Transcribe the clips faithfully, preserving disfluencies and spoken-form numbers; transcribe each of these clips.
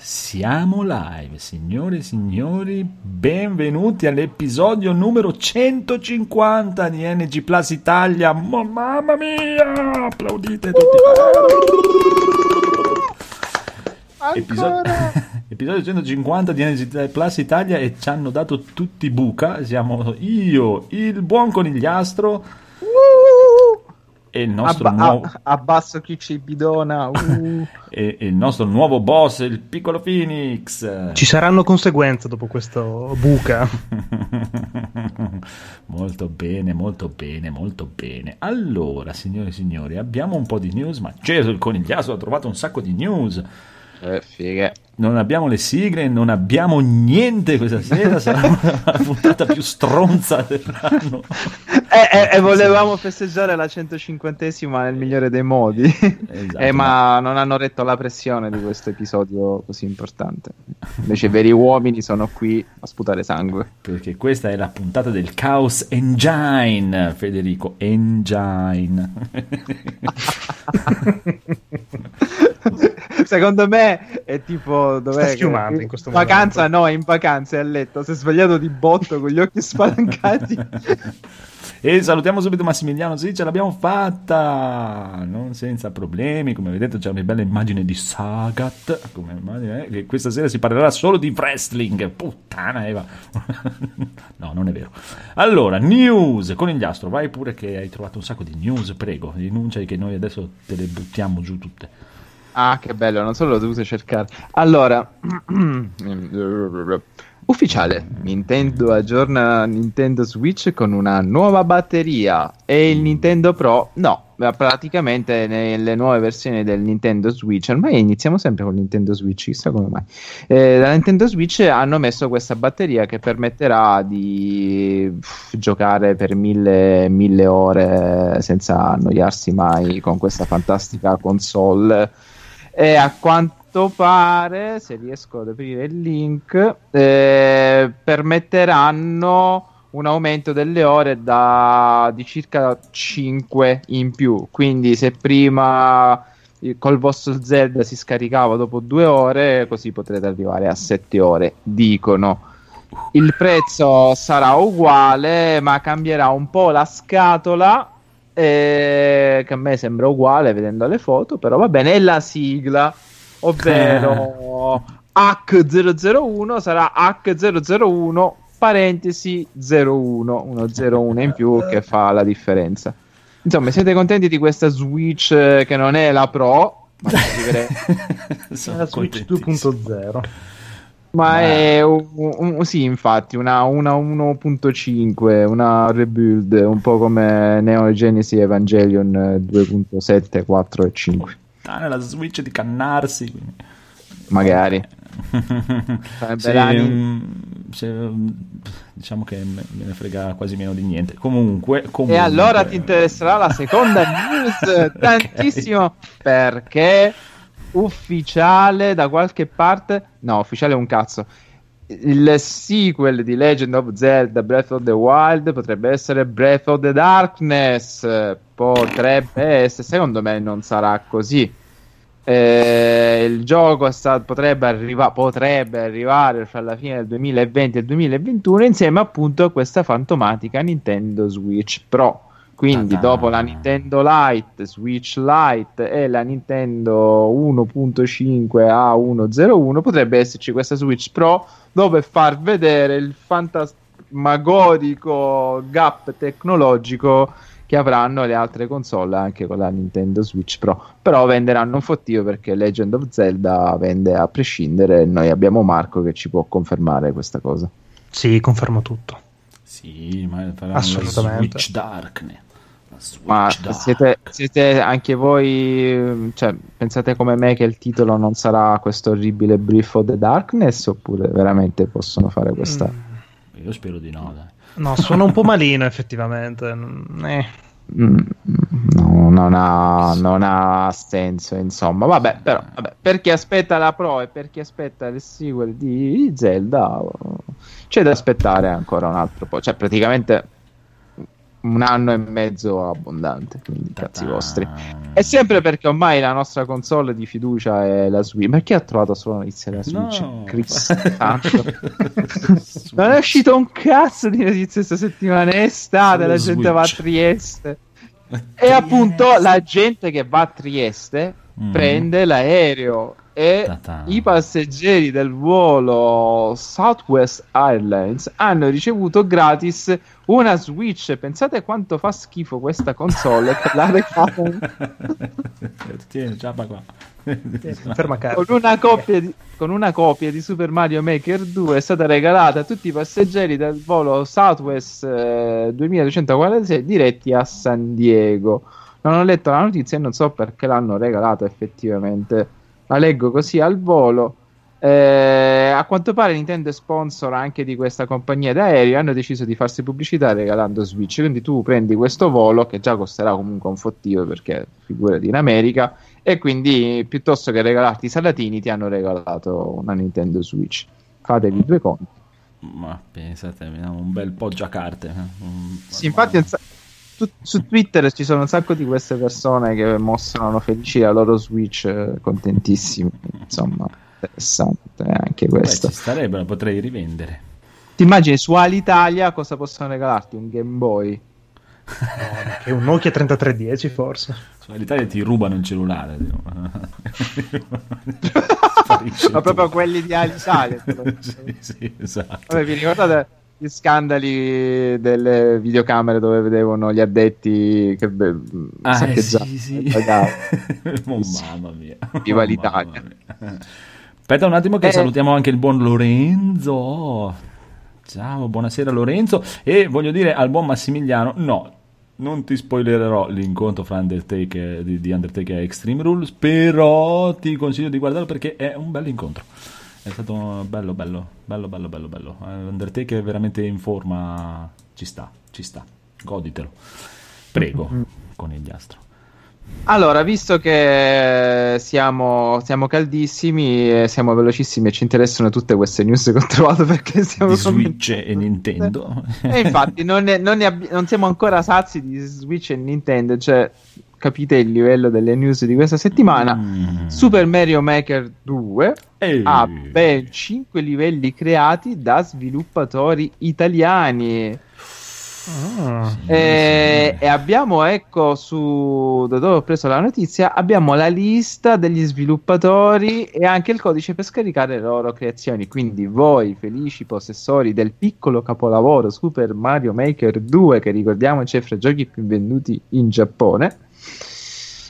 Siamo live, signore e signori, benvenuti all'episodio numero centocinquanta di N G Plus Italia. Oh, mamma mia, applaudite tutti. Episodio, episodio centocinquanta di N G Plus Italia e ci hanno dato tutti buca. Siamo io, il buon conigliastro e il nostro Abba- nuovo... a- abbasso chi ci bidona uh. e, e il nostro nuovo boss, il piccolo Phoenix. Ci saranno conseguenze dopo questo buca. Molto bene, molto bene, molto bene. Allora, signore e signori, abbiamo un po' di news, ma Ceso il conigliaso ha trovato un sacco di news. Eh, figa. Non abbiamo le sigle, non abbiamo niente questa sera. Sarà la puntata più stronza dell'anno. E eh, eh, volevamo festeggiare la centocinquantesima nel migliore dei modi, esatto. eh, ma non hanno retto la pressione di questo episodio così importante. Invece veri uomini sono qui a sputare sangue, perché questa è la puntata del Chaos Engine, Federico Engine. Secondo me è tipo, dov'è, sta schiumando in questo momento. Vacanza? No, in vacanza è a letto, si è svegliato di botto con gli occhi spalancati. E salutiamo subito Massimiliano. Sì, ce l'abbiamo fatta, non senza problemi. Come vedete c'è una bella immagine di Sagat, come immagine, eh? Che questa sera si parlerà solo di wrestling. Puttana Eva. No, non è vero. Allora, news. Conigliastro, vai pure che hai trovato un sacco di news. Prego, rinunciai che noi adesso te le buttiamo giù tutte. Ah, che bello, non solo l'ho dovuto cercare. Allora... Ufficiale, Nintendo aggiorna Nintendo Switch con una nuova batteria e il Nintendo Pro, no, praticamente nelle nuove versioni del Nintendo Switch, ormai iniziamo sempre con Nintendo Switch, chissà come mai, eh, la Nintendo Switch hanno messo questa batteria che permetterà di pff, giocare per mille, mille ore senza annoiarsi mai con questa fantastica console. E a quanto pare, se riesco ad aprire il link, eh, permetteranno un aumento delle ore da, di circa cinque in più, quindi se prima col vostro Zelda si scaricava dopo due ore, così potrete arrivare a sette ore, dicono. Il prezzo sarà uguale, ma cambierà un po' la scatola, eh, che a me sembra uguale vedendo le foto, però va bene, e la sigla, ovvero H A C zero zero uno sarà H A C zero zero uno parentesi zero uno, uno zero uno in più che fa la differenza. Insomma, siete contenti di questa Switch che non è la Pro, ma è la Switch due punto zero, ma Beh. è un, un, sì, infatti una, una uno punto cinque, una rebuild, un po' come Neo Genesis Evangelion due punto sette, quattro e cinque. Nella Switch di cannarsi, quindi. Magari se, se, diciamo che me ne frega quasi meno di niente. Comunque, comunque... E allora ti interesserà la seconda news. Okay. Tantissimo, perché ufficiale da qualche parte, no, ufficiale è un cazzo, il sequel di Legend of Zelda Breath of the Wild potrebbe essere Breath of the Darkness, potrebbe essere, secondo me non sarà così, eh, il gioco sta, potrebbe, arriva, potrebbe arrivare fra la fine del duemilaventi e il duemilaventuno insieme appunto a questa fantomatica Nintendo Switch Pro, quindi ah, dopo la Nintendo Lite, Switch Lite e la Nintendo uno punto cinque A centouno potrebbe esserci questa Switch Pro, dove far vedere il fantasmagorico gap tecnologico che avranno le altre console anche con la Nintendo Switch Pro. Però venderanno un fottio, perché Legend of Zelda vende a prescindere. Noi abbiamo Marco che ci può confermare questa cosa. Sì, confermo tutto. Sì, ma assolutamente. La Switch Darkness. Ma siete, siete anche voi, cioè, pensate come me che il titolo non sarà questo orribile Breath of the Darkness, oppure veramente possono fare questa? Mm. Io spero di no, dai. No, suona un po' malino effettivamente, eh. mm, no, non, ha, non ha senso, insomma, vabbè, però vabbè, per chi aspetta la Pro e per chi aspetta il sequel di Zelda c'è da aspettare ancora un altro po', cioè praticamente un anno e mezzo abbondante, quindi cazzi vostri. E sempre perché ormai la nostra console di fiducia è la Switch. Perché ha trovato solo la notizia della Switch? No. Non è uscito un cazzo di notizie questa settimana, è estate, la gente Switch. Va a Trieste e Trieste. Appunto la gente che va a Trieste mm. prende l'aereo e Ta-ta. I passeggeri del volo Southwest Airlines hanno ricevuto gratis una Switch. Pensate quanto fa schifo questa console. La recavo. Tieni, ciapa qua. Con una, copia di, con una copia di Super Mario Maker due è stata regalata a tutti i passeggeri del volo Southwest eh, duemiladuecentoquarantasei diretti a San Diego. Non ho letto la notizia e non so perché l'hanno regalata effettivamente. La leggo così al volo. Eh, a quanto pare Nintendo è sponsor anche di questa compagnia d'aereo. Hanno deciso di farsi pubblicità regalando Switch. Quindi tu prendi questo volo che già costerà comunque un fottio, perché figurati in America. E quindi piuttosto che regalarti i salatini ti hanno regalato una Nintendo Switch. Fatevi due conti. Ma pensate, un bel poggiacarte. Sì, infatti su Twitter ci sono un sacco di queste persone che mostrano felici la loro Switch, contentissimi, insomma, interessante anche questo. Beh, ci starebbero, potrei rivendere. Ti immagini su Alitalia cosa possono regalarti? Un Game Boy? No, che un Nokia trentatré dieci forse. Su Alitalia ti rubano il cellulare. Ma proprio quelli di Alitalia. Sì, sì, esatto. Vabbè, vi ricordate gli scandali delle videocamere dove vedevano gli addetti che be- ah, saccheggiavano? Eh, sì, sì. Oh, mamma mia. Viva oh, l'Italia. Mamma mia. Aspetta un attimo che eh. salutiamo anche il buon Lorenzo. Ciao, buonasera Lorenzo. E voglio dire al buon Massimiliano, no, non ti spoilererò l'incontro fra Undertaker, di, di Undertaker e Extreme Rules, però ti consiglio di guardarlo perché è un bel incontro. È stato bello, bello, bello, bello, bello, bello. Undertaker è veramente in forma, ci sta, ci sta. Goditelo. Prego, mm-hmm. con il diastro. Allora, visto che siamo, siamo caldissimi, siamo velocissimi e ci interessano tutte queste news che ho trovato perché siamo di Switch e Nintendo. E infatti non, è, non, ne abbi- non siamo ancora sazi di Switch e Nintendo, cioè... Capite il livello delle news di questa settimana? Mm. Super Mario Maker due Ehi. Ha ben cinque livelli creati da sviluppatori italiani. Ah, e, sì. E abbiamo, ecco, su da dove ho preso la notizia, abbiamo la lista degli sviluppatori e anche il codice per scaricare le loro creazioni. Quindi voi, felici possessori del piccolo capolavoro Super Mario Maker due, che ricordiamoci è fra i giochi più venduti in Giappone,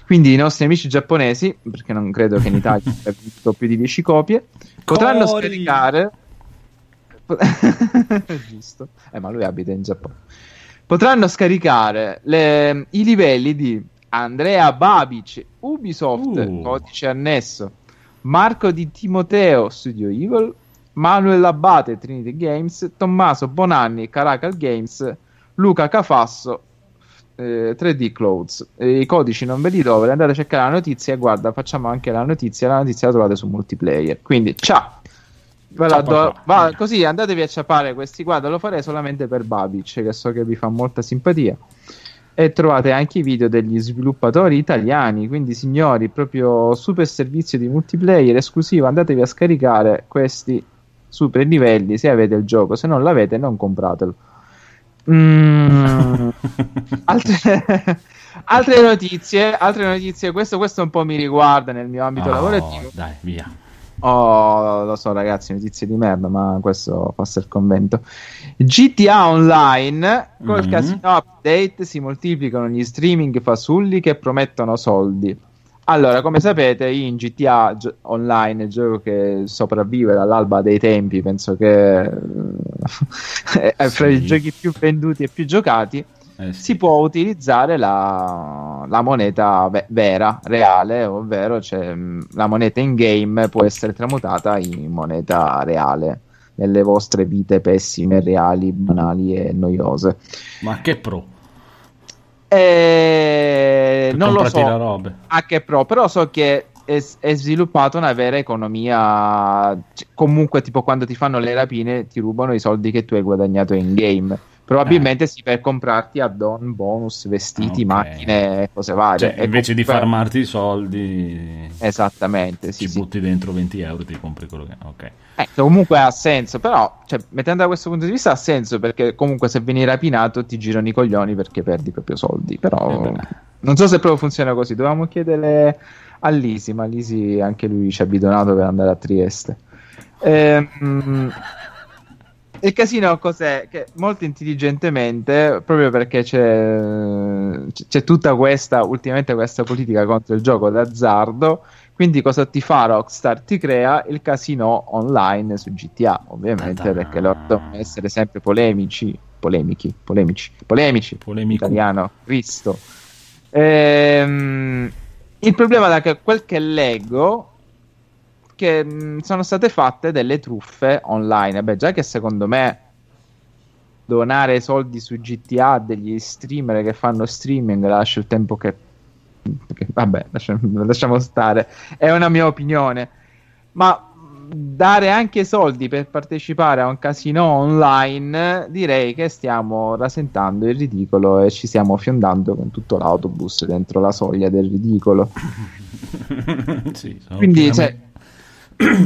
quindi i nostri amici giapponesi, perché non credo che in Italia abbia venduto più di dieci copie, potranno Cori. scaricare giusto, eh, ma lui abita in Giappone, potranno scaricare le, i livelli di Andrea Babic, Ubisoft, uh. codice annesso, Marco di Timoteo, Studio Evil, Manuel Abbate, Trinity Games, Tommaso Bonanni, Caracal Games, Luca Cafasso, tre D Clouds. I codici non ve li do, ve andate a cercare la notizia. E guarda, facciamo anche la notizia. La notizia la trovate su Multiplayer. Quindi, ciao, ciao do, va, così andatevi a ciapare questi qua. Lo farei solamente per Babic, che so che vi fa molta simpatia. E trovate anche i video degli sviluppatori italiani. Quindi, signori, proprio super servizio di Multiplayer esclusivo. Andatevi a scaricare questi super livelli se avete il gioco, se non l'avete, non compratelo. Mm. altre, altre notizie, altre notizie. Questo, questo un po' mi riguarda nel mio ambito oh, lavorativo. Dai, via. Oh, lo so, ragazzi, notizie di merda, ma questo passa il convento. G T A Online col mm-hmm. casino update si moltiplicano gli streaming fasulli che promettono soldi. Allora, come sapete, in G T A gi- Online, il gioco che sopravvive dall'alba dei tempi, penso che eh, è fra sì. i giochi più venduti e più giocati, eh sì. si può utilizzare la, la moneta ve- vera, reale, ovvero cioè, la moneta in game può essere tramutata in moneta reale nelle vostre vite pessime, reali, banali e noiose. Ma che pro! Eh, non lo so a che pro, però so che è, è sviluppata una vera economia. Comunque, tipo quando ti fanno le rapine, ti rubano i soldi che tu hai guadagnato in game. probabilmente eh. sì, per comprarti add-on, bonus, vestiti, okay. macchine, cose varie. Cioè, e invece comunque... di farmarti i soldi, esattamente, ci sì, butti sì. dentro venti euro e ti compri quello che... Ok. Eh, comunque ha senso, però, cioè, mettendo da questo punto di vista ha senso, perché comunque se vieni rapinato ti girano i coglioni perché perdi proprio soldi, però eh non so se proprio funziona così. Dovevamo chiedere a Lisi, ma Lisi anche lui ci ha bidonato per andare a Trieste. Ehm... Il casino cos'è? Che molto intelligentemente, proprio perché c'è, c'è tutta questa, ultimamente questa politica contro il gioco d'azzardo, quindi cosa ti fa Rockstar? Ti crea il casino online su G T A, ovviamente, Ta-ta. perché loro devono essere sempre polemici, polemichi, polemici, polemici, polemico. Italiano, Cristo. Ehm, il problema è che quel che leggo... che mh, sono state fatte delle truffe online. Beh, già che secondo me donare soldi su G T A a degli streamer che fanno streaming, lascio il tempo che, che vabbè, lascia, lasciamo stare, è una mia opinione, ma dare anche soldi per partecipare a un casino online, direi che stiamo rasentando il ridicolo e ci stiamo fiondando con tutto l'autobus dentro la soglia del ridicolo. Sì, sono quindi se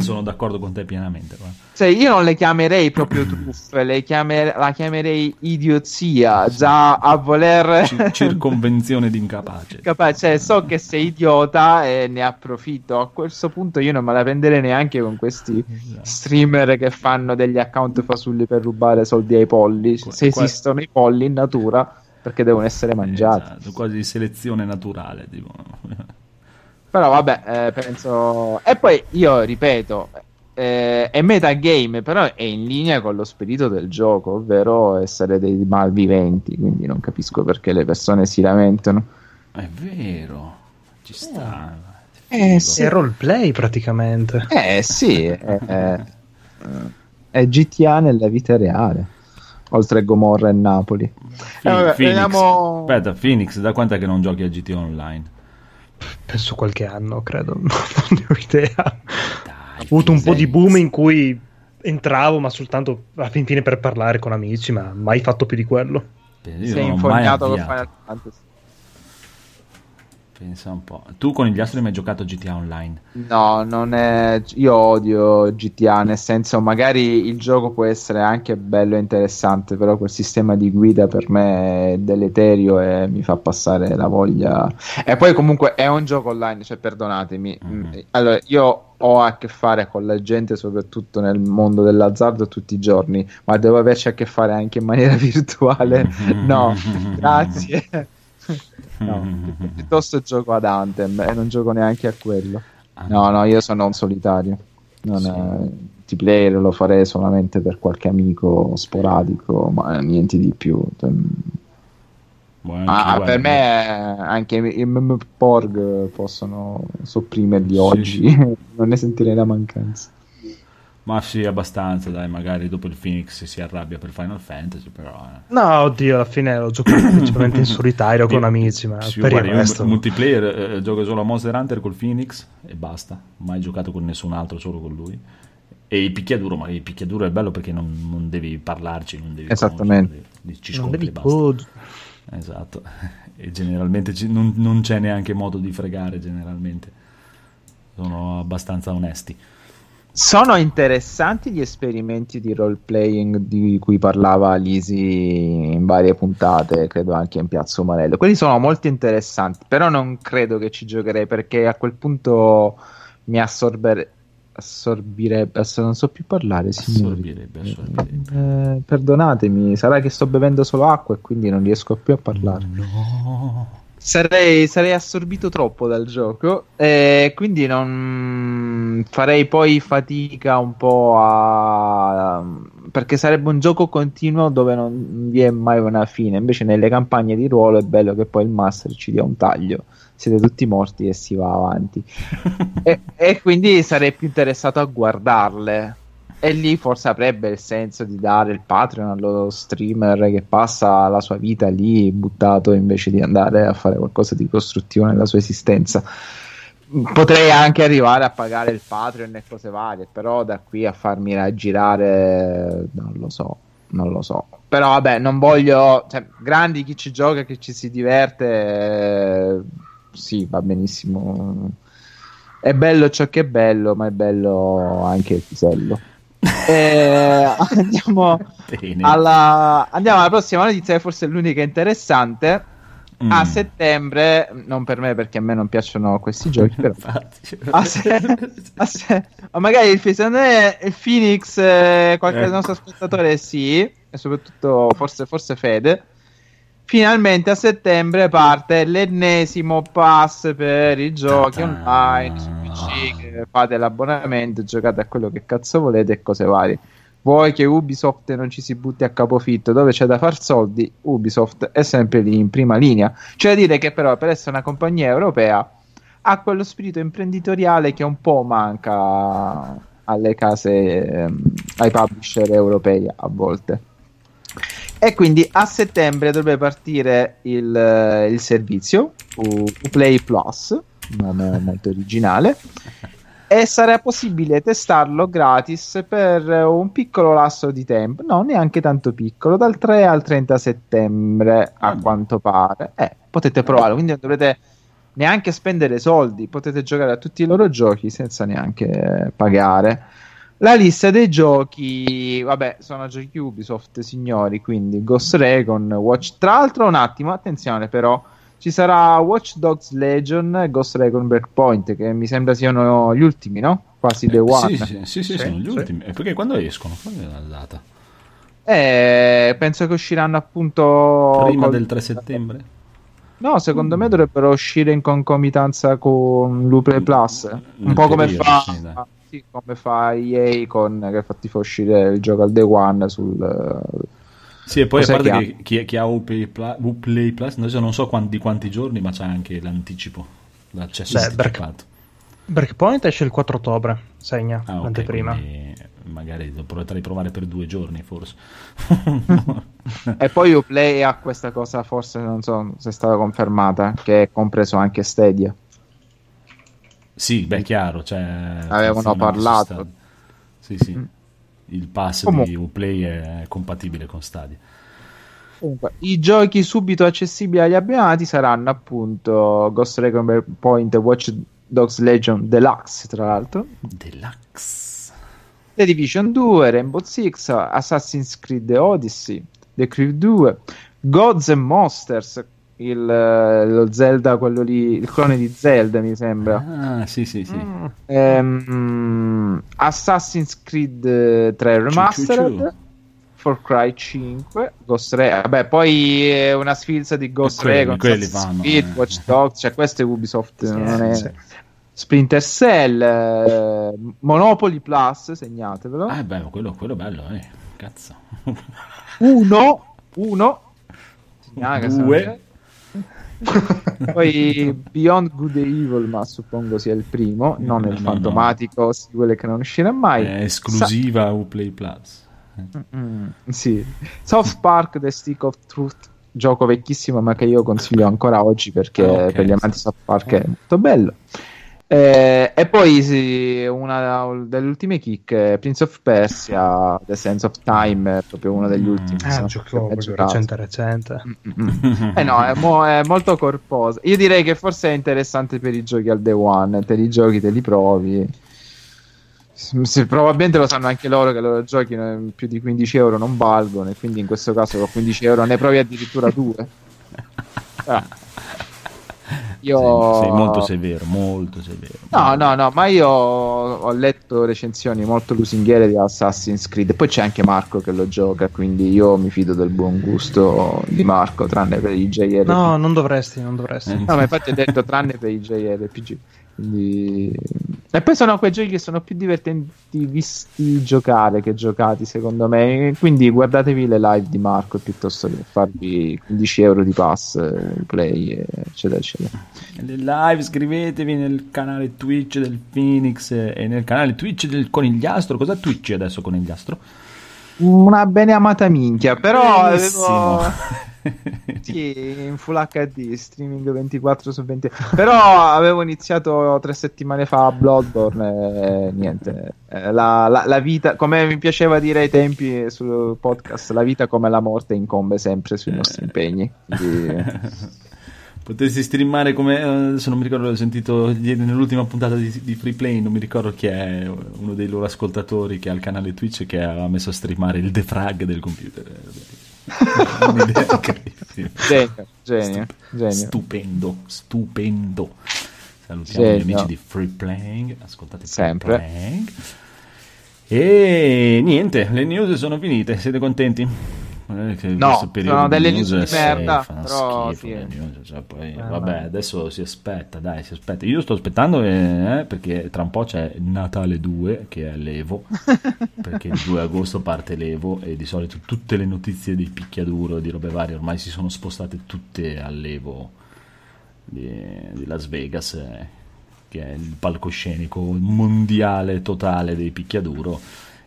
sono d'accordo con te pienamente. Cioè, io non le chiamerei proprio truffe, le chiamer- la chiamerei idiozia, sì. Già a voler Cir- circonvenzione di incapace. Cioè, so che sei idiota e ne approfitto. A questo punto io non me la prenderei neanche con questi esatto. streamer che fanno degli account fasulli per rubare soldi ai polli, Qua- se quasi... esistono i polli in natura, perché devono essere mangiati. Esatto, quasi di selezione naturale, tipo. Però vabbè, eh, penso... E poi io ripeto, eh, è metagame, però è in linea con lo spirito del gioco, ovvero essere dei malviventi, quindi non capisco perché le persone si lamentano. È vero, ci sta. Eh, eh, sì. È roleplay praticamente. Eh sì, è, è, è G T A nella vita reale, oltre Gomorra e Napoli. F- eh, vabbè, Phoenix. Vediamo... Aspetta, Phoenix, da quant'è che non giochi a G T A Online? Penso qualche anno, credo, non ho idea. Dai, ho avuto un po' di boom in cui entravo, ma soltanto a fin fine per parlare con amici, ma mai fatto più di quello. Sei infornato con Final Fantasy. Pensa un po'. Tu con gli altri mai hai giocato G T A Online? No, non è... io odio G T A, nel senso, magari il gioco può essere anche bello e interessante, però quel sistema di guida per me è deleterio e mi fa passare la voglia. E poi comunque è un gioco online, cioè perdonatemi. Mm-hmm. Allora, io ho a che fare con la gente, soprattutto nel mondo dell'azzardo, tutti i giorni, ma devo averci a che fare anche in maniera virtuale? Mm-hmm. No, grazie. No, piuttosto gioco ad Anthem e non gioco neanche a quello. No, no, io sono un solitario. Non sì. è... Multiplayer lo farei solamente per qualche amico sporadico, ma niente di più. Ah, per me anche i MMORPG possono sopprimerli sì. oggi. Non ne sentirei la mancanza. Ma sì, abbastanza, dai, magari dopo il Phoenix si arrabbia per Final Fantasy, però... Eh. No, oddio, alla fine ho giocato principalmente in solitario con amici, ma sì, per guarda, il resto... multiplayer, eh, gioco solo a Monster Hunter col Phoenix e basta, mai giocato con nessun altro, solo con lui. E il picchiaduro, ma il picchiaduro è bello perché non, non devi parlarci, non devi... Esattamente. Non devi, ci scontri, non devi pod... Esatto, e generalmente ci, non, non c'è neanche modo di fregare, generalmente. Sono abbastanza onesti. Sono interessanti gli esperimenti di role playing di cui parlava Lisi in varie puntate, credo anche in Piazza Umarello. Quelli sono molto interessanti, però non credo che ci giocherei, perché a quel punto mi assorber... assorbirebbe ass... non so più parlare signori. Assorbirebbe, assorbirebbe. Eh, perdonatemi, sarà che sto bevendo solo acqua e quindi non riesco più a parlare. No. Sarei, sarei assorbito troppo dal gioco e quindi non farei poi fatica un po' a... perché sarebbe un gioco continuo dove non vi è mai una fine. Invece nelle campagne di ruolo è bello che poi il master ci dia un taglio, siete tutti morti e si va avanti. e, e quindi sarei più interessato a guardarle, e lì forse avrebbe il senso di dare il Patreon allo streamer che passa la sua vita lì buttato, invece di andare a fare qualcosa di costruttivo nella sua esistenza. Potrei anche arrivare a pagare il Patreon e cose varie, però da qui a farmi raggirare non lo so. non lo so. Però vabbè, non voglio, cioè, grandi chi ci gioca, chi ci si diverte, eh, sì, va benissimo. È bello ciò che è bello, ma è bello anche il pisello. eh, andiamo alla, andiamo alla prossima notizia, che forse è l'unica interessante. A settembre, non per me perché a me non piacciono questi giochi, però a se, a se, o magari il, il Phoenix, eh, qualche eh. nostro spettatore sì, e soprattutto forse, forse Fede, finalmente a settembre parte l'ennesimo pass per i giochi Ta-ta. online su P C, che fate l'abbonamento, giocate a quello che cazzo volete e cose varie. Vuoi che Ubisoft non ci si butti a capofitto, dove c'è da far soldi Ubisoft è sempre lì in prima linea. C'è da dire che però, per essere una compagnia europea, ha quello spirito imprenditoriale che un po' manca alle case, ehm, ai publisher europei a volte. E quindi a settembre dovrebbe partire il, il servizio Uplay Plus, nome molto originale, e sarà possibile testarlo gratis per un piccolo lasso di tempo, no, neanche tanto piccolo, dal tre al trenta settembre a quanto pare. Eh, potete provarlo, quindi non dovrete neanche spendere soldi, potete giocare a tutti i loro giochi senza neanche pagare. La lista dei giochi, vabbè, sono giochi Ubisoft, signori, quindi Ghost Recon, Watch... Tra l'altro, un attimo, attenzione però, ci sarà Watch Dogs Legion e Ghost Recon Breakpoint, che mi sembra siano gli ultimi, no? Quasi eh, The One. Sì, sì, sì, sì, sì sono gli sì. ultimi. E perché quando escono? Qual è la data? Eh, penso che usciranno appunto... Prima col... del tre settembre? No, secondo mm. me dovrebbero uscire in concomitanza con l'Uplay Plus. Nel Un po' come periodo, fa... Sì, sì, come fa E A con... che fa tifo uscire il gioco al The One sul... Sì, e poi Cos'è a parte che, che, che, che ha Uplay Plus, Uplay Plus adesso non so quanti, quanti giorni, ma c'è anche l'anticipo, l'accesso anticipato. Breakpoint esce il quattro ottobre, segna ah, okay, l'anteprima. Magari lo potrei provare per due giorni forse. E poi Uplay ha questa cosa, forse non so se è stata confermata, che è compreso anche Stadia. Sì, beh, chiaro, cioè, avevano parlato. Sì, sì. Mm. Il pass Comun- di Uplay è compatibile con Stadia. Comunque, i giochi subito accessibili agli abbonati saranno appunto Ghost Recon Breakpoint e Watch Dogs Legion Deluxe, tra l'altro. Deluxe. The Division due, Rainbow Six, Assassin's Creed Odyssey, The Crew due, Gods and Monsters, il lo Zelda, quello lì, il clone di Zelda mi sembra. Ah, sì, sì, sì. Mm. Ehm, Assassin's Creed tre Remastered, ciu, ciu, ciu. Far Cry cinque, Ghost Recon. Vabbè, poi una sfilza di Ghost Recon, eh. Watch Dogs, cioè questo è Ubisoft, sì, non è. Sì. Splinter Cell, eh, Monopoly Plus, segnatevelo. Ah, è bello, quello, quello bello, eh. Cazzo. Uno, uno. Segnate, due. Poi Beyond Good and Evil, ma suppongo sia il primo, non no, il no, fantomatico no. sequel che non uscirà mai, è esclusiva Sa- Uplay Plus. Mm-hmm, sì. South Park The Stick of Truth, gioco vecchissimo ma che io consiglio ancora oggi perché oh, okay, per gli amanti South Park è molto bello. Eh, e poi sì, una delle ultime chicche, Prince of Persia The Sense of Time, è proprio uno degli ultimi. Mm. Ah, gioco recente recente eh no, è, mo- è molto corposo. Io direi che forse è interessante per i giochi al day one, te li giochi, te li provi. Se, probabilmente lo sanno anche loro che i loro giochi più di quindici euro non valgono, e quindi in questo caso con quindici euro ne provi addirittura due. Ah. Io... Sei molto severo, molto severo. No, no, no, ma io ho letto recensioni molto lusinghiere di Assassin's Creed. Poi c'è anche Marco che lo gioca, quindi io mi fido del buon gusto di Marco, tranne per i J R P G. No, non dovresti, non dovresti. No, ma infatti ho detto tranne per i J R P G. Quindi... E poi sono quei giochi che sono più divertenti visti giocare che giocati, secondo me. Quindi guardatevi le live di Marco piuttosto che farvi quindici euro di pass, play, eccetera, eccetera. Le live, iscrivetevi nel canale Twitch del Phoenix e nel canale Twitch del Conigliastro. Cosa Twitch adesso, Conigliastro? Una beneamata minchia, però avevo... Sì, in Full H D, streaming ventiquattro su venti. Però avevo iniziato tre settimane fa a Bloodborne e niente, la, la, la vita, come mi piaceva dire ai tempi sul podcast, la vita come la morte incombe sempre sui nostri impegni. Quindi... potresti streamare come, se non mi ricordo, l'ho sentito nell'ultima puntata di, di Free Play, non mi ricordo chi è, uno dei loro ascoltatori che ha il canale Twitch, che ha messo a streamare il defrag del computer. Un'idea genio, genio, genio. Stupendo, stupendo. Salutiamo genio. Gli amici di Free Playing, ascoltate sempre Free Playing. E niente, le news sono finite, siete contenti? No, sono delle news di merda, però sì. News, cioè, poi, eh, vabbè, adesso si aspetta, dai, si aspetta. Io sto aspettando eh, perché tra un po' c'è Natale due, che è l'Evo, perché il due agosto parte l'Evo e di solito tutte le notizie di picchiaduro, di robe varie, ormai si sono spostate tutte all'Evo di, di Las Vegas, eh, che è il palcoscenico mondiale totale dei picchiaduro.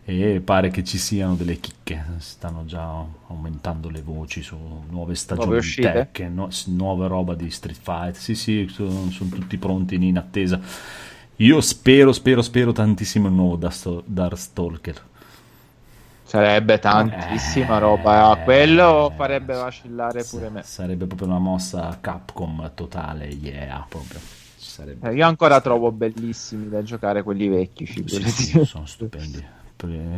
E pare che ci siano delle chicche, stanno già aumentando le voci su nuove stagioni, nuove tech, no, nuova roba di Street Fighter. Sì, sì, sono, sono tutti pronti in attesa. Io spero, spero, spero tantissimo il nuovo Darkstalker. Sarebbe tantissima eh, roba, eh, quello farebbe vacillare pure me. Sarebbe proprio una mossa Capcom totale, yeah, proprio. Sarebbe... Io ancora trovo bellissimi da giocare quelli vecchi. Sì, sì, sono stupendi.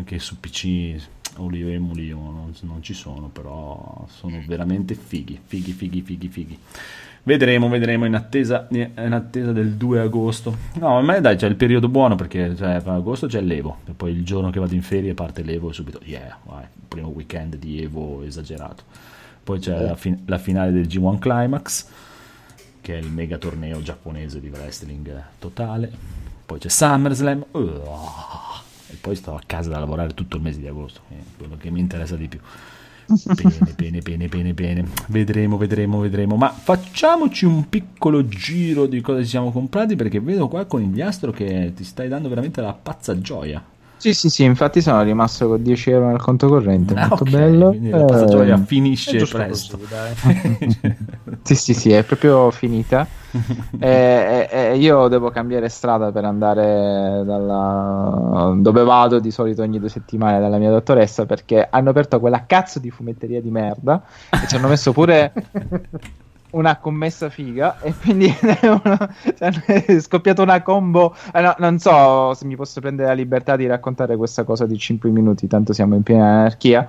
Che su P C olio e mulio non, non ci sono, però sono veramente fighi, fighi, fighi, fighi, fighi. Vedremo, vedremo in attesa, in attesa del due agosto. No, ma dai, c'è il periodo buono perché cioè, per agosto c'è l'Evo e poi il giorno che vado in ferie parte l'Evo e subito, yeah, vai, primo weekend di Evo esagerato. Poi c'è la, fin- la finale del G uno Climax, che è il mega torneo giapponese di wrestling totale. Poi c'è SummerSlam. Oh. E poi sto a casa da lavorare tutto il mese di agosto, è quello che mi interessa di più. Bene, bene, bene, bene, bene. Vedremo, vedremo, vedremo. Ma facciamoci un piccolo giro di cosa ci siamo comprati, perché vedo qua con il Conigliastro che ti stai dando veramente la pazza gioia. Sì, sì, sì, infatti sono rimasto con dieci euro nel conto corrente, ah, molto okay. Bello. Quindi la pazza gioia eh, finisce presto. Così, dai. Sì, sì, sì, è proprio finita. e, e, e io devo cambiare strada per andare dalla... dove vado di solito ogni due settimane dalla mia dottoressa, perché hanno aperto quella cazzo di fumetteria di merda e ci hanno messo pure... una commessa figa e quindi una, cioè, è scoppiato una combo eh, no, non so se mi posso prendere la libertà di raccontare questa cosa di cinque minuti, tanto siamo in piena anarchia.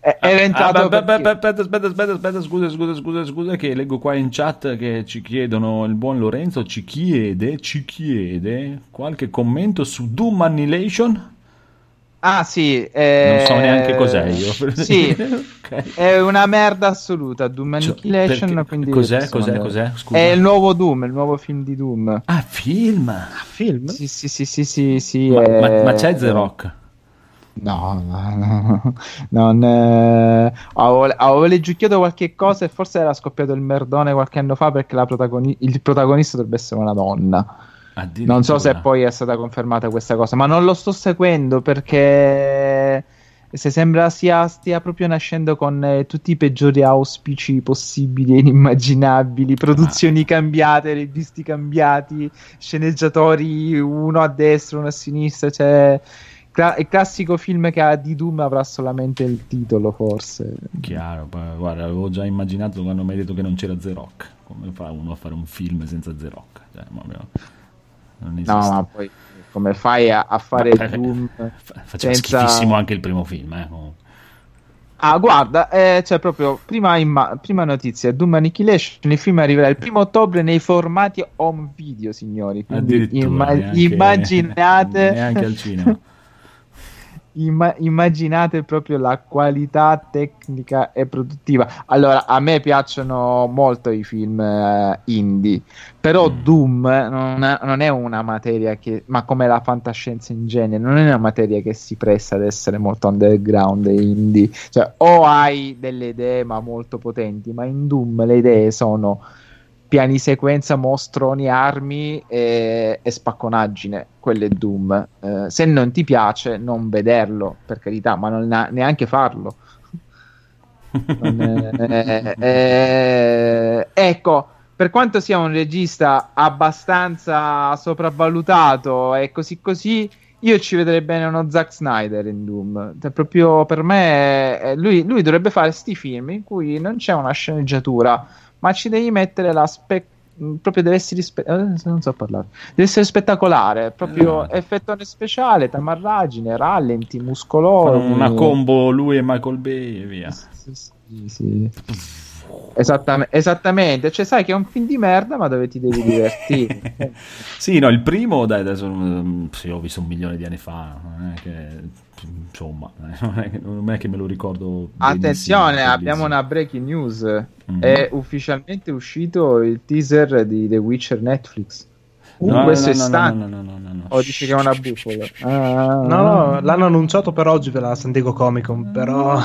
È, è entrato ah, beh, perché... beh, aspetta, aspetta, aspetta, aspetta scusa, scusa, scusa, scusa che leggo qua in chat che ci chiedono, il buon Lorenzo ci chiede, ci chiede qualche commento su Doom Annihilation. Ah sì, eh... non so neanche cos'è io. Sì, okay. È una merda assoluta Doom Annihilation, cioè, quindi cos'è, cos'è, cos'è? Scusa. È il nuovo Doom, il nuovo film di Doom. Ah, film? Ah, film? Sì, sì, sì, sì, sì, sì ma, è... ma, ma c'è The Rock? No, no, no. Non, eh... avevo, avevo leggiucchiato qualche cosa e forse era scoppiato il merdone qualche anno fa, perché la protagoni- il protagonista dovrebbe essere una donna. Non so se poi è stata confermata questa cosa, ma non lo sto seguendo perché se sembra sia, stia proprio nascendo con eh, tutti i peggiori auspici possibili e inimmaginabili, produzioni ah. cambiate, registi cambiati, sceneggiatori uno a destra, uno a sinistra, cioè... il classico film che ha di Doom avrà solamente il titolo, forse. Chiaro, guarda, avevo già immaginato quando mi hai detto che non c'era The Rock. Come fa uno a fare un film senza The Rock? Cioè, non esiste. No, ma poi come fai a, a fare ma, Doom? Faceva senza... schifissimo anche il primo film, eh? Oh. Ah, guarda, eh, c'è cioè proprio prima, imma- prima notizia: Doom Annihilation. Il film arriverà il primo ottobre nei formati home video, signori. Quindi imma- neanche, immaginate neanche al cinema. Imma- immaginate proprio la qualità tecnica e produttiva. Allora, a me piacciono molto i film eh, indie, però mm. Doom non, ha, non è una materia che, ma come la fantascienza in genere, non è una materia che si presta ad essere molto underground e indie, cioè o hai delle idee ma molto potenti, ma in Doom le idee sono piani sequenza, mostroni, armi e, e spacconaggine. Quello è Doom. Eh, se non ti piace, non vederlo, per carità, ma non neanche farlo. è, è, è, ecco, per quanto sia un regista abbastanza sopravvalutato e così così, io ci vedrei bene uno Zack Snyder in Doom. Cioè, proprio per me lui, lui dovrebbe fare sti film in cui non c'è una sceneggiatura, ma ci devi mettere la spe- proprio deve essere spe- non so parlare deve essere spettacolare, proprio eh. effettone speciale, tamarragine, rallenti, muscoloso, una combo lui e Michael Bay e via. Sì, sì, sì. Esattam- esattamente, cioè sai che è un film di merda ma dove ti devi divertire. Sì, no, il primo, dai, adesso sì, ho visto un milione di anni fa, non è che insomma non è che, non è che me lo ricordo. Attenzione, abbiamo una breaking news, mm-hmm. è ufficialmente uscito il teaser di The Witcher Netflix. Uh, no, questo no, no, è stato no, no, no, no, no. O dice che è una bufola. Ah, no, no, l'hanno annunciato per oggi per la San Diego Comic Con, però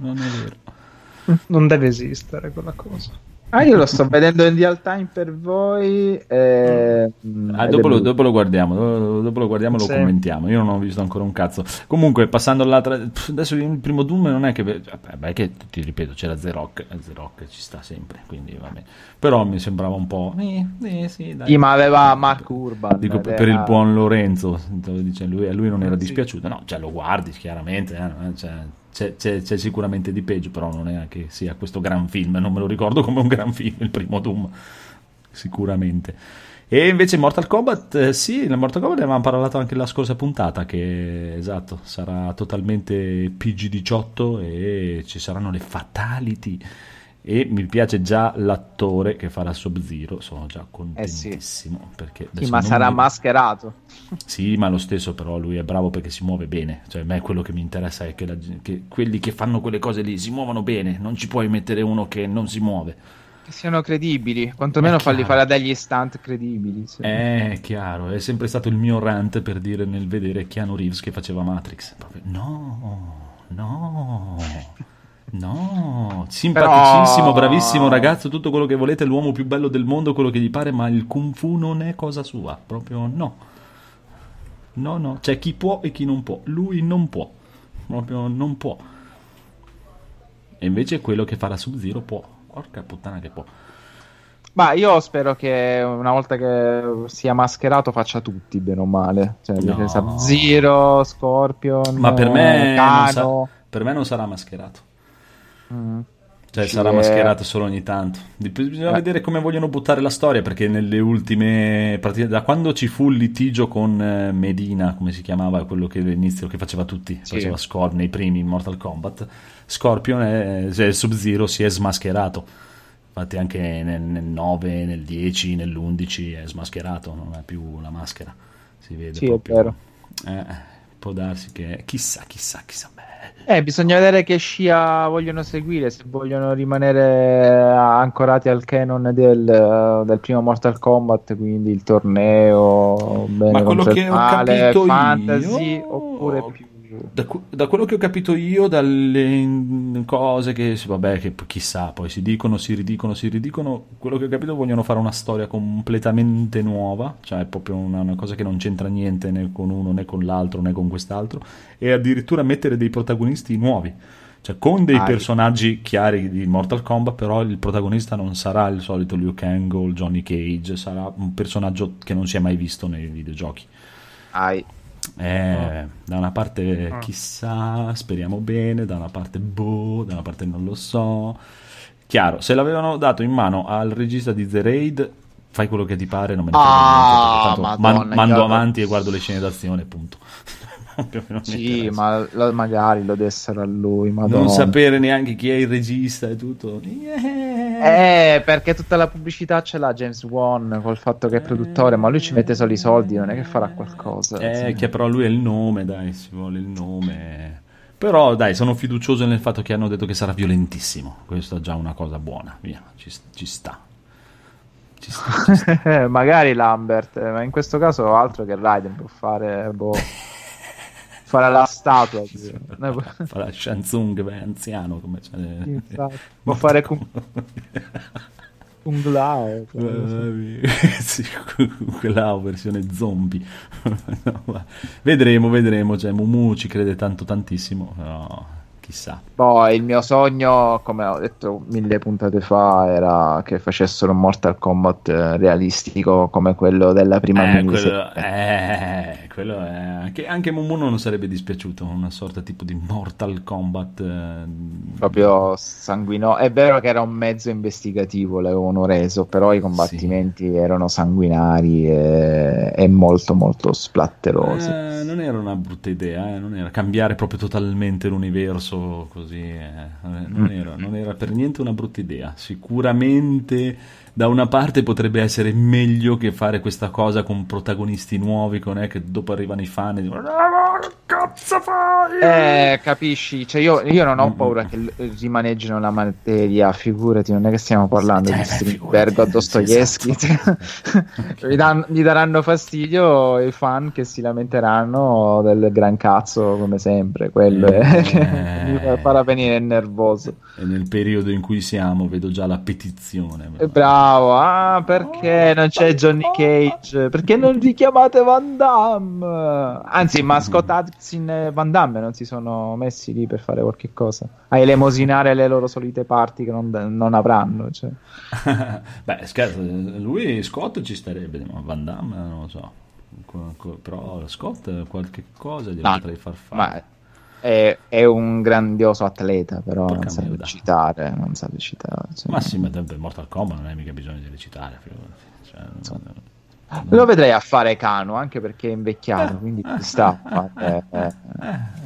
non è vero, non deve esistere quella cosa. Ah, io lo sto vedendo in real time per voi. Eh, ah, dopo, lo, dopo lo guardiamo, dopo, dopo lo guardiamo e lo sì. commentiamo. Io non ho visto ancora un cazzo. Comunque, passando all'altra, adesso il primo Doom non è che, vabbè, beh, che ti ripeto, c'era The Rock, The Rock ci sta sempre, quindi va bene. Però mi sembrava un po'. Eh, eh, sì, dai. Sì, ma aveva Marco Urban. Dico, per era... il buon Lorenzo, dice, lui, a lui non era sì. dispiaciuto. No, cioè, lo guardi chiaramente, eh, cioè, C'è, c'è, c'è sicuramente di peggio, però non è che sia questo gran film, non me lo ricordo come un gran film il primo Doom sicuramente. E invece Mortal Kombat, eh, sì, la Mortal Kombat ne avevamo parlato anche la scorsa puntata, che esatto, sarà totalmente P G diciotto e ci saranno le fatality e mi piace già l'attore che farà Sub-Zero, sono già contentissimo, eh sì. perché sì, ma sarà mi... mascherato. Sì, ma lo stesso, però lui è bravo perché si muove bene, cioè a me quello che mi interessa è che, la... che quelli che fanno quelle cose lì si muovano bene, non ci puoi mettere uno che non si muove, che siano credibili, quantomeno farli fare degli stunt credibili. Sì. È chiaro, è sempre stato il mio rant per dire nel vedere Keanu Reeves che faceva Matrix, proprio no, no no, simpaticissimo, però... bravissimo ragazzo, tutto quello che volete, l'uomo più bello del mondo, quello che gli pare, ma il Kung Fu non è cosa sua, proprio no no no, c'è chi può e chi non può, lui non può, proprio non può, e invece quello che farà Sub-Zero può, porca puttana che può. Ma io spero che una volta che sia mascherato faccia tutti bene o male, cioè no. Sub-Zero, Scorpion, ma per me, Cano. Non sa- per me non sarà mascherato. Mm. Cioè sì, sarà mascherato solo ogni tanto. Bisogna eh. vedere come vogliono buttare la storia, perché nelle ultime partite, da quando ci fu il litigio con Medina, come si chiamava quello che all'inizio che faceva tutti, sì. faceva Scorpion nei primi Mortal Kombat, Scorpion è, cioè Sub-Zero si è smascherato, infatti anche nel, nel nove, nel dieci, nell'undici è smascherato, non ha più la maschera, si vede sì, proprio. Eh, può darsi che chissà chissà chissà beh. Eh, bisogna vedere che scia vogliono seguire, se vogliono rimanere ancorati al canon del, del primo Mortal Kombat, quindi il torneo, bene, ma quello che ho capito fantasy, io oppure più da, da quello che ho capito io dalle cose che vabbè che chissà poi si dicono si ridicono si ridicono quello che ho capito vogliono fare una storia completamente nuova, cioè è proprio una, una cosa che non c'entra niente né con uno né con l'altro né con quest'altro, e addirittura mettere dei protagonisti nuovi, cioè con dei ah, personaggi chiari di Mortal Kombat, però il protagonista non sarà il solito Liu Kang o il Johnny Cage, sarà un personaggio che non si è mai visto nei videogiochi. Ai Eh, no. Da una parte chissà, speriamo bene, da una parte boh, da una parte non lo so. Chiaro, se l'avevano dato in mano al regista di The Raid, fai quello che ti pare, non me ne ah, frega niente. Madonna, man- mando io... avanti e guardo le scene d'azione, punto. Sì, ma lo, magari lo dessero a lui, madonna. Non sapere neanche chi è il regista e tutto. Yeah. Eh, perché tutta la pubblicità ce l'ha James Wan col fatto che è produttore, ma lui ci mette solo i soldi, non è che farà qualcosa. Eh, sì. Che però lui è il nome, dai, si vuole il nome. Però dai, sono fiducioso nel fatto che hanno detto che sarà violentissimo. Questa è già una cosa buona, via, ci, ci sta. Ci sta, ci sta. Magari Lambert, ma in questo caso altro che Raiden può fare boh. Farà la statua, farà la Shansung anziano come c'è, può molto... fare Kung, Kung Lao, sì, Kung Lao versione zombie. No, vedremo vedremo, cioè Mumu ci crede tanto tantissimo, no, chissà. Poi il mio sogno, come ho detto mille puntate fa, era che facessero un Mortal Kombat realistico come quello della prima eh, miniserie. Quello, eh, quello è... anche, anche Momono non sarebbe dispiaciuto, una sorta tipo di Mortal Kombat eh... proprio sanguinoso. È vero che era un mezzo investigativo, l'avevano reso, però i combattimenti sì. erano sanguinari e, e molto molto splatterosi. Eh, non era una brutta idea, eh? Non era cambiare proprio totalmente l'universo così, eh. non, era, non era per niente una brutta idea. Sicuramente da una parte potrebbe essere meglio che fare questa cosa con protagonisti nuovi, con eh, che dopo arrivano i fan e dicono che cazzo fai? Eh, capisci? Cioè io, io non ho paura che rimaneggino la materia, figurati, non è che stiamo parlando eh, di Strindberg o Dostoevskij. Esatto. gli, dan- gli daranno fastidio i fan che si lamenteranno del gran cazzo come sempre, quello eh, è... mi farà venire nervoso. E nel periodo in cui siamo vedo già la petizione. Eh, bravo. Ah, perché non c'è Johnny Cage? Perché non li chiamate Van Damme? Anzi, ma Scott Adkins e Van Damme non si sono messi lì per fare qualche cosa, a elemosinare le loro solite parti che non, non avranno, cioè. Beh, scherzo, lui Scott ci starebbe, ma Van Damme non lo so. Però Scott qualche cosa gli no, potrei far fare. Ma... È, è un grandioso atleta, però Porca non sa recitare, non sa recitare. Cioè. Ma sì, ma per Mortal Kombat non hai mica bisogno di recitare. Cioè, non, non... Lo vedrei a fare Cano, anche perché è invecchiato, eh, quindi eh, sta eh, eh, eh,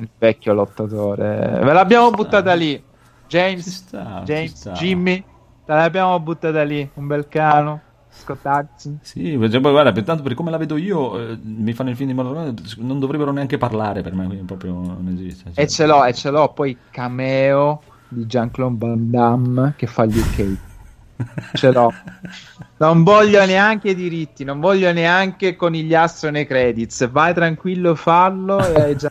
il vecchio lottatore. Ve l'abbiamo buttata lì, James, sta, James Jimmy, te l'abbiamo buttata lì, un bel Cano. Scottazzi. Sì, poi guarda, tanto per come la vedo io, eh, mi fanno il film di Marvel, non dovrebbero neanche parlare per me, quindi proprio non esiste. Cioè. E ce l'ho, e ce l'ho, poi cameo di Jean-Claude Van Damme che fa gli U K. Ce l'ho. Non voglio neanche i diritti, non voglio neanche conigliastro nei credits. Vai tranquillo, fallo e hai già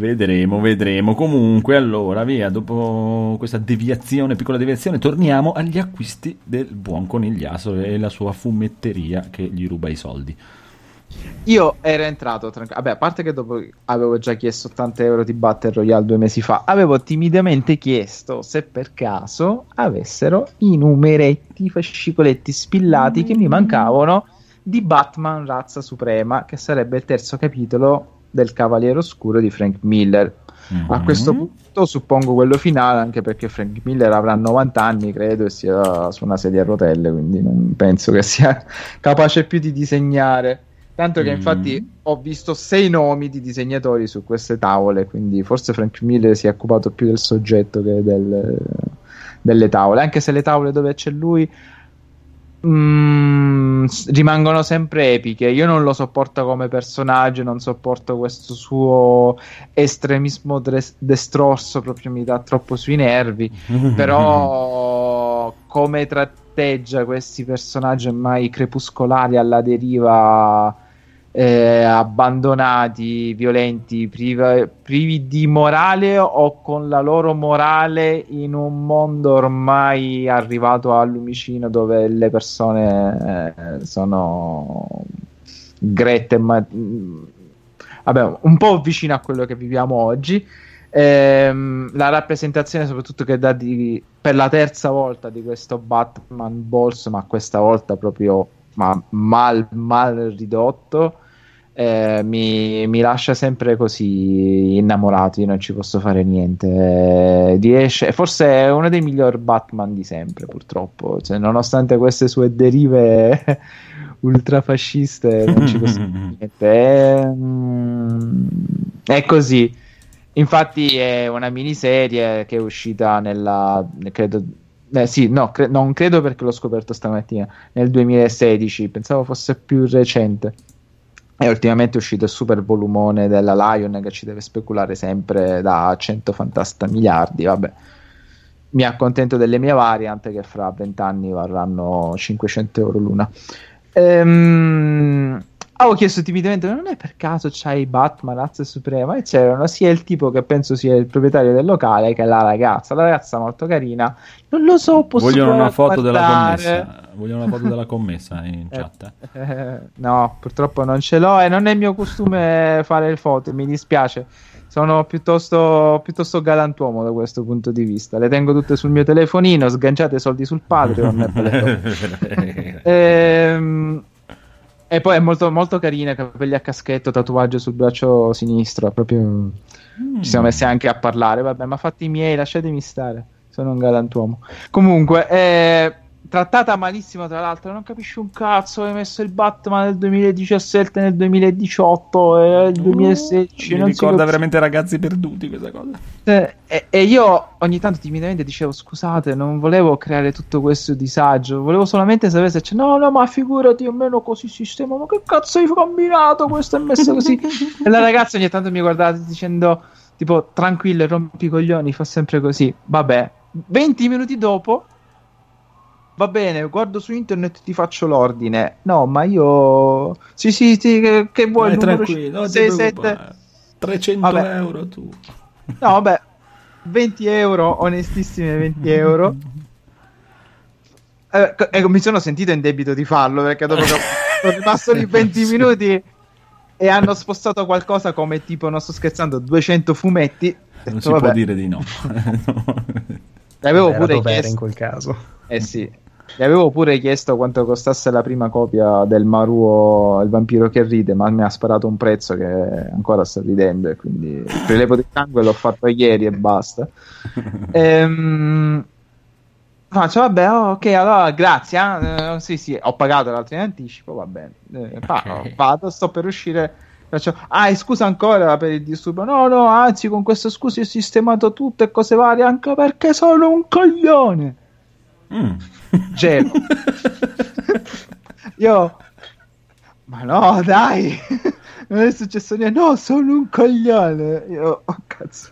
Vedremo, vedremo. Comunque, allora, via, dopo questa deviazione, piccola deviazione, torniamo agli acquisti del buon Conigliastro e la sua fumetteria che gli ruba i soldi. Io ero entrato, tranqu- vabbè, a parte che dopo avevo già chiesto ottanta euro di Battle Royale due mesi fa, avevo timidamente chiesto se per caso avessero i numeretti, fascicoletti spillati che mi mancavano di Batman Razza Suprema, che sarebbe il terzo capitolo del Cavaliere Oscuro di Frank Miller. Mm-hmm. A questo punto suppongo quello finale, anche perché Frank Miller avrà novanta anni credo e sia su una sedia a rotelle, quindi non penso che sia capace più di disegnare, tanto che mm-hmm. infatti ho visto sei nomi di disegnatori su queste tavole, quindi forse Frank Miller si è occupato più del soggetto che del, delle tavole, anche se le tavole dove c'è lui Mm, rimangono sempre epiche. Io non lo sopporto come personaggio, non sopporto questo suo estremismo dres- destrorso, proprio mi dà troppo sui nervi. Però come tratteggia questi personaggi ormai crepuscolari alla deriva, eh, abbandonati, violenti, priva- privi di morale o con la loro morale in un mondo ormai arrivato al lumicino dove le persone eh, sono grette, ma vabbè, un po' vicino a quello che viviamo oggi. Ehm, la rappresentazione soprattutto che dà di, per la terza volta di questo Batman Bolso, ma questa volta proprio ma mal, mal ridotto, eh, mi, mi lascia sempre così innamorato. Io non ci posso fare niente. Eh, riesce, forse è uno dei miglior Batman di sempre, purtroppo. Cioè, nonostante queste sue derive ultrafasciste, non ci posso fare niente. È, mm, è così. Infatti, è una miniserie che è uscita nella, credo. Eh, sì, no, cre- non credo perché l'ho scoperto stamattina, nel duemilasedici, pensavo fosse più recente. E ultimamente è uscito il super volumone della Lion che ci deve speculare sempre da cento fantasta miliardi, vabbè. Mi accontento delle mie variant che fra vent'anni varranno cinquecento euro l'una. Ehm... Avevo chiesto timidamente, ma non è per caso c'hai Batman Razza Suprema? E c'erano sia il tipo che penso sia il proprietario del locale che la ragazza, la ragazza molto carina. Non lo so, posso vogliono una foto guardare. della commessa, vogliono una foto della commessa in chat. Eh, eh, no, purtroppo non ce l'ho e non è il mio costume fare le foto, mi dispiace. sono piuttosto, piuttosto galantuomo da questo punto di vista. Le tengo tutte sul mio telefonino, sganciate i soldi sul Patreon. ehm... E poi è molto, molto carina, capelli a caschetto, tatuaggio sul braccio sinistro, proprio mm. ci siamo messi anche a parlare, vabbè, ma fatti i miei, lasciatemi stare, sono un galantuomo. Comunque, eh, trattata malissimo tra l'altro, non capisci un cazzo, hai messo il Batman nel duemiladiciassette, nel duemiladiciotto, e eh, il duemilasedici. Mm, mi ricorda veramente Ragazzi Perduti questa cosa. Eh, e, e io ogni tanto timidamente dicevo scusate, non volevo creare tutto questo disagio, volevo solamente sapere se c'è, no no ma figurati, almeno così sistema, ma che cazzo hai combinato, questo è messo così. E la ragazza ogni tanto mi guardava dicendo tipo tranquillo, rompi i coglioni, fa sempre così, vabbè. venti minuti dopo, va bene, guardo su internet, ti faccio l'ordine. No, ma io... Sì, sì, sì, che, che vuoi? Vai tranquillo, non ti preoccupare. trecento vabbè. Euro tu. No, vabbè, venti euro, onestissime venti euro. Eh, ecco, mi sono sentito in debito di farlo, perché dopo che sono rimasto lì venti sì. minuti e hanno spostato qualcosa come tipo, non sto scherzando, duecento fumetti. Non detto, si vabbè. Può dire di no. L'avevo pure chiesto in quel caso. Eh sì. Gli avevo pure chiesto quanto costasse la prima copia del Maruo il vampiro che ride, ma mi ha sparato un prezzo che ancora sta ridendo, e quindi il prelevo del sangue l'ho fatto ieri e basta. ehm, faccio vabbè, oh, ok, allora grazie, eh? eh, sì sì, ho pagato l'altro in anticipo, va bene, eh, okay. Vado, sto per uscire, faccio, ah scusa ancora per il disturbo, no no, anzi con questo scusi ho sistemato tutto e cose varie, anche perché sono un coglione. Mm. Gelo. Io, ma no dai, non è successo niente, no sono un coglione. Io, oh cazzo,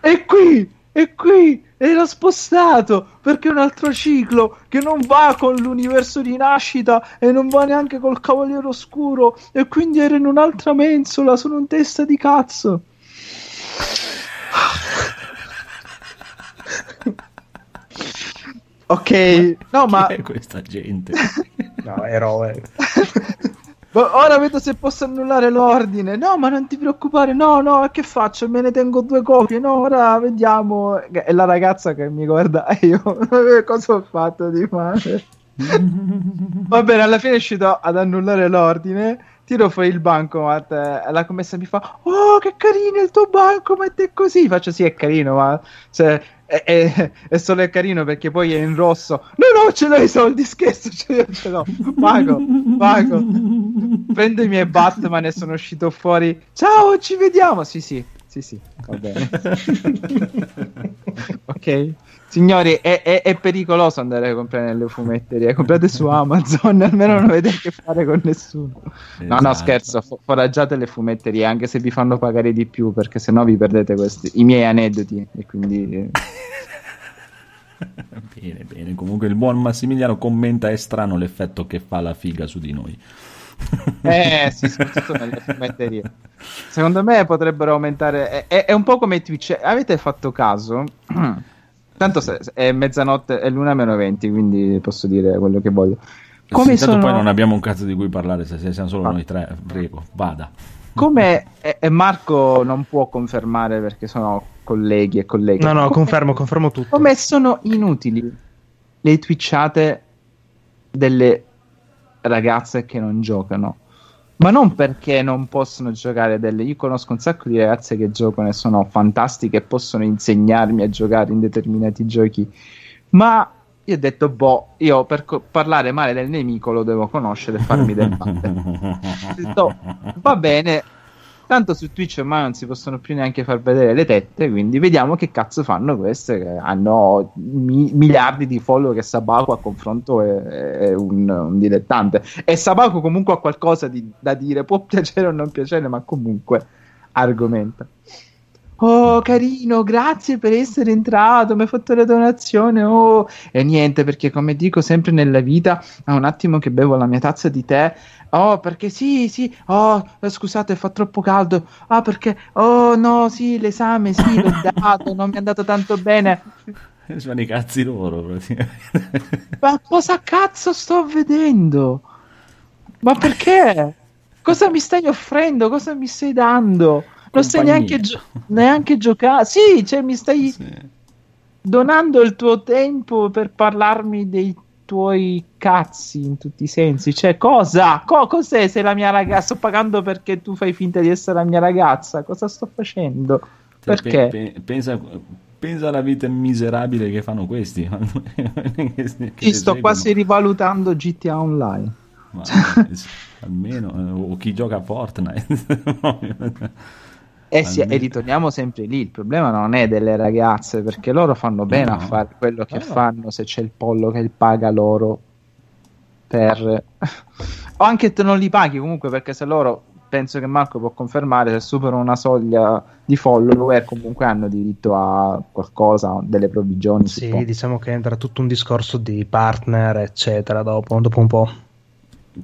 è qui, è qui, e l'ho spostato perché è un altro ciclo che non va con l'universo di nascita e non va neanche col Cavaliere Oscuro, e quindi era in un'altra mensola, sono un testa di cazzo. Ok, no, ma chi è questa gente? No, eroe. Ora vedo se posso annullare l'ordine. No, ma non ti preoccupare. No, no, che faccio? Me ne tengo due copie. No, ora vediamo. È la ragazza che mi guarda. Io cosa ho fatto di male? Va bene, alla fine riuscito ad annullare l'ordine. Tiro fuori il bancomat, la commessa mi fa, oh che carino il tuo bancomat, è così, faccio sì è carino, ma cioè, è, è, è solo è carino perché poi è in rosso, no no ce l'ho i soldi, scherzo, ce l'ho, pago, pago, prendo i miei Batman e sono uscito fuori, ciao ci vediamo, sì sì, sì sì, va bene. Ok signori, è, è, è pericoloso andare a comprare nelle fumetterie, comprate su Amazon, almeno non avete a che fare con nessuno. Esatto. No no scherzo, for- foraggiate le fumetterie anche se vi fanno pagare di più, perché sennò vi perdete questi, i miei aneddoti, e quindi bene bene. Comunque il buon Massimiliano commenta, è strano l'effetto che fa la figa su di noi. Eh sì, soprattutto nelle fumetterie. Secondo me potrebbero aumentare, è, è, è un po' come Twitch, avete fatto caso? Tanto se, se è mezzanotte, è l'una meno venti, quindi posso dire quello che voglio. Come sono... Poi non abbiamo un cazzo di cui parlare, se siamo solo ah. noi tre, prego, vada. Come e, e Marco non può confermare perché sono colleghi e colleghe. No, no, come, confermo, confermo tutto. Come sono inutili le twitchate delle ragazze che non giocano, ma non perché non possono giocare delle... Io conosco un sacco di ragazze che giocano e sono fantastiche e possono insegnarmi a giocare in determinati giochi, ma io ho detto boh, io per co- parlare male del nemico lo devo conoscere e farmi del male. Ho detto va bene, tanto su Twitch ormai non si possono più neanche far vedere le tette, quindi vediamo che cazzo fanno queste che hanno mi- miliardi di follower, che Sabaku a confronto è, è un, un dilettante, e Sabaku comunque ha qualcosa di, da dire, può piacere o non piacere, ma comunque argomenta. Oh carino, grazie per essere entrato, mi hai fatto la donazione, oh e niente, perché come dico sempre nella vita, è un attimo che bevo la mia tazza di tè, oh perché sì sì, oh scusate fa troppo caldo, ah perché oh no sì l'esame sì l'ho dato, non mi è andato tanto bene. Sono i cazzi loro praticamente. Ma cosa cazzo sto vedendo? Ma perché? Cosa mi stai offrendo? Cosa mi stai dando? non stai neanche, gio- neanche giocando. Sì, cioè mi stai sì. donando il tuo tempo per parlarmi dei tuoi cazzi in tutti i sensi. Cioè, cosa? Co- cos'è se la mia ragazza? Sto pagando perché tu fai finta di essere la mia ragazza. Cosa sto facendo? Cioè, perché? Pe- pe- pensa... pensa alla vita miserabile che fanno questi. che che sto quasi rivalutando G T A Online. Ma, almeno, o chi gioca a Fortnite. eh sì, e ritorniamo sempre lì, il problema non è delle ragazze, perché loro fanno bene no. a fare quello che no. fanno, se c'è il pollo che paga loro per... o anche te non li paghi comunque, perché se loro... penso che Marco può confermare, se superano una soglia di follower comunque hanno diritto a qualcosa, delle provvigioni. Sì, diciamo che entra tutto un discorso di partner eccetera dopo, dopo un po'.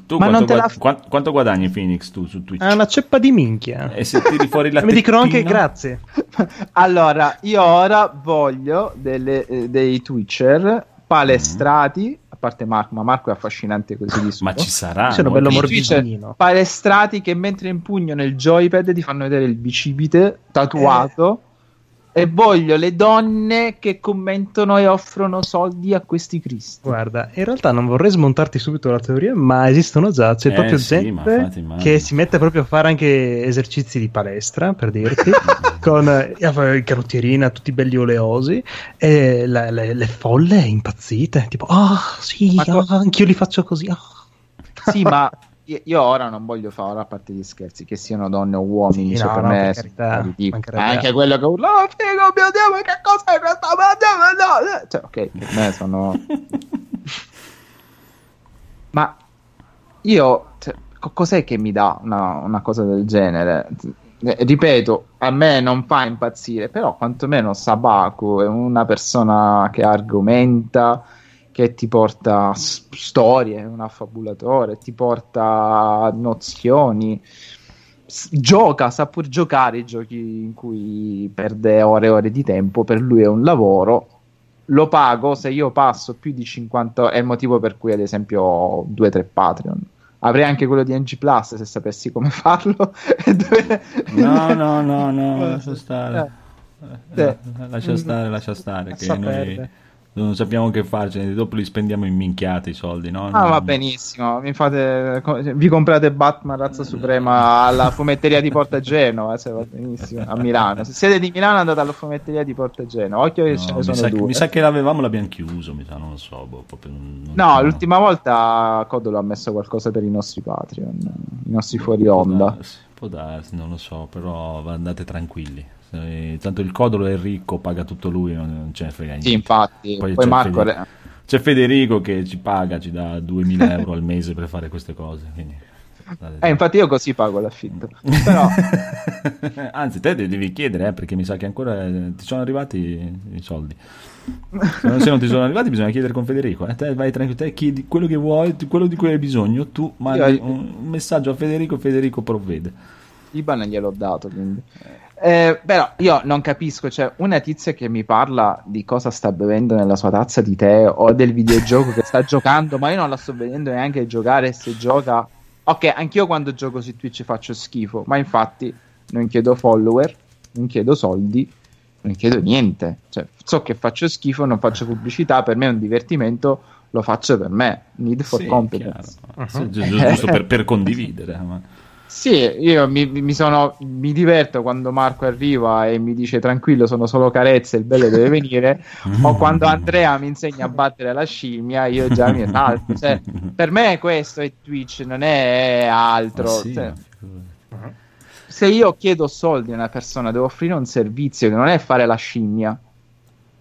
Tu ma quanto, guad- la... qu- quanto guadagni Phoenix tu su Twitch? È una ceppa di minchia. E se tiri fuori la teppina? Mi dicono anche grazie. Allora, io ora voglio delle, eh, dei Twitcher palestrati, mm-hmm. a parte Marco, ma Marco è affascinante così di suo. Ma ci sarà, sono bello morbidino. Palestrati che mentre impugnano il joypad ti fanno vedere il bicipite tatuato, eh. e voglio le donne che commentano e offrono soldi a questi cristi. Guarda, in realtà non vorrei smontarti subito la teoria, ma esistono già, c'è eh, proprio sì, gente ma fatti, ma... che si mette proprio a fare anche esercizi di palestra, per dirti, con eh, carottierina, tutti belli oleosi, e la, le, le folle impazzite, tipo ah oh, sì, oh, co- anch'io li faccio così, oh. Sì, ma io ora non voglio fare, a parte gli scherzi, che siano donne o uomini, sì, no, per no, me carità, anche quello che urla oh, figo mio Dio, che cosa è questa, no, cioè ok, per me sono ma io cioè, cos'è che mi dà una, una cosa del genere? Ripeto, a me non fa impazzire, però quantomeno Sabaku è una persona che argomenta, che ti porta storie, è un affabulatore, ti porta nozioni, S- gioca, sa pur giocare i giochi in cui perde ore e ore di tempo, per lui è un lavoro, lo pago, se io passo più di cinquanta, è il motivo per cui ad esempio ho due o tre Patreon. Avrei anche quello di N G Plus se sapessi come farlo. Dove... No, no, no, no, lascia stare. Eh. Lascia stare, lascia stare. Che noi non sappiamo che farci, dopo li spendiamo in minchiate i soldi, no? Ah, no, va benissimo. Mi fate... Vi comprate Batman Razza Suprema alla fumetteria di Porta Genova, cioè, va benissimo, a Milano. Se siete di Milano andate alla fumetteria di Porta Genova. Occhio che no, ce ne sono due. Che, mi sa che l'avevamo, l'abbiamo chiuso, mi sa, non lo so. Boh, proprio non no, so. L'ultima volta Codolo ha messo qualcosa per i nostri Patreon, i nostri fuori onda. Può darsi, non lo so, però andate tranquilli. Tanto il Codolo è ricco, paga tutto lui, non ce ne frega niente. Sì, infatti. Poi, poi c'è, Marco... Federico, c'è Federico che ci paga, ci dà duemila euro al mese per fare queste cose. Quindi... Eh, infatti io così pago l'affitto. Però... Anzi, te devi chiedere, eh, perché mi sa che ancora ti sono arrivati i soldi. Se non ti sono arrivati bisogna chiedere con Federico. Eh. Te vai tranquillo, te chiedi quello che vuoi, quello di cui hai bisogno, tu mandi io... un messaggio a Federico, Federico provvede. l'I B A N gliel'ho dato, quindi... Eh, però io non capisco, cioè una tizia che mi parla di cosa sta bevendo nella sua tazza di tè o del videogioco che sta giocando, ma io non la sto vedendo neanche giocare. Se gioca, ok, anch'io quando gioco su Twitch faccio schifo, ma infatti non chiedo follower, non chiedo soldi, non chiedo niente, cioè, so che faccio schifo, non faccio pubblicità, per me è un divertimento, lo faccio per me, need for sì, competence uh-huh. sì, giusto per, per condividere, ma... Sì, io mi, mi, sono, mi diverto quando Marco arriva e mi dice tranquillo, sono solo carezze, il bello deve venire, o quando Andrea mi insegna a battere la scimmia, io già mi esalto. Cioè, per me questo è Twitch, non è altro. Oh, sì, cioè, se io chiedo soldi a una persona, devo offrire un servizio che non è fare la scimmia,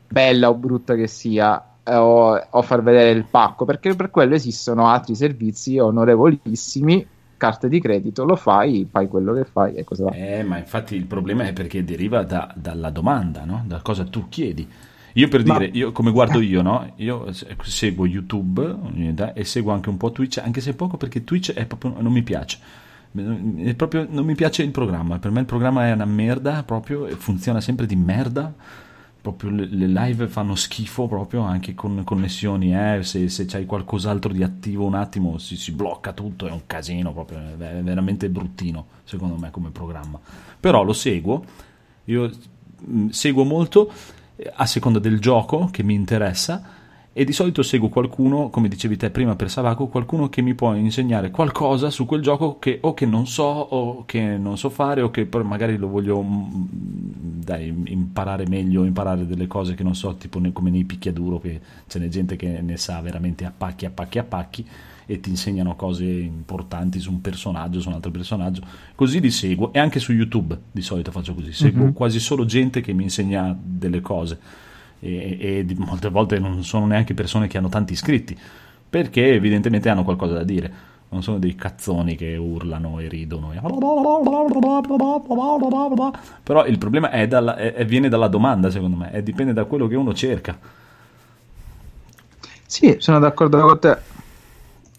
bella o brutta che sia, o, o far vedere il pacco, perché per quello esistono altri servizi onorevolissimi, carte di credito, lo fai, fai quello che fai e cosa va. Eh, ma infatti il problema è perché deriva da, dalla domanda, no? Da cosa tu chiedi. Io per ma... dire, io come guardo io, no? Io seguo YouTube e seguo anche un po' Twitch, anche se poco, perché Twitch è proprio non mi piace. È proprio non mi piace il programma, per me il programma è una merda, proprio funziona sempre di merda. proprio le, le live fanno schifo, proprio anche con connessioni, eh? se, se c'hai qualcos'altro di attivo un attimo si, si blocca tutto, è un casino proprio, è veramente bruttino secondo me come programma, però lo seguo, io seguo molto a seconda del gioco che mi interessa, e di solito seguo qualcuno, come dicevi te prima per Savaco, qualcuno che mi può insegnare qualcosa su quel gioco che o che non so, o che non so fare, o che poi magari lo voglio dai, imparare meglio, imparare delle cose che non so, tipo come nei picchiaduro, che ce n'è gente che ne sa veramente a pacchi, a pacchi, a pacchi, e ti insegnano cose importanti su un personaggio, su un altro personaggio, così li seguo, e anche su YouTube di solito faccio così, seguo mm-hmm. quasi solo gente che mi insegna delle cose. E, e di, molte volte non sono neanche persone che hanno tanti iscritti, perché evidentemente hanno qualcosa da dire, non sono dei cazzoni che urlano e ridono e... però il problema è dalla, è, viene dalla domanda, secondo me, e dipende da quello che uno cerca. Sì, sono d'accordo con te,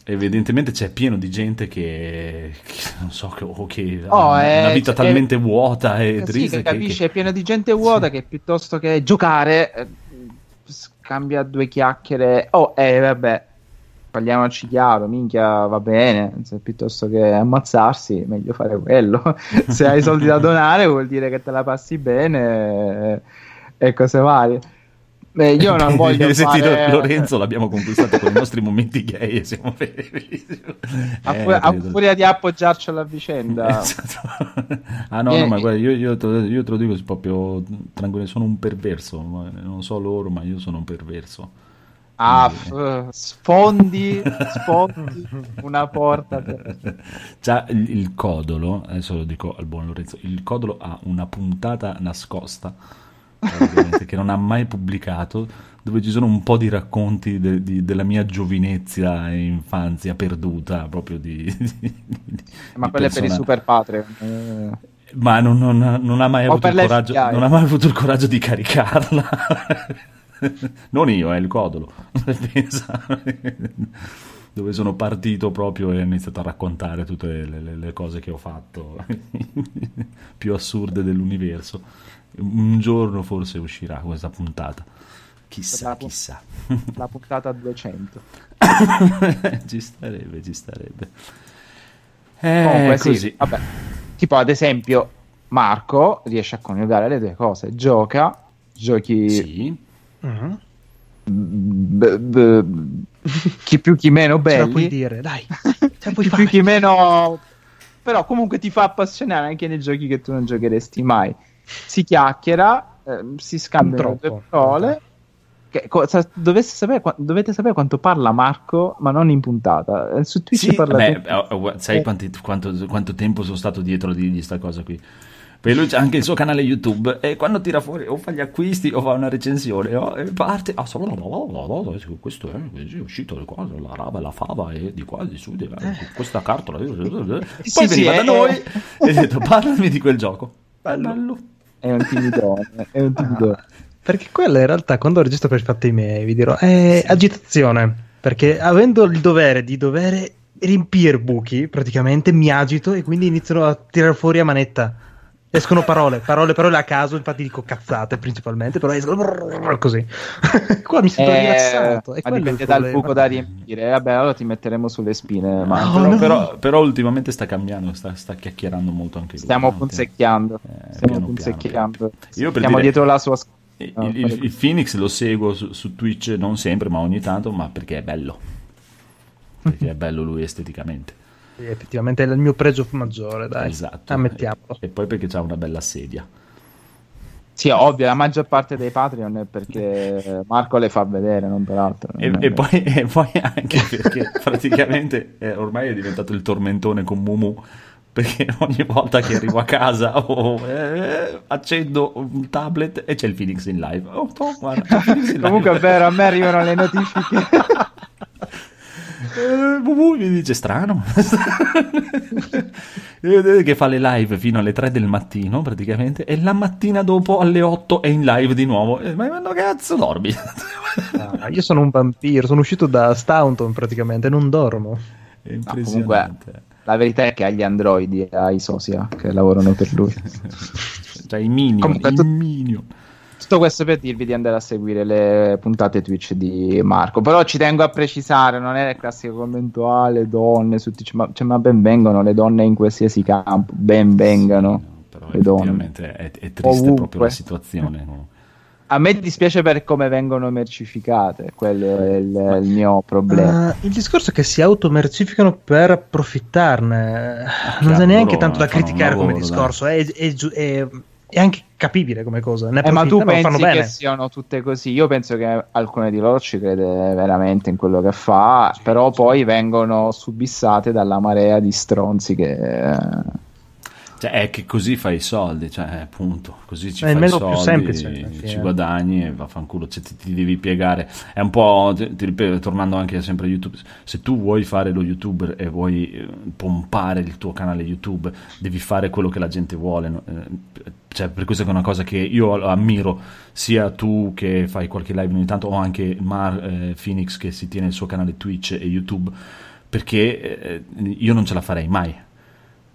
evidentemente c'è pieno di gente che, che non so, che, o che oh, ha è, una vita talmente è, vuota e sì, triste che capisci, che, è pieno di gente vuota sì. che piuttosto che giocare eh, scambia due chiacchiere, oh eh vabbè parliamoci chiaro, minchia va bene, se piuttosto che ammazzarsi meglio fare quello. Se hai soldi da donare vuol dire che te la passi bene eh, e cose varie. Beh, io non voglio senti, fare... Lorenzo l'abbiamo conquistato con i nostri momenti gay e siamo felici. A, fu- eh, a furia di appoggiarci alla vicenda. Esatto. Ah no, eh, no, ma guarda, io, io, te, io te lo dico proprio tranquillo, sono un perverso, non so loro, ma io sono un perverso. Ah, f- sfondi, sfondi una porta. Per... C'ha il, il codolo, adesso lo dico al buon Lorenzo, il codolo ha una puntata nascosta che non ha mai pubblicato, dove ci sono un po' di racconti de, di, della mia giovinezza e infanzia perduta, proprio di, di, di ma quelle persona... per i super patri eh... ma non, non, non ha mai o avuto il coraggio F B I. Non ha mai avuto il coraggio di caricarla. Non io, è il codolo. Dove sono partito proprio e ho iniziato a raccontare tutte le, le, le cose che ho fatto più assurde dell'universo. Un giorno forse uscirà questa puntata, chissà, la, chissà la puntata duecento. Ci starebbe, ci starebbe eh, comunque così. Sì, vabbè. Tipo ad esempio Marco riesce a coniugare le due cose, gioca, giochi sì. uh-huh. b- b- chi più chi meno belli, ce la puoi dire, dai. Ce la puoi chi fare. Più chi meno, però comunque ti fa appassionare anche nei giochi che tu non giocheresti mai. Si chiacchiera, eh, si scambiano due parole. Che, cosa, dovesse sapere, dovete sapere quanto parla Marco, ma non in puntata. Su Twitch sì, parla. Beh, tempo. Sai quanti, quanto, quanto tempo sono stato dietro di, di sta cosa qui? Poi lui c'ha anche il suo canale YouTube, e quando tira fuori o fa gli acquisti o fa una recensione, oh, e parte, ah, questo è uscito di qua, la raba, la fava, e di qua, di su, di questa cartola. Poi sì, veniva sì, da eh. noi e ha detto parlami di quel gioco. Bello. Bello. È un timidone, è un timidone. Ah, perché quello in realtà quando registro per i fatti miei vi dirò è sì. agitazione, perché avendo il dovere di dovere riempire buchi praticamente mi agito e quindi iniziano a tirar fuori a manetta, escono parole parole parole a caso, infatti dico cazzate principalmente, però escono così. Qua mi sento eh, rilassato, ma dipende dal buco da riempire. Vabbè, allora ti metteremo sulle spine, ma no, però, no. Però, però ultimamente sta cambiando, sta, sta chiacchierando molto anche lui, stiamo punzecchiando eh, stiamo punzecchiando stiamo dire... dietro la sua il, no, il, il Phoenix lo seguo su, su Twitch, non sempre ma ogni tanto, ma perché è bello, perché è bello lui esteticamente. Effettivamente è il mio pregio maggiore, dai. Esatto. Ammettiamolo. E, e poi perché c'ha una bella sedia. Sì, ovvio, la maggior parte dei Patreon è perché Marco le fa vedere, non peraltro. Non e, e, poi, e poi anche perché praticamente è, ormai è diventato il tormentone con Mumu, perché ogni volta che arrivo a casa oh, eh, accendo un tablet e c'è il Phoenix in live. Oh, oh, guarda, il Phoenix in live. Comunque è vero, a me arrivano le notifiche. Eh, Bubu mi dice strano. Che fa le live fino alle tre del mattino praticamente, e la mattina dopo alle otto è in live di nuovo. Eh, ma quando cazzo dormi? Ah, io sono un vampiro, sono uscito da Staunton praticamente, non dormo. È impressionante. No, comunque, la verità è che agli androidi e ai sosia che lavorano per lui. Cioè i minion, comunque, i tu... minion. Tutto questo per dirvi di andare a seguire le puntate Twitch di Marco. Però ci tengo a precisare, non è il classico commento ah, le donne su Twitch, ma, cioè, ma ben vengano le donne in qualsiasi campo, ben vengano sì, no, le donne. È, è triste ovunque. Proprio la situazione. No? A me dispiace per come vengono mercificate, quello è il, ma, il mio problema. Uh, il discorso è che si automercificano per approfittarne, non c'è neanche tanto da criticare lavoro, come discorso, è, è, è, è anche capibile come cosa. Ne eh, ma tu pensi fanno che bene. Siano tutte così? Io penso che alcune di loro ci crede veramente in quello che fa, c'è, però c'è. Poi vengono subissate dalla marea di stronzi che... Cioè, è che così fai i soldi, cioè, appunto, così ci è fai i soldi, più semplice, ci eh. guadagni e vaffanculo, cioè, ti, ti devi piegare. È un po', ti, ti ripeto, tornando anche sempre a YouTube, se tu vuoi fare lo YouTuber e vuoi pompare il tuo canale YouTube, devi fare quello che la gente vuole, no? Cioè, per questo è una cosa che io ammiro, sia tu che fai qualche live ogni tanto, o anche Mar eh, Phoenix che si tiene il suo canale Twitch e YouTube, perché eh, io non ce la farei mai.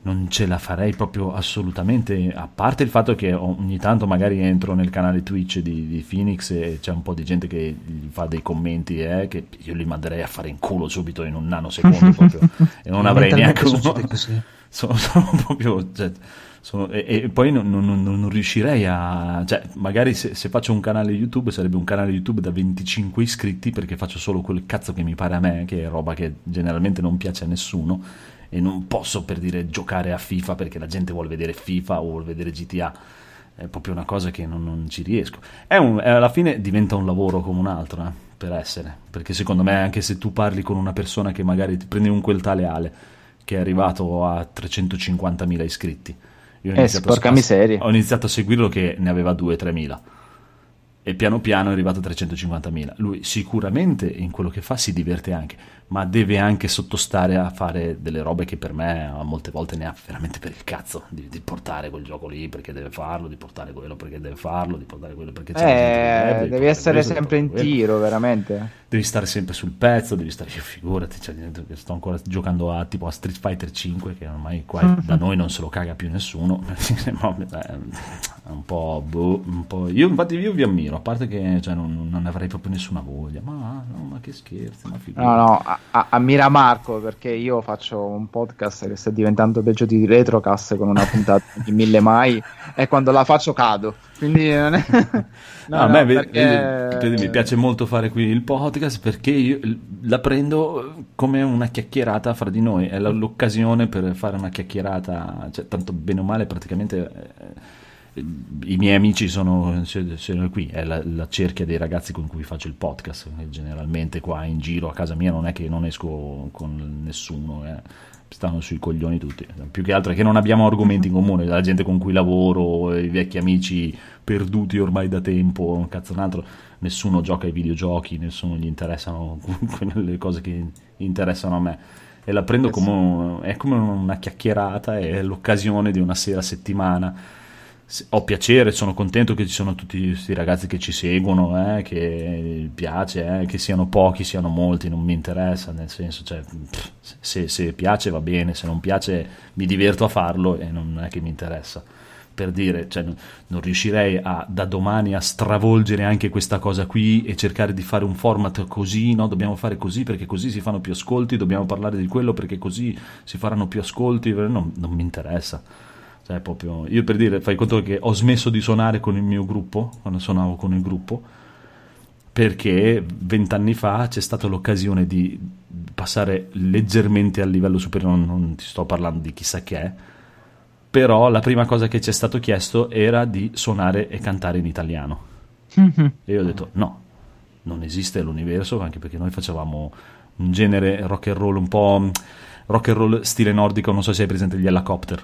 Non ce la farei proprio assolutamente, a parte il fatto che ogni tanto magari entro nel canale Twitch di, di Phoenix e c'è un po' di gente che gli fa dei commenti eh, che io li manderei a fare in culo subito in un nanosecondo proprio e non avrei neanche uno. Sono, sono proprio... Cioè, sono, e, e poi non, non, non riuscirei a... Cioè, magari se, se faccio un canale YouTube sarebbe un canale YouTube da venticinque iscritti, perché faccio solo quel cazzo che mi pare a me, che è roba che generalmente non piace a nessuno. E non posso, per dire, giocare a FIFA perché la gente vuole vedere FIFA o vuole vedere G T A, è proprio una cosa che non, non ci riesco. È un, alla fine diventa un lavoro come un altro, eh, per essere, perché secondo me anche se tu parli con una persona che magari ti prende un quel tale Ale che è arrivato a trecentocinquantamila iscritti, io ho eh, sporca a, miseria ho iniziato a seguirlo che ne aveva due tremila e piano piano è arrivato a trecentocinquantamila. Lui sicuramente in quello che fa si diverte anche, ma deve anche sottostare a fare delle robe che per me molte volte ne ha veramente per il cazzo, di, di portare quel gioco lì perché deve farlo, di portare quello perché deve farlo, di portare quello perché c'è eh, deve, devi essere questo, sempre in quello. Tiro veramente devi stare sempre sul pezzo, devi stare, io figurati, cioè, sto ancora giocando a tipo a Street Fighter cinque che ormai qua da noi non se lo caga più nessuno. È un po', boh, un po'... Io infatti io vi ammiro, a parte che cioè, non, non avrei proprio nessuna voglia, ma no, ma che scherzi, ma figurati. No, no, a, a, ammira Marco perché io faccio un podcast che sta diventando peggio di Retrocast con una puntata di mille mai e quando la faccio cado, quindi non è... No, no, a me no, perché... vedi, mi piace molto fare qui il podcast perché io la prendo come una chiacchierata fra di noi, è l'occasione per fare una chiacchierata, cioè, tanto bene o male praticamente eh, i miei amici sono, sono qui, è la, la cerchia dei ragazzi con cui faccio il podcast, generalmente qua in giro a casa mia non è che non esco con nessuno, eh. Stanno sui coglioni tutti, più che altro è che non abbiamo argomenti in comune, la gente con cui lavoro, i vecchi amici perduti ormai da tempo, un cazzo un altro, nessuno gioca ai videogiochi, nessuno gli interessano le cose che interessano a me e la prendo come, è come una chiacchierata, è l'occasione di una sera a settimana. Ho piacere, sono contento che ci sono tutti questi ragazzi che ci seguono, eh, che piace, eh, che siano pochi, siano molti, non mi interessa, nel senso, cioè, pff, se, se piace va bene, se non piace mi diverto a farlo e non è che mi interessa. Per dire, cioè, non riuscirei a, da domani a stravolgere anche questa cosa qui e cercare di fare un format così, no? Dobbiamo fare così perché così si fanno più ascolti, dobbiamo parlare di quello perché così si faranno più ascolti, non, non mi interessa. Cioè, proprio, io per dire, fai conto che ho smesso di suonare con il mio gruppo, quando suonavo con il gruppo, perché vent'anni fa c'è stata l'occasione di passare leggermente al livello superiore, non, non ti sto parlando di chissà che è, però la prima cosa che ci è stato chiesto era di suonare e cantare in italiano. Mm-hmm. E io ho detto no, non esiste l'universo, anche perché noi facevamo un genere rock and roll un po' rock and roll stile nordico, non so se hai presente gli Helicopter.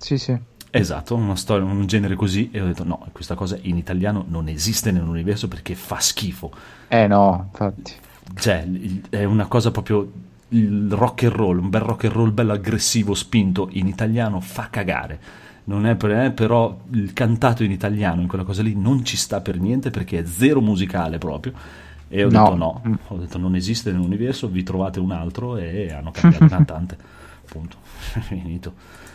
Sì, sì. Esatto, una storia, un genere così, e ho detto no, questa cosa in italiano non esiste nell'universo perché fa schifo. Eh no, infatti. Cioè, è una cosa proprio il rock and roll, un bel rock and roll bello aggressivo, spinto, in italiano fa cagare. Non è per, eh, però il cantato in italiano in quella cosa lì non ci sta per niente perché è zero musicale proprio. E ho no. detto no, mm. ho detto non esiste nell'universo, vi trovate un altro e hanno cambiato cantante. Punto. Finito.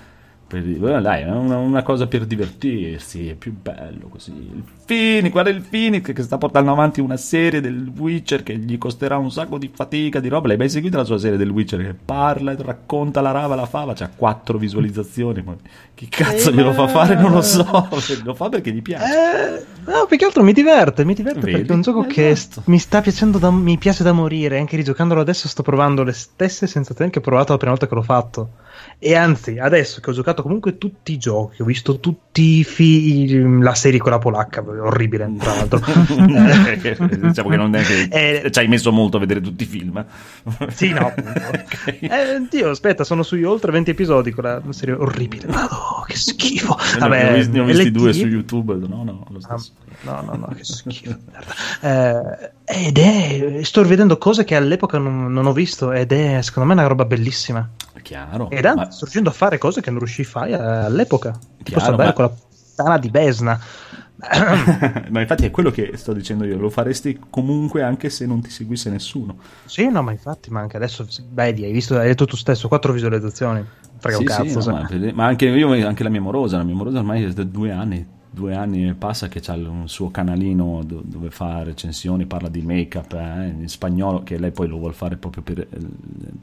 per, dai, una, una cosa per divertirsi, è più bello così. Il Phoenix, guarda il Phoenix che sta portando avanti una serie del Witcher che gli costerà un sacco di fatica, di roba. L'hai mai seguita la sua serie del Witcher che parla, racconta la rava, la fava, c'ha quattro visualizzazioni, ma chi cazzo eh, glielo fa fare non lo so, lo fa perché gli piace. Eh, no, più che altro mi diverte, mi diverte Vedi? Perché è un gioco eh, che st- mi sta piacendo, da, mi piace da morire, anche rigiocandolo adesso sto provando le stesse sensazioni che ho provato la prima volta che l'ho fatto. E anzi, adesso che ho giocato comunque tutti i giochi, ho visto tutti i fi- la serie quella polacca, orribile tra l'altro. Diciamo che non è che eh, ci hai messo molto a vedere tutti i film. Sì, no. Okay. Eh, Dio, aspetta, sono sui oltre venti episodi quella serie orribile. Oh, che schifo. Vabbè, ne ho visti due su YouTube, no, no, lo stesso. No, no, no, che schifo. Eh, ed è, sto rivedendo cose che all'epoca non, non ho visto ed è secondo me una roba bellissima. Chiaro. Ed anzi, ma... sto riuscendo a fare cose che non riuscivi a fare all'epoca. Ti posso andare ma... con la puttana di Besna. Ma infatti è quello che sto dicendo io, lo faresti comunque anche se non ti seguisse nessuno. Sì, no, ma infatti, ma anche adesso, vedi, hai visto, hai detto tu stesso, quattro visualizzazioni. Frega sì, un cazzo. Sì, no, ma, ma anche io, anche la mia morosa, la mia morosa ormai è da due anni. Due anni e passa che c'ha un suo canalino do- dove fa recensioni, parla di make-up eh, in spagnolo, che lei poi lo vuol fare proprio per,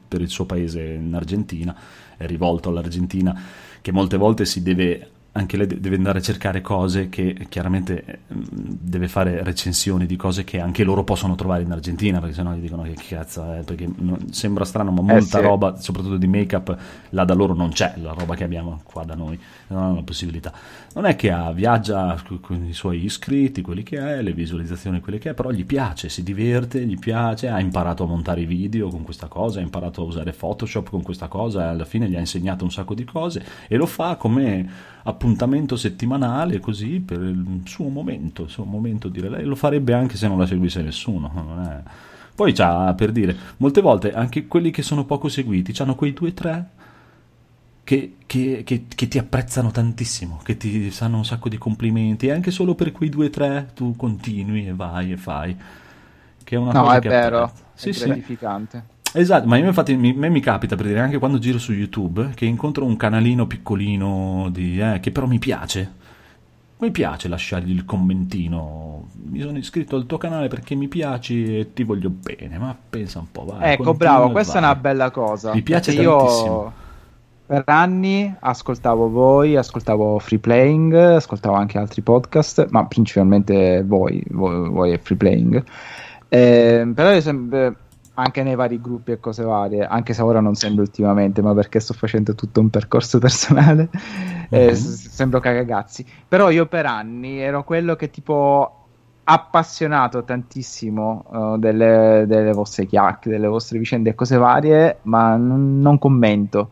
per il suo paese in Argentina, è rivolto all'Argentina, che molte volte si deve, anche lei deve andare a cercare cose che chiaramente deve fare recensioni di cose che anche loro possono trovare in Argentina, perché sennò gli dicono che cazzo è, perché non, sembra strano, ma molta eh sì. roba, soprattutto di make-up, là da loro non c'è, la roba che abbiamo qua da noi, non hanno la possibilità. Non è che ha, viaggia con i suoi iscritti, quelli che è, le visualizzazioni, quelle che è, però gli piace, si diverte, gli piace, ha imparato a montare i video con questa cosa, ha imparato a usare Photoshop con questa cosa, alla fine gli ha insegnato un sacco di cose e lo fa come appuntamento settimanale, così per il suo momento, il suo momento di lei lo farebbe anche se non la seguisse nessuno, non è... Poi c'ha, per dire, molte volte anche quelli che sono poco seguiti hanno quei due o tre Che, che, che, che ti apprezzano tantissimo, che ti sanno un sacco di complimenti, e anche solo per quei due o tre tu continui e vai e fai, che è una no, cosa è che vero, sì, è sì. gratificante. Esatto, ma io infatti mi, me mi capita, per dire, anche quando giro su YouTube che incontro un canalino piccolino di, eh, che però mi piace mi piace lasciargli il commentino, mi sono iscritto al tuo canale perché mi piaci e ti voglio bene, ma pensa un po', vai, ecco, bravo, questa vai. È una bella cosa, mi piace tantissimo io... Per anni ascoltavo voi, ascoltavo Free Playing, ascoltavo anche altri podcast, ma principalmente voi, voi, voi e Free Playing. Eh, però sempre, anche nei vari gruppi e cose varie, anche se ora non sembro ultimamente, ma perché sto facendo tutto un percorso personale, eh, mm-hmm. sembro cagagazzi. Però io per anni ero quello che tipo... appassionato tantissimo uh, delle, delle vostre chiacchiere, delle vostre vicende e cose varie, ma n- non commento.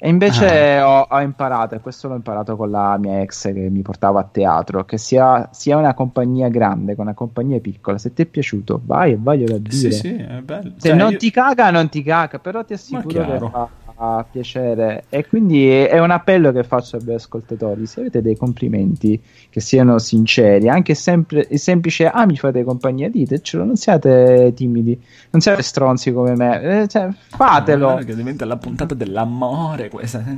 E invece ah. ho, ho imparato, e questo l'ho imparato con la mia ex che mi portava a teatro, che sia, sia una compagnia grande che una compagnia piccola, se ti è piaciuto vai e vaglielo a dire, sì, sì, è bello. Se cioè, non io... ti caga non ti caga, però ti assicuro che fa, fa piacere, e quindi è un appello che faccio ai miei ascoltatori: se avete dei complimenti che siano sinceri, anche sempre il semplice ah mi fate compagnia, ditecelo, non siate timidi, non siate stronzi come me, eh, cioè, fatelo, ah, che diventa la puntata dell'amore questa. No.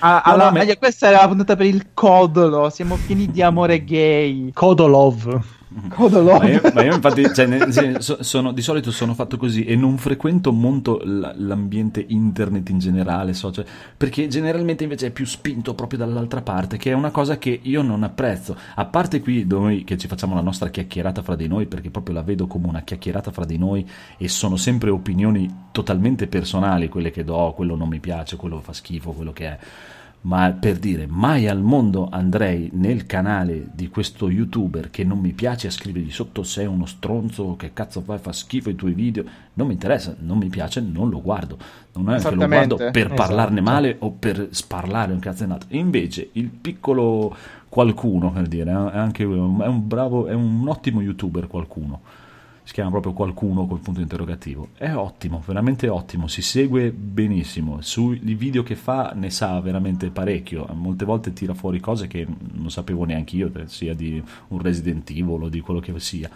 Ah, no, alla, no, me... questa era la puntata per il codolo, siamo pieni di amore gay, codolov. Codolov. Ma, io, ma io infatti cioè, ne, sono, di solito sono fatto così e non frequento molto l'ambiente internet in generale, social, perché generalmente invece è più spinto proprio dall'altra parte, che è una cosa che io non apprezzo, a parte qui noi che ci facciamo la nostra chiacchierata fra di noi, perché proprio la vedo come una chiacchierata fra di noi e sono sempre opinioni totalmente personali quelle che do, quello non mi piace, quello fa schifo, quello che è. Ma per dire, mai al mondo andrei nel canale di questo youtuber che non mi piace a scrivergli sotto sei uno stronzo, che cazzo fai, fa schifo i tuoi video, non mi interessa, non mi piace, non lo guardo, non è che lo guardo per parlarne male o per sparlare un cazzenato. Invece il piccolo qualcuno, per dire, è anche è un bravo, è un ottimo youtuber qualcuno, si chiama proprio qualcuno col punto interrogativo, è ottimo, veramente ottimo, si segue benissimo, sui video che fa ne sa veramente parecchio, molte volte tira fuori cose che non sapevo neanche io, sia di un Resident Evil o di quello che sia.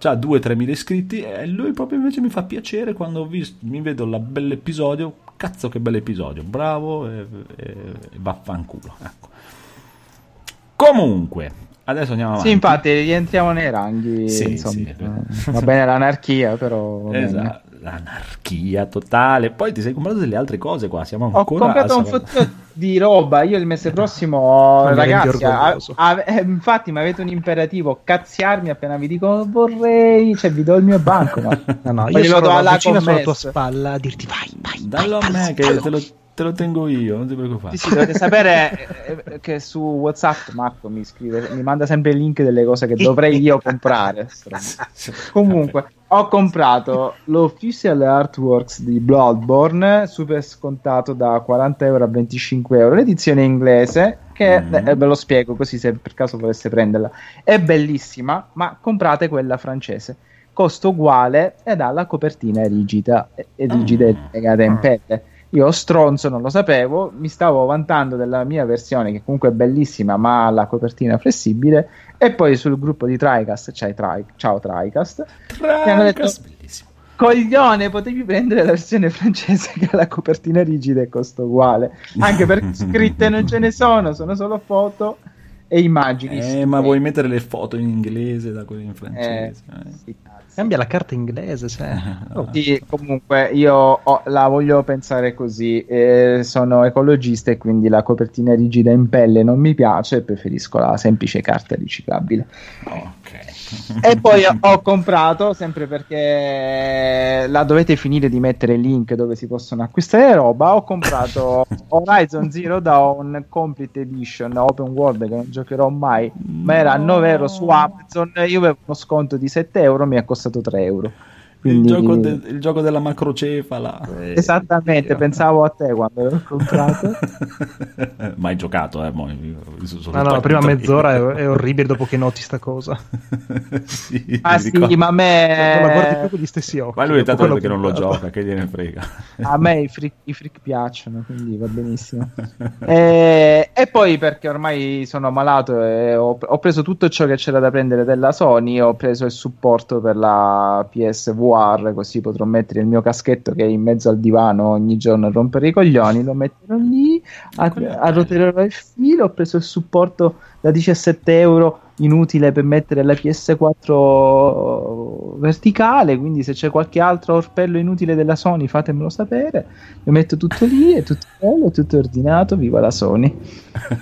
C'ha due o tre mila iscritti e lui proprio invece mi fa piacere quando ho visto, mi vedo la bell'episodio cazzo che bell'episodio, bravo e, e, e vaffanculo, ecco. Comunque adesso andiamo avanti. Sì, infatti rientriamo nei ranghi, sì, insomma, sì. Va bene l'anarchia, però esatto, bene. L'anarchia totale. Poi ti sei comprato delle altre cose qua, siamo ancora. Ho comprato un fottino di roba, io il mese prossimo, eh, ragazzi, a, a, infatti mi avete un imperativo, cazziarmi appena vi dico vorrei, cioè vi do il mio banco, ma no, no, io sono alla vicina sulla tua spalla a dirti vai, vai, dallo vai, a me che te lo te lo tengo io, non ti preoccupare. Sì, sì, dovete sapere che su WhatsApp Marco mi scrive, mi manda sempre il link delle cose che dovrei io comprare. Comunque ho comprato l'Official Artworks di Bloodborne, super scontato da quaranta euro a venticinque euro, l'edizione inglese, che mm. eh, ve lo spiego così se per caso voleste prenderla, è bellissima, ma comprate quella francese, costo uguale ed ha la copertina rigida e rigida mm. legata in pelle. Io stronzo, non lo sapevo, mi stavo vantando della mia versione che comunque è bellissima ma ha la copertina flessibile, e poi sul gruppo di Tricast c'hai tri- ciao Tricast, Tricast, che hanno detto, bellissimo. Coglione, potevi prendere la versione francese che ha la copertina rigida e costo uguale, anche perché scritte non ce ne sono, sono solo foto e immagini. Eh, sì, ma vuoi mettere le foto in inglese da quelle in francese? Eh, eh. Sì. Cambia la carta inglese, cioè. Oh, sì, comunque io ho, la voglio pensare così, eh, sono ecologista e quindi la copertina rigida in pelle non mi piace, preferisco la semplice carta riciclabile. Ok. E poi ho comprato, sempre perché la dovete finire di mettere il link dove si possono acquistare roba, ho comprato Horizon Zero Dawn Complete Edition Open World, che non giocherò mai, ma era a nove euro su Amazon, io avevo uno sconto di sette euro, mi è costato tre euro. Quindi... il, gioco de- il gioco della macrocefala, eh, esattamente, io. Pensavo a te quando l'ho comprato. Mai giocato, eh, mo, no, no, la prima mezz'ora è, è orribile, dopo che noti sta cosa. Sì, ah sì, ma a me la guardi più con gli stessi occhi, ma lui tanto perché non lo gioca, che gliene frega. A me i freak, i freak piacciono, quindi va benissimo. e, e poi perché ormai sono malato e ho, ho preso tutto ciò che c'era da prendere della Sony, ho preso il supporto per la P S V, così potrò mettere il mio caschetto che è in mezzo al divano ogni giorno a rompere i coglioni, lo metterò lì a, a roteare il filo. Ho preso il supporto da diciassette euro inutile per mettere la P S quattro verticale, quindi se c'è qualche altro orpello inutile della Sony fatemelo sapere, lo metto tutto lì, è tutto bello, è tutto ordinato, viva la Sony.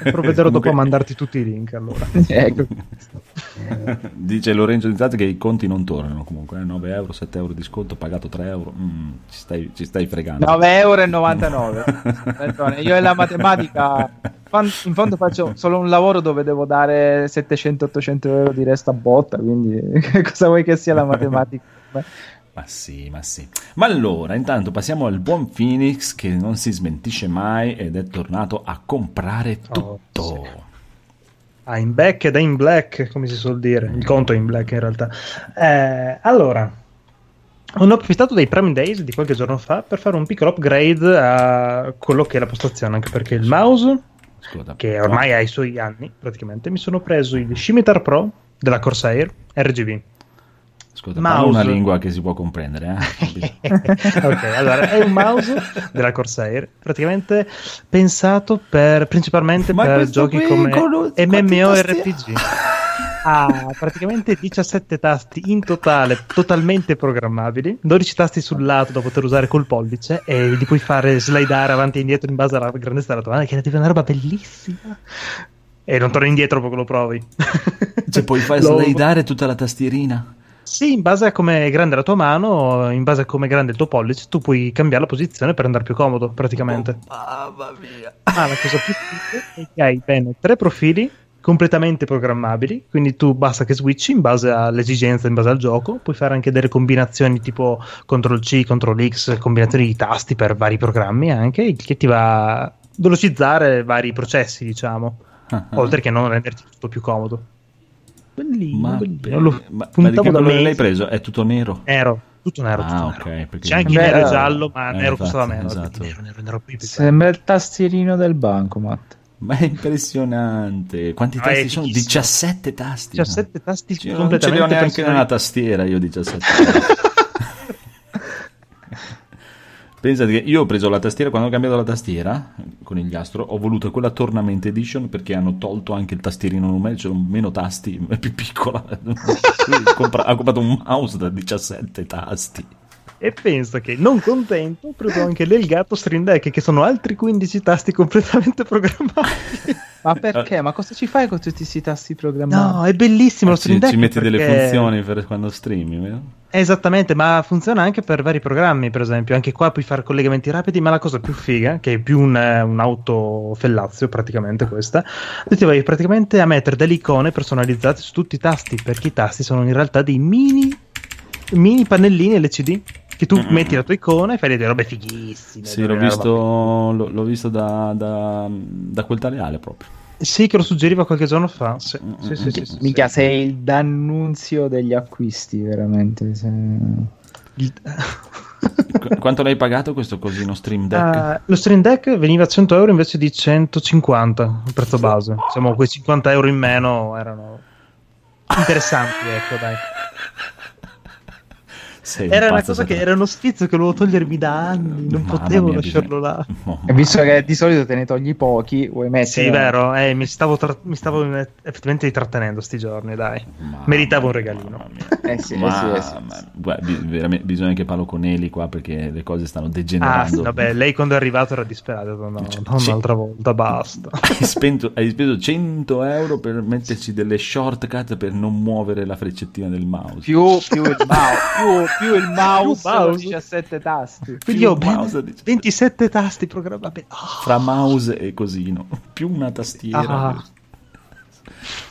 Provvederò dopo a mandarti tutti i link, allora. Ecco. Dice Lorenzo Dizzati che i conti non tornano, comunque eh? nove euro, sette euro di sconto, pagato tre euro, mm, ci, stai, ci stai fregando. Nove euro e novantanove. Perdone, io e la matematica in fondo faccio solo un lavoro dove devo dare settecento ottocento euro di resta a botta, quindi cosa vuoi che sia la matematica? Ma sì, ma sì. Ma allora, intanto passiamo al buon Phoenix che non si smentisce mai ed è tornato a comprare tutto. Oh, sì. Ah, in back ed in black, come si suol dire. Il conto è in black in realtà. Eh, allora, ho approfittato dei Prime Days di qualche giorno fa per fare un piccolo upgrade a quello che è la postazione, anche perché il mouse... Scusa, che ormai ha i suoi anni praticamente, mi sono preso il Scimitar Pro della Corsair R G B. Ascolta, parla una lingua che si può comprendere, eh? Ok, allora è un mouse della Corsair praticamente pensato per principalmente Ma per giochi come con... MMORPG. Ha praticamente diciassette tasti in totale, totalmente programmabili, dodici tasti sul lato da poter usare col pollice e li puoi fare slidare avanti e indietro in base alla grandezza della tua mano, che è una roba bellissima. E non torni indietro dopo che lo provi. Cioè puoi fare slidare tutta la tastierina? Sì, in base a come è grande la tua mano, in base a come è grande il tuo pollice, tu puoi cambiare la posizione per andare più comodo praticamente. Oh, mamma mia. Ma ah, la cosa più figa è che hai bene tre profili completamente programmabili, quindi tu basta che switchi in base all'esigenza, in base al gioco, puoi fare anche delle combinazioni tipo control C, control X, combinazioni di tasti per vari programmi anche, che ti va a velocizzare vari processi, diciamo, ah, oltre ah. che non renderti tutto più comodo. Bellino, ma, bellino. Lo ma, ma di che colore l'hai preso? È tutto nero? Nero. Tutto nero, ah, tutto okay, nero. C'è anche nero e giallo, ma eh, nero infatti, costava meno. Esatto. Nero, nero, nero, nero. Sembra il tastierino del banco, Matt. Ma è impressionante. Quanti no, tasti sono? diciassette tasti. diciassette no? Tasti cioè, completamente. Non ce li ho neanche nella tastiera io diciassette. Pensate che io ho preso la tastiera, quando ho cambiato la tastiera con il nastro, ho voluto quella Tournament Edition perché hanno tolto anche il tastierino numerico, c'erano meno tasti, è più piccola. Ha comprato un mouse da diciassette tasti. E pensa che, non contento, ho preso anche l'Elgato Stream Deck, che sono altri quindici tasti completamente programmati. Ma perché? Ma cosa ci fai con tutti questi tasti programmati? No, è bellissimo, ah, lo Stream Deck. Ci metti perché... delle funzioni per quando streami, vero? Esattamente, ma funziona anche per vari programmi, per esempio. Anche qua puoi fare collegamenti rapidi, ma la cosa più figa, che è più un, un autofellazio praticamente questa, ti vai praticamente a mettere delle icone personalizzate su tutti i tasti, perché i tasti sono in realtà dei mini, mini pannellini L C D. Che tu mm. metti la tua icona e fai delle robe fighissime. Sì, l'ho visto, l'ho, l'ho visto da, da, da quel taleale proprio. Sì, che lo suggeriva qualche giorno fa. Sì, mm. sì, sì, sì, sì, mica sì. Sei il d'annunzio degli acquisti, veramente. Se... Il... Qu- quanto l'hai pagato questo cosino Stream Deck? Uh, lo Stream Deck veniva a cento euro invece di centocinquanta il prezzo base. Diciamo, quei cinquanta euro in meno erano interessanti, ecco, dai. Sei era un una cosa che te... era uno sfizio che volevo togliermi da anni, non Mamma potevo mia, lasciarlo bisogna... là. Oh, e visto che di solito te ne togli pochi, vuoi mettere... Sì, vero, eh, mi, stavo tra... mi stavo effettivamente trattenendo sti giorni, dai. Mamma meritavo un regalino. Eh sì, ma... eh sì, eh sì, eh sì. Guarda, bi- bisogna che parlo con Eli qua perché le cose stanno degenerando. Ah, sì, vabbè, lei quando è arrivato era disperata, no, no, cioè, c- un'altra volta, basta. Hai, spento, hai speso cento euro per metterci delle shortcut per non muovere la freccettina del mouse. Più, più il mouse, più... più il mouse, più mouse. diciassette tasti, quindi ho ventisette tasti programmati, oh. Fra mouse e cosino più una tastiera, ah.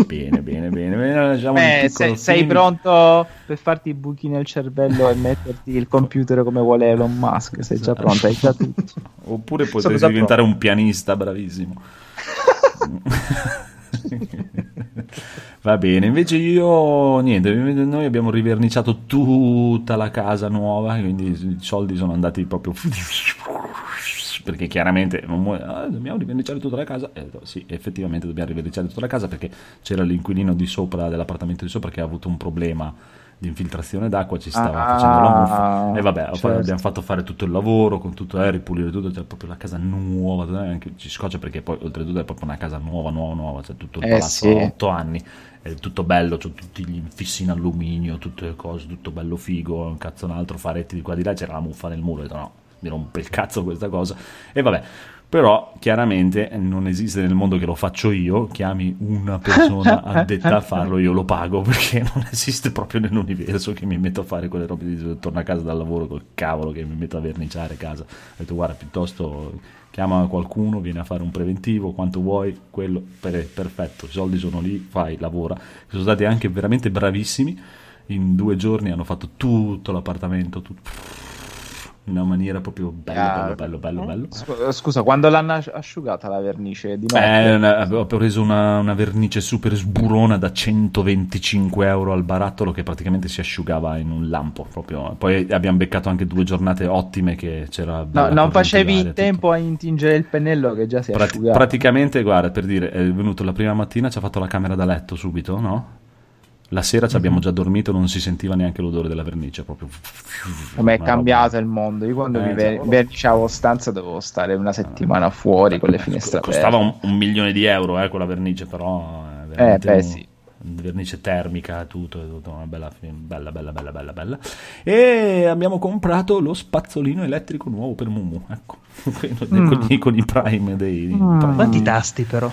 Bene, bene, bene, bene. Beh, sei, sei pronto per farti i buchi nel cervello e metterti il computer come vuole Elon Musk? Sei già pronto, hai già tutto. Oppure potresti diventare pronto. Un pianista bravissimo. Va bene, invece io niente, noi abbiamo riverniciato tutta la casa nuova, quindi i soldi sono andati proprio perché chiaramente non mu- ah, dobbiamo riverniciare tutta la casa, eh, sì, effettivamente dobbiamo riverniciare tutta la casa perché c'era l'inquilino di sopra, dell'appartamento di sopra, che ha avuto un problema di infiltrazione d'acqua, ci stava ah, facendo la muffa e vabbè, certo. Abbiamo fatto fare tutto il lavoro con tutto, eh, ripulire tutto, cioè proprio la casa nuova, anche ci scoccia perché poi oltretutto è proprio una casa nuova nuova nuova, cioè tutto il eh, palazzo da sì. otto anni è tutto bello, cioè, tutti gli infissi in alluminio, tutte le cose, tutto bello figo, un cazzo un altro, faretti di qua di là, c'era la muffa nel muro, ho detto no, mi rompe il cazzo questa cosa e vabbè. Però chiaramente non esiste nel mondo che lo faccio io, chiami una persona addetta a farlo, io lo pago, perché non esiste proprio nell'universo che mi metto a fare quelle robe di torno a casa dal lavoro col cavolo che mi metto a verniciare casa. Ho detto guarda, piuttosto chiama qualcuno, viene a fare un preventivo, quanto vuoi, quello per, perfetto, i soldi sono lì, fai, lavora. Sono stati anche veramente bravissimi, in due giorni hanno fatto tutto l'appartamento, tutto... in una maniera proprio bella, ah, bello, bello, bello, bello. Scusa, quando l'hanno asciugata la vernice? Di eh, una, ho preso una, una vernice super sburona da centoventicinque euro al barattolo che praticamente si asciugava in un lampo proprio. Poi abbiamo beccato anche due giornate ottime che c'era... No, non facevi in tempo a intingere il pennello che già si Prati- asciugava. Praticamente, guarda, per dire, è venuto la prima mattina, ci ha fatto la camera da letto subito, no? La sera ci abbiamo già dormito, non si sentiva neanche l'odore della vernice. Proprio come è cambiato roba. Il mondo. Io quando eh, mi ver- verniciavo stanza dovevo stare una settimana fuori eh, con le finestre aperte. Costava un, un milione di euro eh, quella vernice, però eh, beh, un... sì. vernice termica, tutto, tutto una bella, bella, bella, bella, bella, bella. E abbiamo comprato lo spazzolino elettrico nuovo per Mumu, ecco, mm. con, i, con i prime dei... Mm. Prime. Quanti tasti però?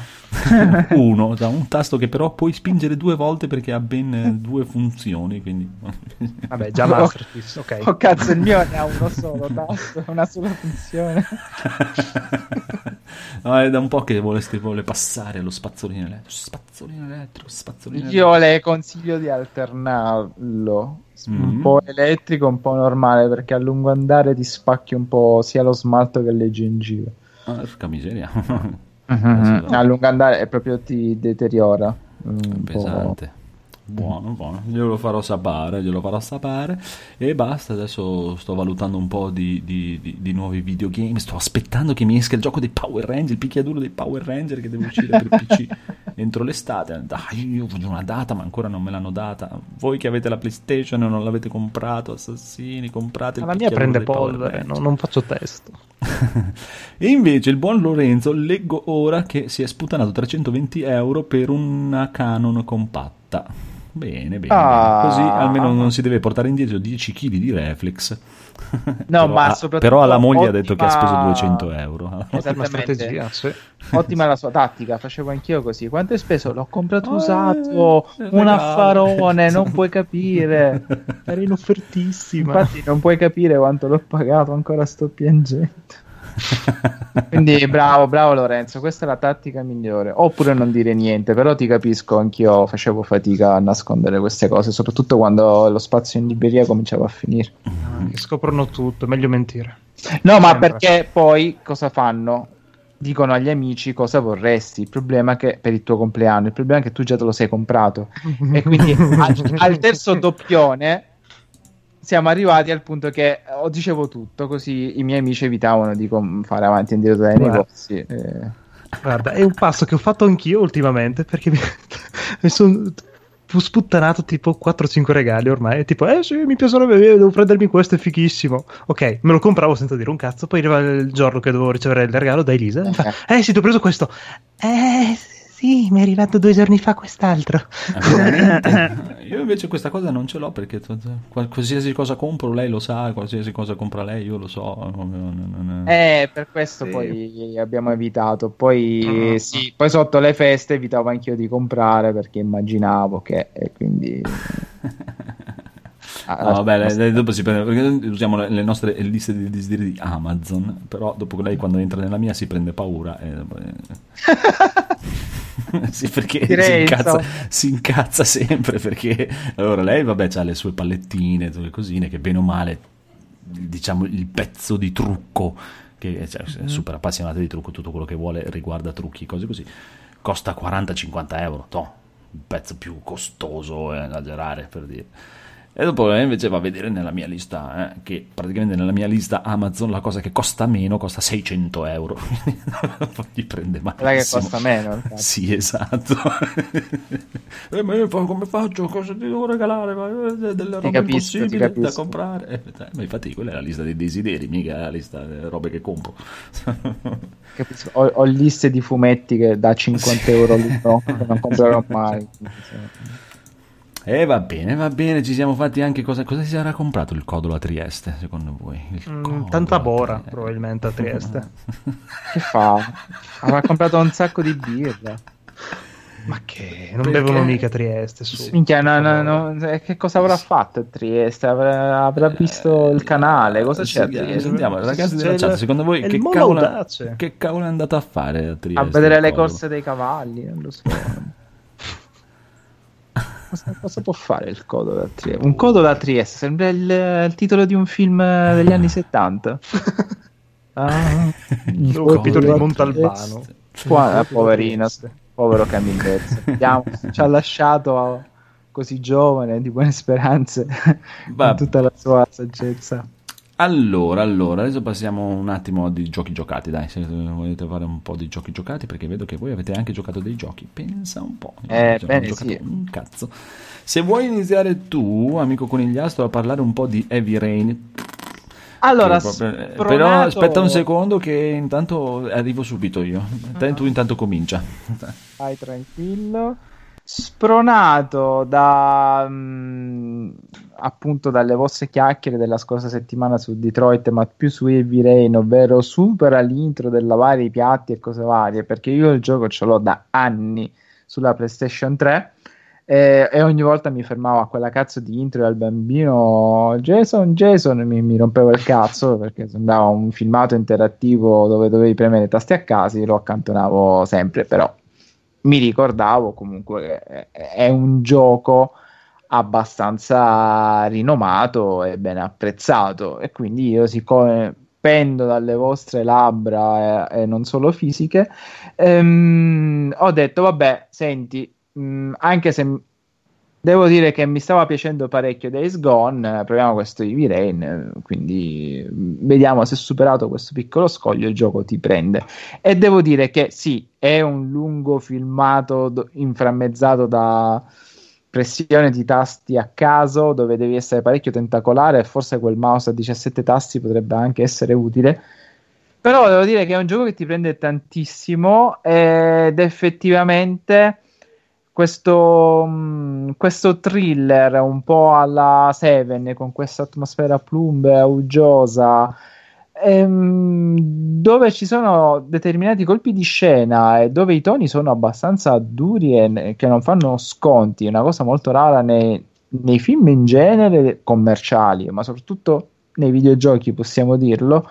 Uno, da un tasto che però puoi spingere due volte perché ha ben due funzioni, quindi... Vabbè, già masterpiece, ok. Oh cazzo, il mio ne ha uno solo tasto, una sola funzione. No, è da un po' che voleste, vuole passare lo spazzolino elettrico, spazzolino elettrico, spazzolino. Io le consiglio di alternarlo, mm-hmm. un po' elettrico, un po' normale, perché a lungo andare ti spacchi un po' sia lo smalto che le gengive. Porca ah, miseria. Mm-hmm. A lungo andare è proprio ti deteriora. Un pesante. Po'. Buono, buono, glielo farò sapere, glielo farò sapere e basta. Adesso sto valutando un po' di, di, di, di nuovi videogame. Sto aspettando che mi esca il gioco dei Power Ranger, il picchiaduro dei Power Ranger che deve uscire per P C. entro l'estate. Dai, io voglio una data, ma ancora non me l'hanno data. Voi che avete la PlayStation e non l'avete comprato, assassini, comprate il... La mia prende polvere, no, non faccio testo. E invece il buon Lorenzo, leggo ora che si è sputanato trecentoventi euro per una Canon compatta. Bene, bene, ah. Così almeno non si deve portare indietro dieci chili di reflex. No, però, ma soprattutto però alla moglie ottima... ha detto che ha speso duecento euro. Ottima strategia, sì. Ottima la sua tattica, facevo anch'io così. Quanto hai speso? L'ho comprato eh, usato, un affarone, non puoi capire. Era in offertissima. Infatti non puoi capire quanto l'ho pagato, ancora sto piangendo. Quindi bravo, bravo Lorenzo, questa è la tattica migliore. Oppure non dire niente, però ti capisco, anch'io facevo fatica a nascondere queste cose, soprattutto quando lo spazio in libreria cominciava a finire. Ah, che scoprono tutto, meglio mentire. No, sempre. Ma perché poi cosa fanno? Dicono agli amici cosa vorresti. Il problema è che per il tuo compleanno, il problema è che tu già te lo sei comprato. E quindi al, al terzo doppione siamo arrivati al punto che oh, dicevo tutto, così i miei amici evitavano di com- fare avanti e indietro dai negozi. Eh. Guarda, è un passo che ho fatto anch'io ultimamente, perché mi, mi sono sputtanato tipo quattro cinque regali ormai, tipo eh sì, mi piacerebbe, devo prendermi questo, è fighissimo. Ok, me lo compravo senza dire un cazzo, poi arriva il giorno che dovevo ricevere il regalo da Elisa, eh, fa, eh sì, ti ho preso questo. Eh sì. Sì, mi è arrivato due giorni fa quest'altro. Ah, io invece questa cosa non ce l'ho, perché qualsiasi cosa compro lei lo sa, qualsiasi cosa compra lei io lo so. Eh, per questo sì. Poi abbiamo evitato. Poi uh-huh. Sì, poi sotto le feste evitavo anch'io di comprare, perché immaginavo che, e quindi... Ah, no, vabbè, nostra... dopo si prende, perché usiamo le nostre liste di desideri di Amazon, però dopo lei quando entra nella mia si prende paura e... sì, perché si incazza, si incazza sempre, perché allora lei vabbè ha le sue pallettine, le cosine che bene o male, diciamo, il pezzo di trucco che cioè, è super appassionata di trucco, tutto quello che vuole riguarda trucchi, cose così, costa quaranta cinquanta euro, toh, il pezzo più costoso, è esagerare per dire. E dopo lei invece va a vedere nella mia lista, eh, che praticamente nella mia lista Amazon la cosa che costa meno costa seicento euro, gli prende malissimo. Quella che costa meno. Infatti. Sì, esatto. E ma io come faccio? Cosa ti devo regalare? Ma delle robe capisco, impossibili da comprare. Eh, ma infatti quella è la lista dei desideri, mica la lista delle robe che compro. Capisco. Ho, ho liste di fumetti che da cinquanta euro l'uno non comprerò mai. E eh, va bene, va bene, ci siamo fatti anche cosa, cosa si sarà comprato il Codolo a Trieste, secondo voi? Mm, tanta bora, a probabilmente, a Trieste. Che fa? Avrà comprato un sacco di birra. Ma che? Non Perché? bevono mica Trieste, su. Minchia, no, no, no. Che cosa avrà fatto a Trieste? Avrà, avrà visto eh, il canale? Cosa c'è a Trieste? Sentiamo, ragazzi della chat, secondo voi che cavolo, che cavolo è andato a fare a Trieste? A vedere le corse dei cavalli, non lo so. Cosa può fare il Codo da Trieste? Un Codo da Trieste sembra il, il titolo di un film degli anni settanta. Ah, il Codo di Montalbano. Qua, poverino, povero Camillerzo. Ci ha lasciato così giovane, di buone speranze, con tutta la sua saggezza. Allora, allora, adesso passiamo un attimo di giochi giocati, dai, se volete fare un po' di giochi giocati, perché vedo che voi avete anche giocato dei giochi, pensa un po'. Eh, bene, sì. Un cazzo. Se vuoi iniziare tu, amico conigliastro, a parlare un po' di Heavy Rain. Allora, proprio... però aspetta un secondo che intanto arrivo subito io, uh-huh. Tu intanto comincia. Vai tranquillo. Spronato da mh, appunto dalle vostre chiacchiere della scorsa settimana su Detroit, ma più su Heavy Rain, ovvero supera l'intro del lavare i piatti e cose varie, perché io il gioco ce l'ho da anni sulla PlayStation tre e, e ogni volta mi fermavo a quella cazzo di intro e al bambino Jason, Jason mi, mi rompevo il cazzo perché sembrava un filmato interattivo dove dovevi premere i tasti a casi, lo accantonavo sempre, però mi ricordavo comunque che è un gioco abbastanza rinomato e ben apprezzato, e quindi io, siccome pendo dalle vostre labbra e, e non solo fisiche, ehm, ho detto vabbè, senti, mh, anche se Devo dire che mi stava piacendo parecchio Days Gone, proviamo questo Heavy Rain, quindi vediamo se superato questo piccolo scoglio il gioco ti prende. E devo dire che sì, è un lungo filmato inframmezzato da pressione di tasti a caso, dove devi essere parecchio tentacolare, e forse quel mouse a diciassette tasti potrebbe anche essere utile. Però devo dire che è un gioco che ti prende tantissimo, ed effettivamente questo, questo thriller un po' alla Seven, con questa atmosfera plumbea, uggiosa, ehm, dove ci sono determinati colpi di scena e dove i toni sono abbastanza duri e che non fanno sconti, una cosa molto rara nei, nei film in genere commerciali, ma soprattutto nei videogiochi, possiamo dirlo.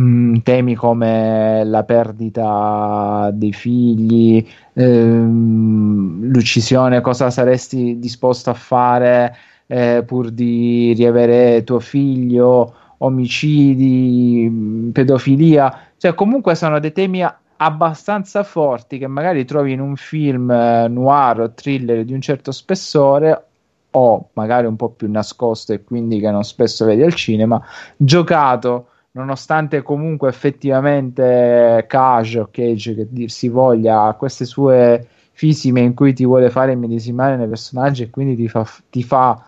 Mm, temi come la perdita dei figli, ehm, l'uccisione, cosa saresti disposto a fare eh, pur di riavere tuo figlio, omicidi, pedofilia, cioè comunque sono dei temi abbastanza forti che magari trovi in un film noir o thriller di un certo spessore, o magari un po' più nascosto e quindi che non spesso vedi al cinema, giocato nonostante comunque effettivamente Cage o Cage che dir si voglia ha queste sue fisime in cui ti vuole fare immedesimare nei personaggi e quindi ti fa, ti fa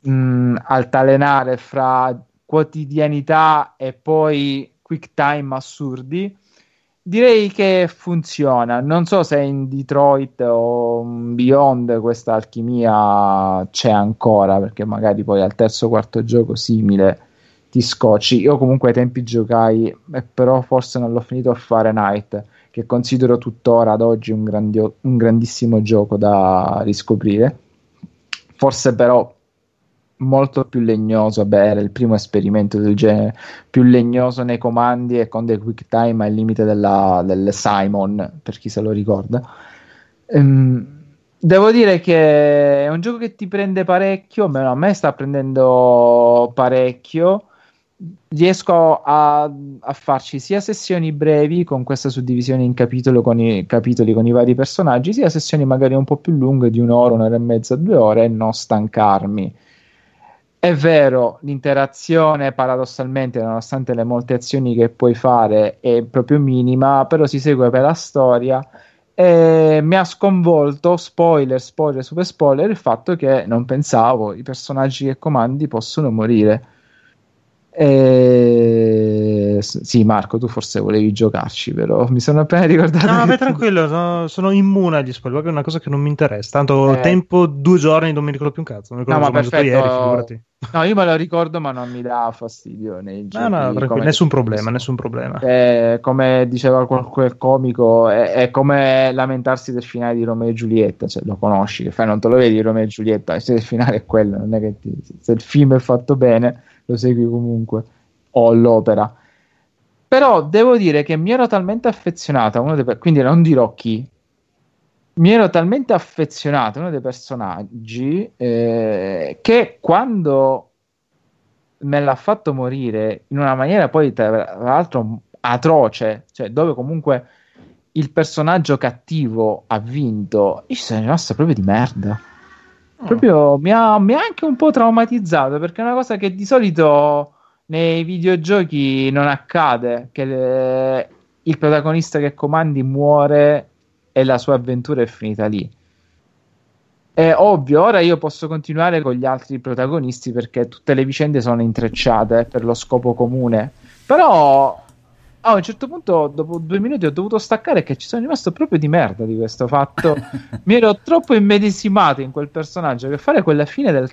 mh, altalenare fra quotidianità e poi quick time assurdi. Direi che funziona, non so se in Detroit o Beyond questa alchimia c'è ancora, perché magari poi al terzo o quarto gioco simile ti scocci. Io comunque ai tempi giocai, però forse non l'ho finito, a Fahrenheit, che considero tuttora ad oggi un, grandio- un grandissimo gioco da riscoprire, forse però molto più legnoso. Beh, era il primo esperimento del genere, più legnoso nei comandi e con dei quick time al limite della, del Simon, per chi se lo ricorda. ehm Devo dire che è un gioco che ti prende parecchio, almeno a me sta prendendo parecchio. Riesco a, a farci sia sessioni brevi con questa suddivisione in capitolo con i, capitoli con i vari personaggi, sia sessioni magari un po' più lunghe di un'ora, un'ora e mezza, due ore, e non stancarmi. È vero, l'interazione paradossalmente, nonostante le molte azioni che puoi fare, è proprio minima, però si segue per la storia. E mi ha sconvolto, spoiler, spoiler, super spoiler, il fatto che non pensavo i personaggi che comandi possono morire. E... sì, Marco, tu forse volevi giocarci, però mi sono appena ricordato. No, beh, tranquillo, sono, sono immune agli spoiler, è una cosa che non mi interessa. Tanto eh... tempo, due giorni, non mi ricordo più un cazzo. Non mi ricordo, no, ma perfetto. Ieri, figurati. No, io me lo ricordo, ma non mi dà fastidio nei giochi. No, no, come... nessun problema, nessun problema. Eh, come diceva quel comico, è, è come lamentarsi del finale di Romeo e Giulietta, cioè lo conosci, che fai, non te lo vedi Romeo e Giulietta, se il finale è quello, non è che ti... se il film è fatto bene lo segui comunque, o l'opera. Però devo dire che mi ero talmente affezionata a uno dei... quindi non dirò chi. Mi ero talmente affezionato a uno dei personaggi eh, che quando me l'ha fatto morire in una maniera poi tra l'altro atroce, cioè dove comunque il personaggio cattivo ha vinto, io sono rimasto proprio di merda. Oh. Proprio mi ha, mi ha anche un po' traumatizzato, perché è una cosa che di solito nei videogiochi non accade, che le, il protagonista che comandi muore e la sua avventura è finita lì. È ovvio, ora io posso continuare con gli altri protagonisti perché tutte le vicende sono intrecciate per lo scopo comune, però a un certo punto dopo due minuti ho dovuto staccare, che ci sono rimasto proprio di merda di questo fatto. Mi ero troppo immedesimato in quel personaggio che fare quella fine del...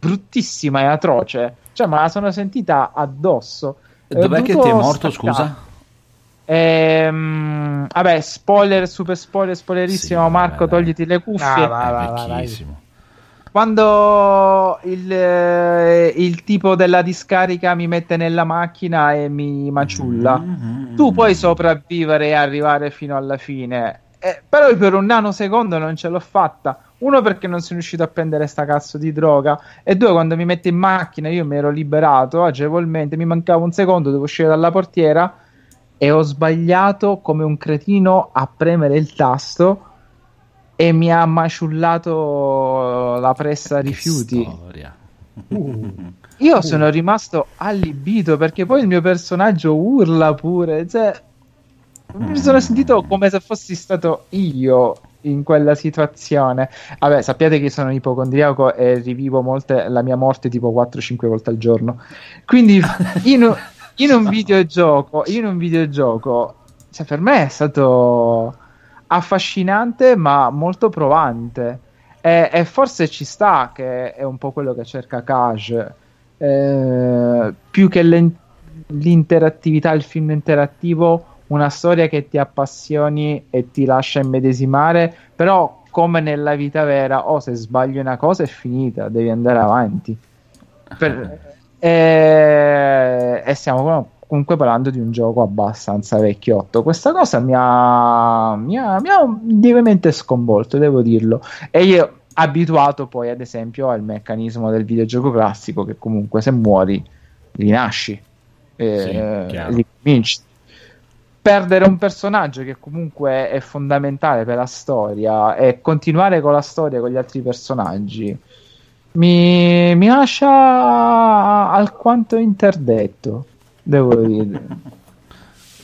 bruttissima e atroce, cioè me la sono sentita addosso. Dov'è che ti è morto, staccare. Scusa? Ehm, vabbè, spoiler, super spoiler, spoilerissimo. Sì, Marco, vabbè, togliti le cuffie. Ah, vecchissimo. Quando il, eh, il tipo della discarica mi mette nella macchina e mi maciulla, mm-hmm. Tu puoi sopravvivere e arrivare fino alla fine, eh, però io per un nanosecondo non ce l'ho fatta. Uno, perché non sono riuscito a prendere sta cazzo di droga, e due, quando mi mette in macchina io mi ero liberato agevolmente, mi mancava un secondo, devo uscire dalla portiera e ho sbagliato come un cretino a premere il tasto e mi ha maciullato la pressa che rifiuti. Uh, io uh. sono rimasto allibito, perché poi il mio personaggio urla pure, cioè, mm. mi sono sentito come se fossi stato io in quella situazione. Vabbè, sappiate che sono ipocondriaco e rivivo molte, la mia morte tipo quattro cinque volte al giorno, quindi in, in un videogioco in un videogioco cioè, per me è stato affascinante ma molto provante, e, e forse ci sta che è un po' quello che cerca Cage, eh, più che l'in- l'interattività, il film interattivo, una storia che ti appassioni e ti lascia immedesimare, però come nella vita vera, o oh, se sbagli una cosa è finita, devi andare avanti. Per, e, e stiamo comunque parlando di un gioco abbastanza vecchiotto. Questa cosa mi ha, mi ha, mi ha lievemente sconvolto, devo dirlo, e io abituato poi ad esempio al meccanismo del videogioco classico, che comunque se muori rinasci, eh, sì, ricominci. Perdere un personaggio che comunque è fondamentale per la storia e continuare con la storia con gli altri personaggi mi, mi lascia alquanto interdetto, devo dire.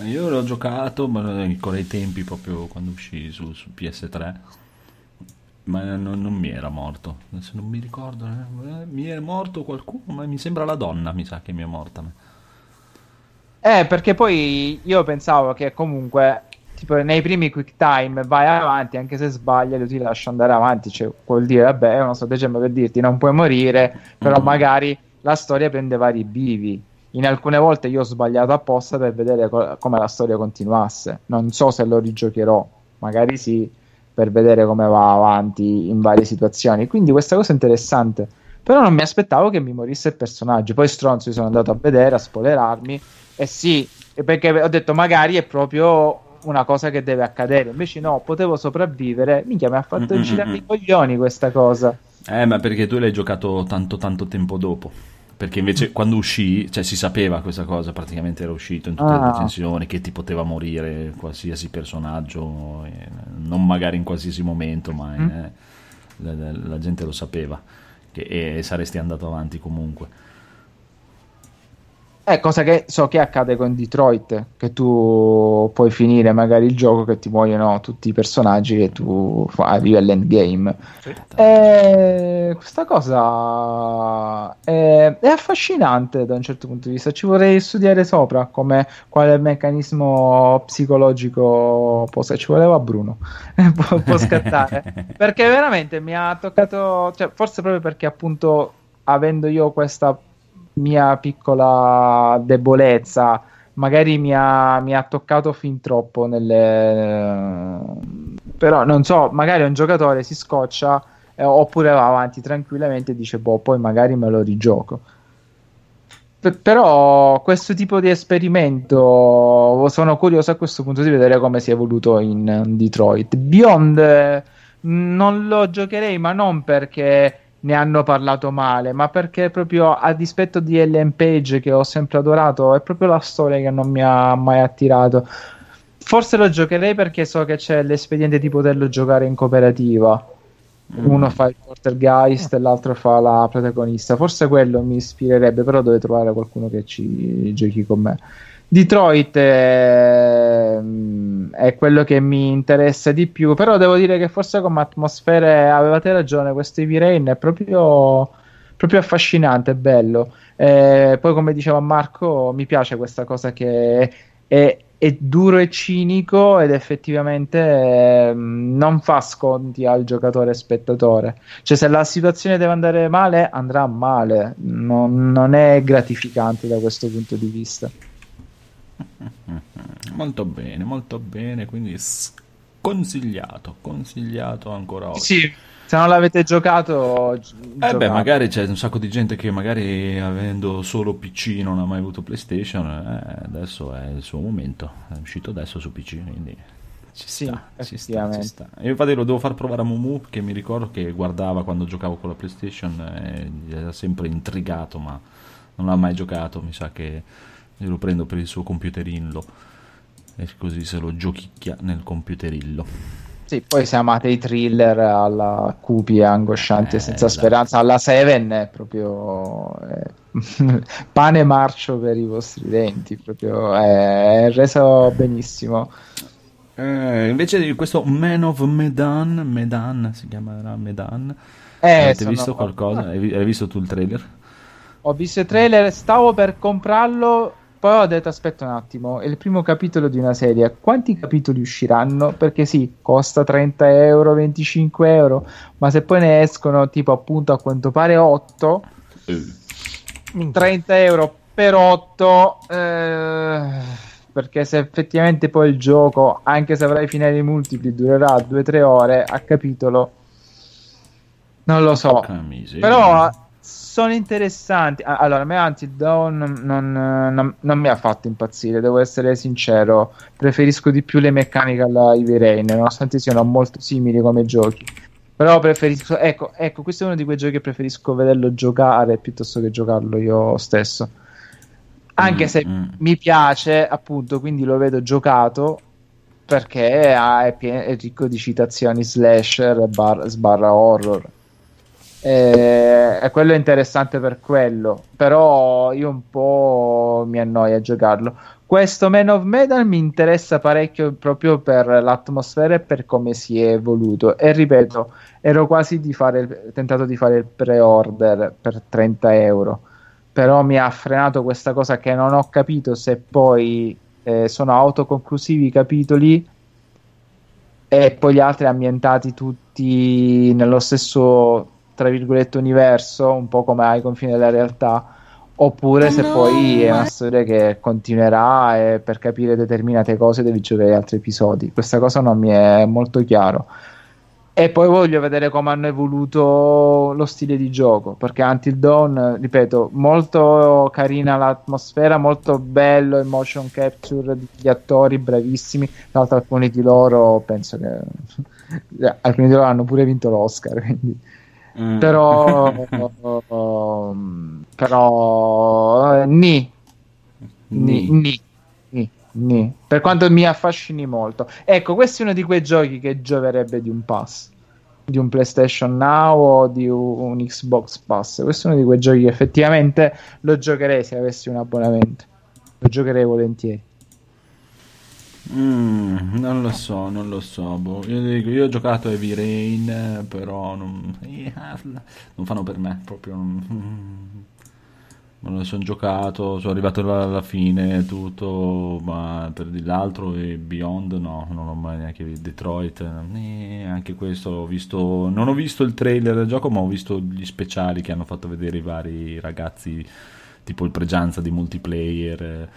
Io l'ho giocato ma con i tempi, proprio quando uscì su, su P S tre, ma non, non mi era morto. Adesso non mi ricordo, eh. mi è morto qualcuno, ma mi sembra la donna, mi sa che mi è morta. Eh, perché poi io pensavo che comunque tipo nei primi quick time vai avanti, anche se sbagli lui ti lascia andare avanti, cioè vuol dire vabbè è una stratagemma per dirti non puoi morire, però mm. magari la storia prende vari bivi. In alcune volte io ho sbagliato apposta per vedere co- come la storia continuasse. Non so se lo rigiocherò, magari sì, per vedere come va avanti in varie situazioni, quindi questa cosa è interessante. Però non mi aspettavo che mi morisse il personaggio. Poi stronzo, io sono andato a vedere, a spoilerarmi. Eh sì, perché ho detto magari è proprio una cosa che deve accadere, invece no, potevo sopravvivere. Minchia, mi ha fatto mm-hmm. girare i coglioni questa cosa. Eh, ma perché tu l'hai giocato tanto tanto tempo dopo, perché invece quando uscì, cioè si sapeva questa cosa, praticamente era uscito in tutte ah. le recensioni che ti poteva morire qualsiasi personaggio, eh, non magari in qualsiasi momento, ma mm. eh, la, la, la gente lo sapeva, che, e saresti andato avanti comunque. È cosa che so che accade con Detroit, che tu puoi finire magari il gioco che ti muoiono tutti i personaggi che tu arrivi all'endgame. E questa cosa è, è affascinante da un certo punto di vista, ci vorrei studiare sopra come quale meccanismo psicologico possa, ci voleva Bruno può, può scattare, perché veramente mi ha toccato, cioè, forse proprio perché appunto avendo io questa mia piccola debolezza magari mi ha, mi ha toccato fin troppo nelle... però non so, magari un giocatore si scoccia, eh, oppure va avanti tranquillamente e dice boh, poi magari me lo rigioco. P- però questo tipo di esperimento sono curioso a questo punto di vedere come si è evoluto in Detroit. Beyond eh, non lo giocherei, ma non perché ne hanno parlato male, ma perché proprio a dispetto di Ellen Page, che ho sempre adorato, è proprio la storia che non mi ha mai attirato. Forse lo giocherei perché so che c'è l'espediente di poterlo giocare in cooperativa, uno fa il poltergeist e l'altro fa la protagonista, forse quello mi ispirerebbe, però deve trovare qualcuno che ci giochi con me. Detroit è, è quello che mi interessa di più, però devo dire che forse come atmosfere avevate ragione, questo Heavy Rain è proprio, proprio affascinante, è bello. E poi come diceva Marco, mi piace questa cosa che è, è duro e cinico ed effettivamente non fa sconti al giocatore spettatore, cioè se la situazione deve andare male andrà male, non, non è gratificante da questo punto di vista. Molto bene, molto bene, quindi consigliato, consigliato ancora oggi. Sì, se non l'avete giocato, gi- eh beh, magari c'è un sacco di gente che magari avendo solo P C non ha mai avuto PlayStation, eh, adesso è il suo momento, è uscito adesso su P C, quindi ci sta, sì, ci sta, ci sta. Io infatti lo devo far provare a Mumu, che mi ricordo che guardava quando giocavo con la PlayStation, eh, era sempre intrigato, ma non l'ha mai giocato, mi sa che lo prendo per il suo computerillo e così se lo giochicchia nel computerillo. Sì, poi se amate i thriller alla cupi, angoscianti, eh, senza esatto. speranza, alla Seven è proprio eh, pane marcio per i vostri denti, proprio eh, è reso benissimo. Eh, invece di questo Man of Medan, Medan si chiamerà Medan, eh, avete visto qualcosa? Hai, hai visto tu il trailer? Ho visto il trailer, stavo per comprarlo, poi ho detto aspetta un attimo, è il primo capitolo di una serie, quanti capitoli usciranno? Perché sì, costa trenta euro, venticinque euro, ma se poi ne escono tipo appunto a quanto pare otto, trenta euro per otto, eh, perché se effettivamente poi il gioco, anche se avrai finali multipli, durerà due tre ore a capitolo, non lo so, però... sono interessanti. Allora, a me Until Dawn non, non, non, non mi ha fatto impazzire, devo essere sincero. Preferisco di più le meccaniche alla Heavy Rain, nonostante siano molto simili come giochi. Però preferisco, ecco, ecco, questo è uno di quei giochi che preferisco vederlo giocare piuttosto che giocarlo io stesso. Anche mm, se mm. mi piace, appunto, quindi lo vedo giocato perché ah, è, pie- è ricco di citazioni slasher bar- sbarra horror. Eh, quello è interessante per quello, però io un po' mi annoia a giocarlo. Questo Man of Medan mi interessa parecchio proprio per l'atmosfera e per come si è evoluto, e ripeto, ero quasi di fare, tentato di fare il pre-order per trenta euro, però mi ha frenato questa cosa che non ho capito se poi eh, sono autoconclusivi i capitoli e poi gli altri ambientati tutti nello stesso tra virgolette universo, un po' come ai confini della realtà, oppure se poi è una storia che continuerà e per capire determinate cose devi giocare altri episodi. Questa cosa non mi è molto chiaro, e poi voglio vedere come hanno evoluto lo stile di gioco, perché Until Dawn, ripeto, molto carina l'atmosfera, molto bello il motion capture degli attori, bravissimi, tra l'altro alcuni di loro penso che alcuni di loro hanno pure vinto l'Oscar, quindi Mm. però però ni. Ni. Ni. Ni. Ni per quanto mi affascini molto, ecco, questo è uno di quei giochi che gioverebbe di un pass, di un PlayStation Now o di un Xbox Pass. Questo è uno di quei giochi che effettivamente lo giocherei se avessi un abbonamento, lo giocherei volentieri. Mm, non lo so, non lo so. Boh. Io dico, io ho giocato Heavy Rain, però non, non fanno per me. Proprio non, non lo sono giocato. Sono arrivato alla fine, tutto, ma per l'altro e Beyond, no, non ho mai neanche Detroit. Eh, anche questo ho visto. Non ho visto il trailer del gioco, ma ho visto gli speciali che hanno fatto vedere i vari ragazzi, tipo il Pregianza di Multiplayer. Eh.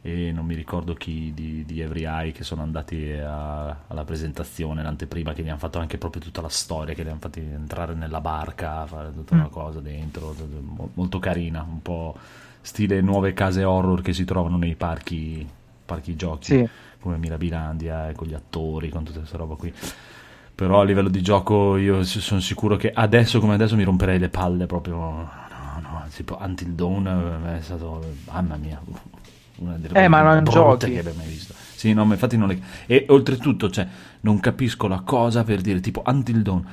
E non mi ricordo chi di, di Every Eye, che sono andati a, alla presentazione, l'anteprima, che gli hanno fatto anche proprio tutta la storia, che li hanno fatti entrare nella barca, fare tutta una cosa dentro, molto carina, un po' stile nuove case horror che si trovano nei parchi parchi giochi, sì, come Mirabilandia, con gli attori, con tutta questa roba qui. Però a livello di gioco io sono sicuro che adesso come adesso mi romperei le palle proprio, no no, tipo Until Dawn è stato, mamma mia, una delle eh, ma non giochi che abbia mai visto. Sì, no, ma infatti non le... E oltretutto, cioè, non capisco la cosa, per dire, tipo Until Dawn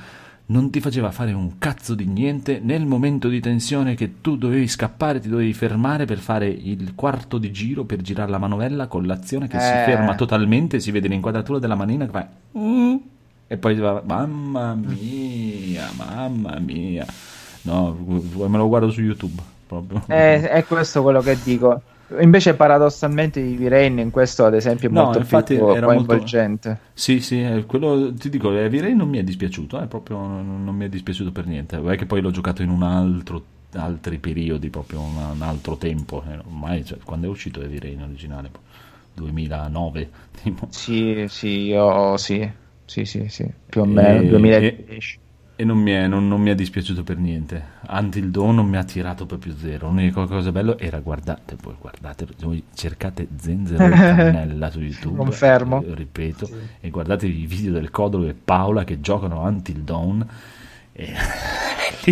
non ti faceva fare un cazzo di niente nel momento di tensione che tu dovevi scappare, ti dovevi fermare per fare il quarto di giro per girare la manovella con l'azione che eh. si ferma totalmente, si vede l'inquadratura della manina che fa mm. e poi va, mamma mia, mamma mia, no, me lo guardo su YouTube proprio. Eh, è questo quello che dico. Invece paradossalmente Heavy Rain in questo ad esempio è no, molto più era coinvolgente, molto... sì sì, quello ti dico, Heavy Rain non mi è dispiaciuto, eh, proprio non, non mi è dispiaciuto per niente. È che poi l'ho giocato in un altro altri periodi, proprio un, un altro tempo, eh, ormai, cioè, quando è uscito Heavy Rain originale, duemilanove tipo. Sì sì, io sì sì sì, sì. più o meno e... duemiladieci E non mi, è, non, non mi è dispiaciuto per niente. Until Dawn non mi ha tirato per più zero. L'unica cosa bella era, guardate, poi guardate, cercate Zenzero e Cannella su YouTube. Confermo. Ripeto, sì. E guardate i video del Codolo e Paola che giocano Until Dawn. E...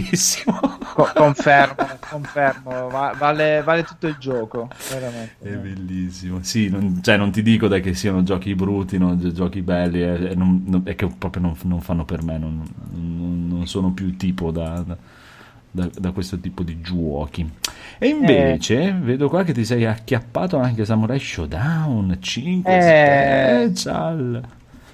bellissimo. Co- confermo, confermo. Va- vale, vale tutto il gioco, veramente. È bellissimo. Sì, non, cioè, non ti dico dai che siano giochi brutti, no, giochi belli, eh, eh, non, non, è che proprio non, non fanno per me, non, non, non sono più tipo da... da... Da, da questo tipo di giochi. E invece eh. vedo qua che ti sei acchiappato anche a Samurai Showdown cinque eh. Special.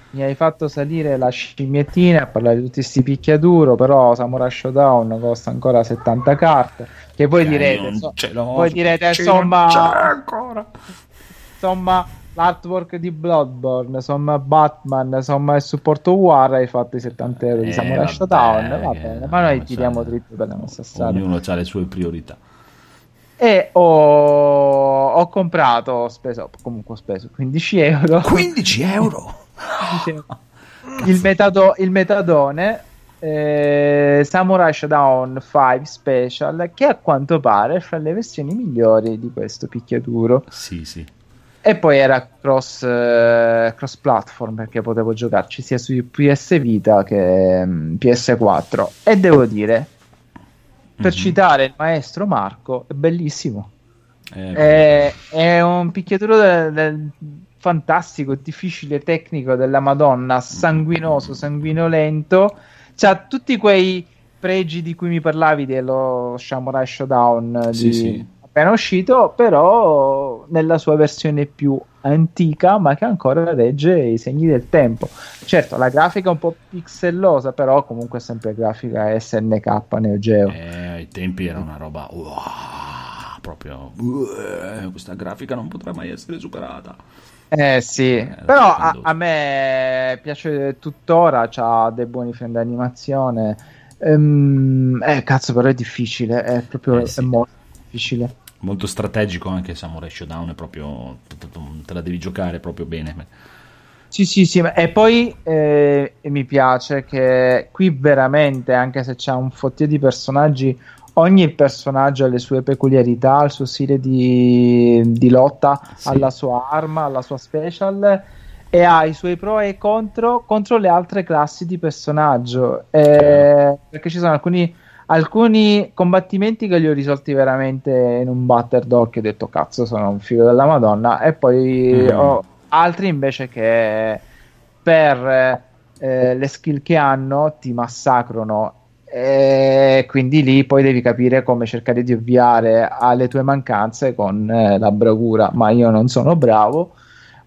Mi hai fatto salire la scimmiettina a parlare di tutti sti picchiaduro, però Samurai Showdown costa ancora settanta carte, che voi eh, direte so, voi direte insomma ancora. Insomma l'artwork di Bloodborne, insomma Batman, insomma il supporto War, hai fatto i settanta euro eh, di Samurai Showdown, va bene, ma noi tiriamo dritto per la nostra strada, ognuno ha le sue priorità. E ho, ho comprato, ho speso, comunque ho speso quindici euro quindici euro il, metado, il metadone eh, Samurai Showdown cinque Special, che a quanto pare è fra le versioni migliori di questo picchiaduro. Sì, sì. E poi era cross, eh, cross platform, perché potevo giocarci sia su P S Vita che um, P S quattro. E devo dire, per mm-hmm. citare il maestro Marco, è bellissimo. Eh, è, è un picchiaduro del, del fantastico, difficile, tecnico della Madonna, sanguinoso, sanguinolento. C'ha tutti quei pregi di cui mi parlavi dello Samurai Showdown di... Sì, sì. Appena uscito, però nella sua versione più antica, ma che ancora regge i segni del tempo. Certo, la grafica è un po' pixellosa, però comunque è sempre grafica S N K Neo Geo. Eh, ai tempi era una roba wow, proprio uh, questa grafica non potrà mai essere superata. Eh sì, eh, però a, a me piace tuttora, c'ha dei buoni film d'animazione. Ehm, eh cazzo, però è difficile, è proprio eh, sì. è molto difficile. Molto strategico anche Samurai Showdown, è proprio te la devi giocare proprio bene. Sì, sì, sì. E poi eh, mi piace che qui veramente, anche se c'è un fottio di personaggi, ogni personaggio ha le sue peculiarità, al suo stile di, di lotta, sì. alla sua arma, alla sua special, e ha i suoi pro e contro contro le altre classi di personaggio, eh, perché ci sono alcuni Alcuni combattimenti che li ho risolti veramente in un batter d'occhio, ho detto cazzo sono un figlio della Madonna, e poi mm. ho altri invece che per eh, le skill che hanno ti massacrano, e quindi lì poi devi capire come cercare di ovviare alle tue mancanze con eh, la bravura, ma io non sono bravo,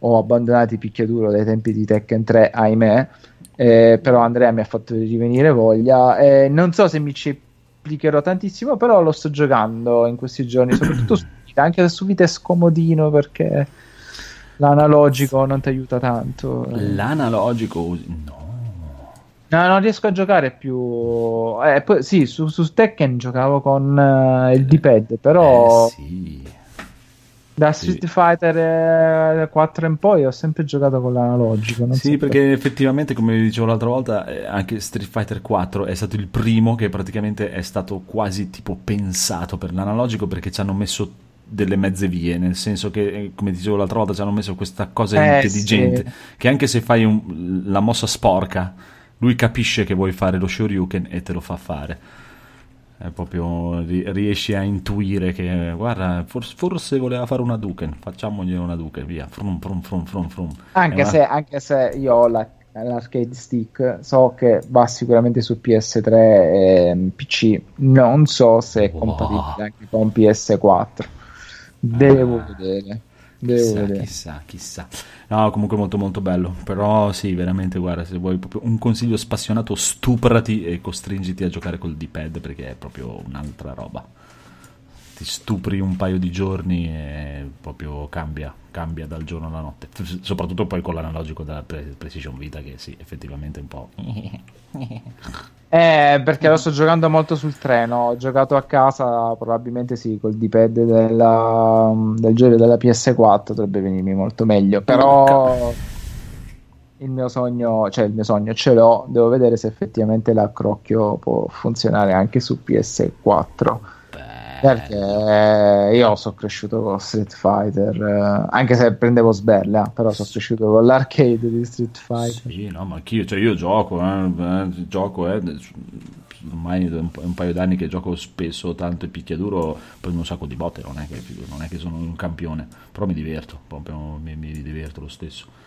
ho abbandonato i picchiaduro dai tempi di Tekken tre, ahimè, eh, però Andrea mi ha fatto rivenire voglia, eh, non so se mi ci applicherò tantissimo, però lo sto giocando in questi giorni, soprattutto su Vita, anche su Vita è scomodino perché l'analogico non ti aiuta tanto. L'analogico no. No, non riesco a giocare più. Eh, poi, sì, su, su Tekken giocavo con eh, il D-pad, però eh, sì. Da Street Fighter quattro in poi ho sempre giocato con l'analogico. Non sì, so perché per... effettivamente, come vi dicevo l'altra volta, anche Street Fighter quattro è stato il primo che praticamente è stato quasi tipo pensato per l'analogico, perché ci hanno messo delle mezze vie, nel senso che, come dicevo l'altra volta, ci hanno messo questa cosa eh, intelligente, sì. che anche se fai un, la mossa sporca, lui capisce che vuoi fare lo Shoryuken e te lo fa fare. È proprio riesci a intuire che guarda forse, forse voleva fare una Duken, facciamogliela una Duken, via frum, frum, frum, frum, frum. Anche, una... se, anche se io ho la, l'arcade stick, so che va sicuramente su P S tre e P C, non so se è wow. compatibile anche con P S quattro, devo ah. vedere. Chissà, chissà, chissà. No, comunque molto molto bello. Però sì, veramente, guarda, se vuoi proprio un consiglio spassionato, stuprati e costringiti a giocare col D-pad, perché è proprio un'altra roba. Ti stupri un paio di giorni e proprio cambia, cambia dal giorno alla notte. Soprattutto poi con l'analogico della Precision Vita, che sì, effettivamente è un po'... Eh, perché lo sto giocando molto sul treno, ho giocato a casa, probabilmente sì, col D-pad della, del gioco della P S quattro dovrebbe venirmi molto meglio, però il mio sogno, cioè il mio sogno ce l'ho, devo vedere se effettivamente l'accrocchio può funzionare anche su P S quattro. Perché io sono cresciuto con Street Fighter, eh, anche se prendevo sberla, però sono cresciuto con l'arcade di Street Fighter. Sì, no, ma anch'io, cioè io gioco, eh, gioco eh, ormai è un, un paio d'anni che gioco spesso, tanto e picchiaduro, prendo un sacco di botte, non è che, non è che sono un campione, però mi diverto, proprio mi, mi diverto lo stesso.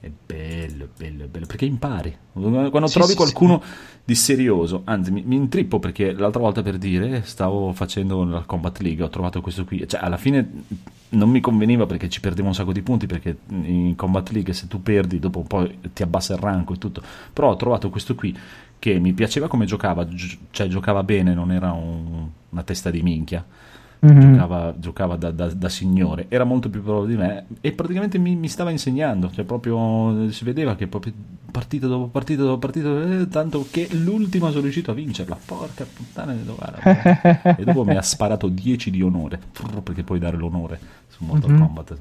È bello, bello, bello, perché impari. Quando sì, trovi sì, qualcuno sì. di serioso, anzi mi, mi intrippo, perché l'altra volta, per dire, stavo facendo la Combat League, ho trovato questo qui, cioè alla fine non mi conveniva perché ci perdevo un sacco di punti, perché in Combat League se tu perdi dopo un po' ti abbassa il rango e tutto, però ho trovato questo qui che mi piaceva come giocava, gi- cioè giocava bene, non era un, una testa di minchia. Mm-hmm. Giocava, giocava da, da, da signore, era molto più bravo di me e praticamente mi, mi stava insegnando, cioè proprio si vedeva che proprio partita dopo partita dopo partita, eh, tanto che l'ultima sono riuscito a vincerla, porca puttana di dov'era. E dopo mi ha sparato dieci di onore, perché puoi dare l'onore su Mortal mm-hmm. Kombat.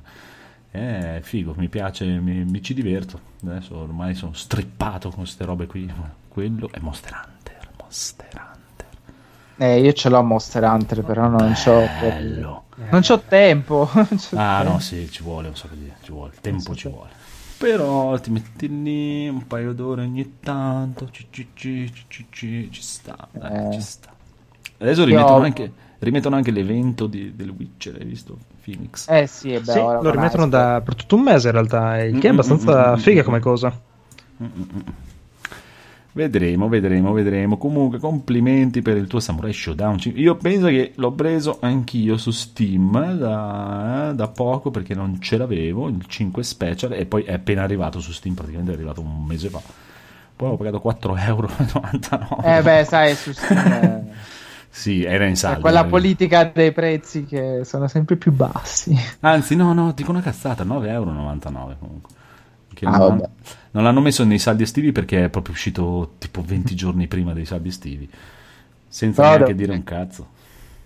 Eh, figo, mi piace, mi, mi ci diverto. Adesso ormai sono strippato con queste robe qui. Quello è Monster Hunter, Monster Hunter. Eh, io ce l'ho Monster Hunter, però non c'ho bello. Non c'ho tempo. Non c'ho ah, tempo. No, sì, ci vuole un sacco di ci vuole, il tempo ci vuole. Però ti metti lì un paio d'ore ogni tanto, ci, ci, ci, ci, ci, ci sta, dai, eh. ci sta. Adesso rimettono io... anche rimettono anche l'evento di, del Witcher, hai visto? Phoenix. Eh sì, è bello. Sì, ora lo rimettono da per tutto un mese in realtà, il mm, che è abbastanza mm, figa mm, come cosa. Mm, mm. Vedremo, vedremo, vedremo. Comunque, complimenti per il tuo Samurai Showdown. Io penso che l'ho preso anch'io su Steam da, eh, da poco, perché non ce l'avevo, il cinque Special, e poi è appena arrivato su Steam, praticamente è arrivato un mese fa. Poi ho pagato quattro euro e novantanove. Eh beh, sai, su Steam... Sì, era in saldo. È quella politica dei prezzi che sono sempre più bassi. Anzi, no, no, dico una cazzata, nove euro e novantanove comunque. Che ah, non, non l'hanno messo nei saldi estivi perché è proprio uscito tipo venti giorni prima dei saldi estivi, senza però neanche dire un cazzo.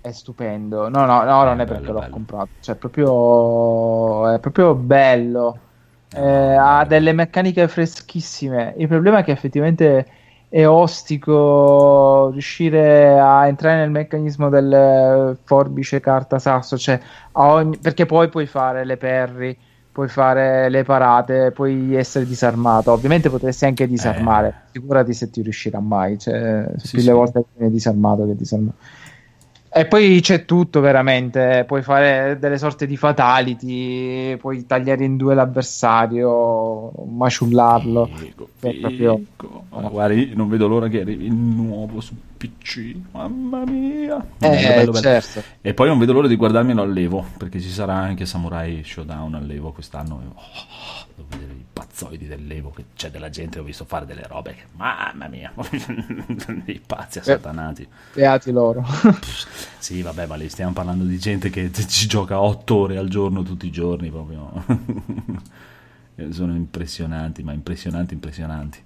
È stupendo. No, no, no, non è, è bello, perché l'ho bello. comprato. Cioè, proprio è proprio bello. Eh, eh, ha delle meccaniche freschissime. Il problema è che effettivamente è ostico riuscire a entrare nel meccanismo del forbice carta sasso, cioè a ogni... perché poi puoi fare le parry, puoi fare le parate, puoi essere disarmato. Ovviamente potresti anche disarmare, eh. Figurati se ti riuscirà mai, cioè, sì, più sì. le volte viene disarmato che disarmato. E poi c'è tutto veramente, puoi fare delle sorte di fatality, puoi tagliare in due l'avversario, maciullarlo. Fico, fico. Proprio... Ma guarda, io non vedo l'ora che arrivi il nuovo su P C, mamma mia. Eh, bello, bello, bello. Certo. E poi non vedo l'ora di guardarmelo all'Evo, perché ci sarà anche Samurai Showdown all'Evo quest'anno. Oh, devo vedere i pazzoidi dell'Evo, che c'è della gente, ho visto fare delle robe che, mamma mia, dei pazzi assatanati. Beati loro. Sì, vabbè, ma lì stiamo parlando di gente che ci gioca otto ore al giorno tutti i giorni, proprio. Sono impressionanti, ma impressionanti, impressionanti.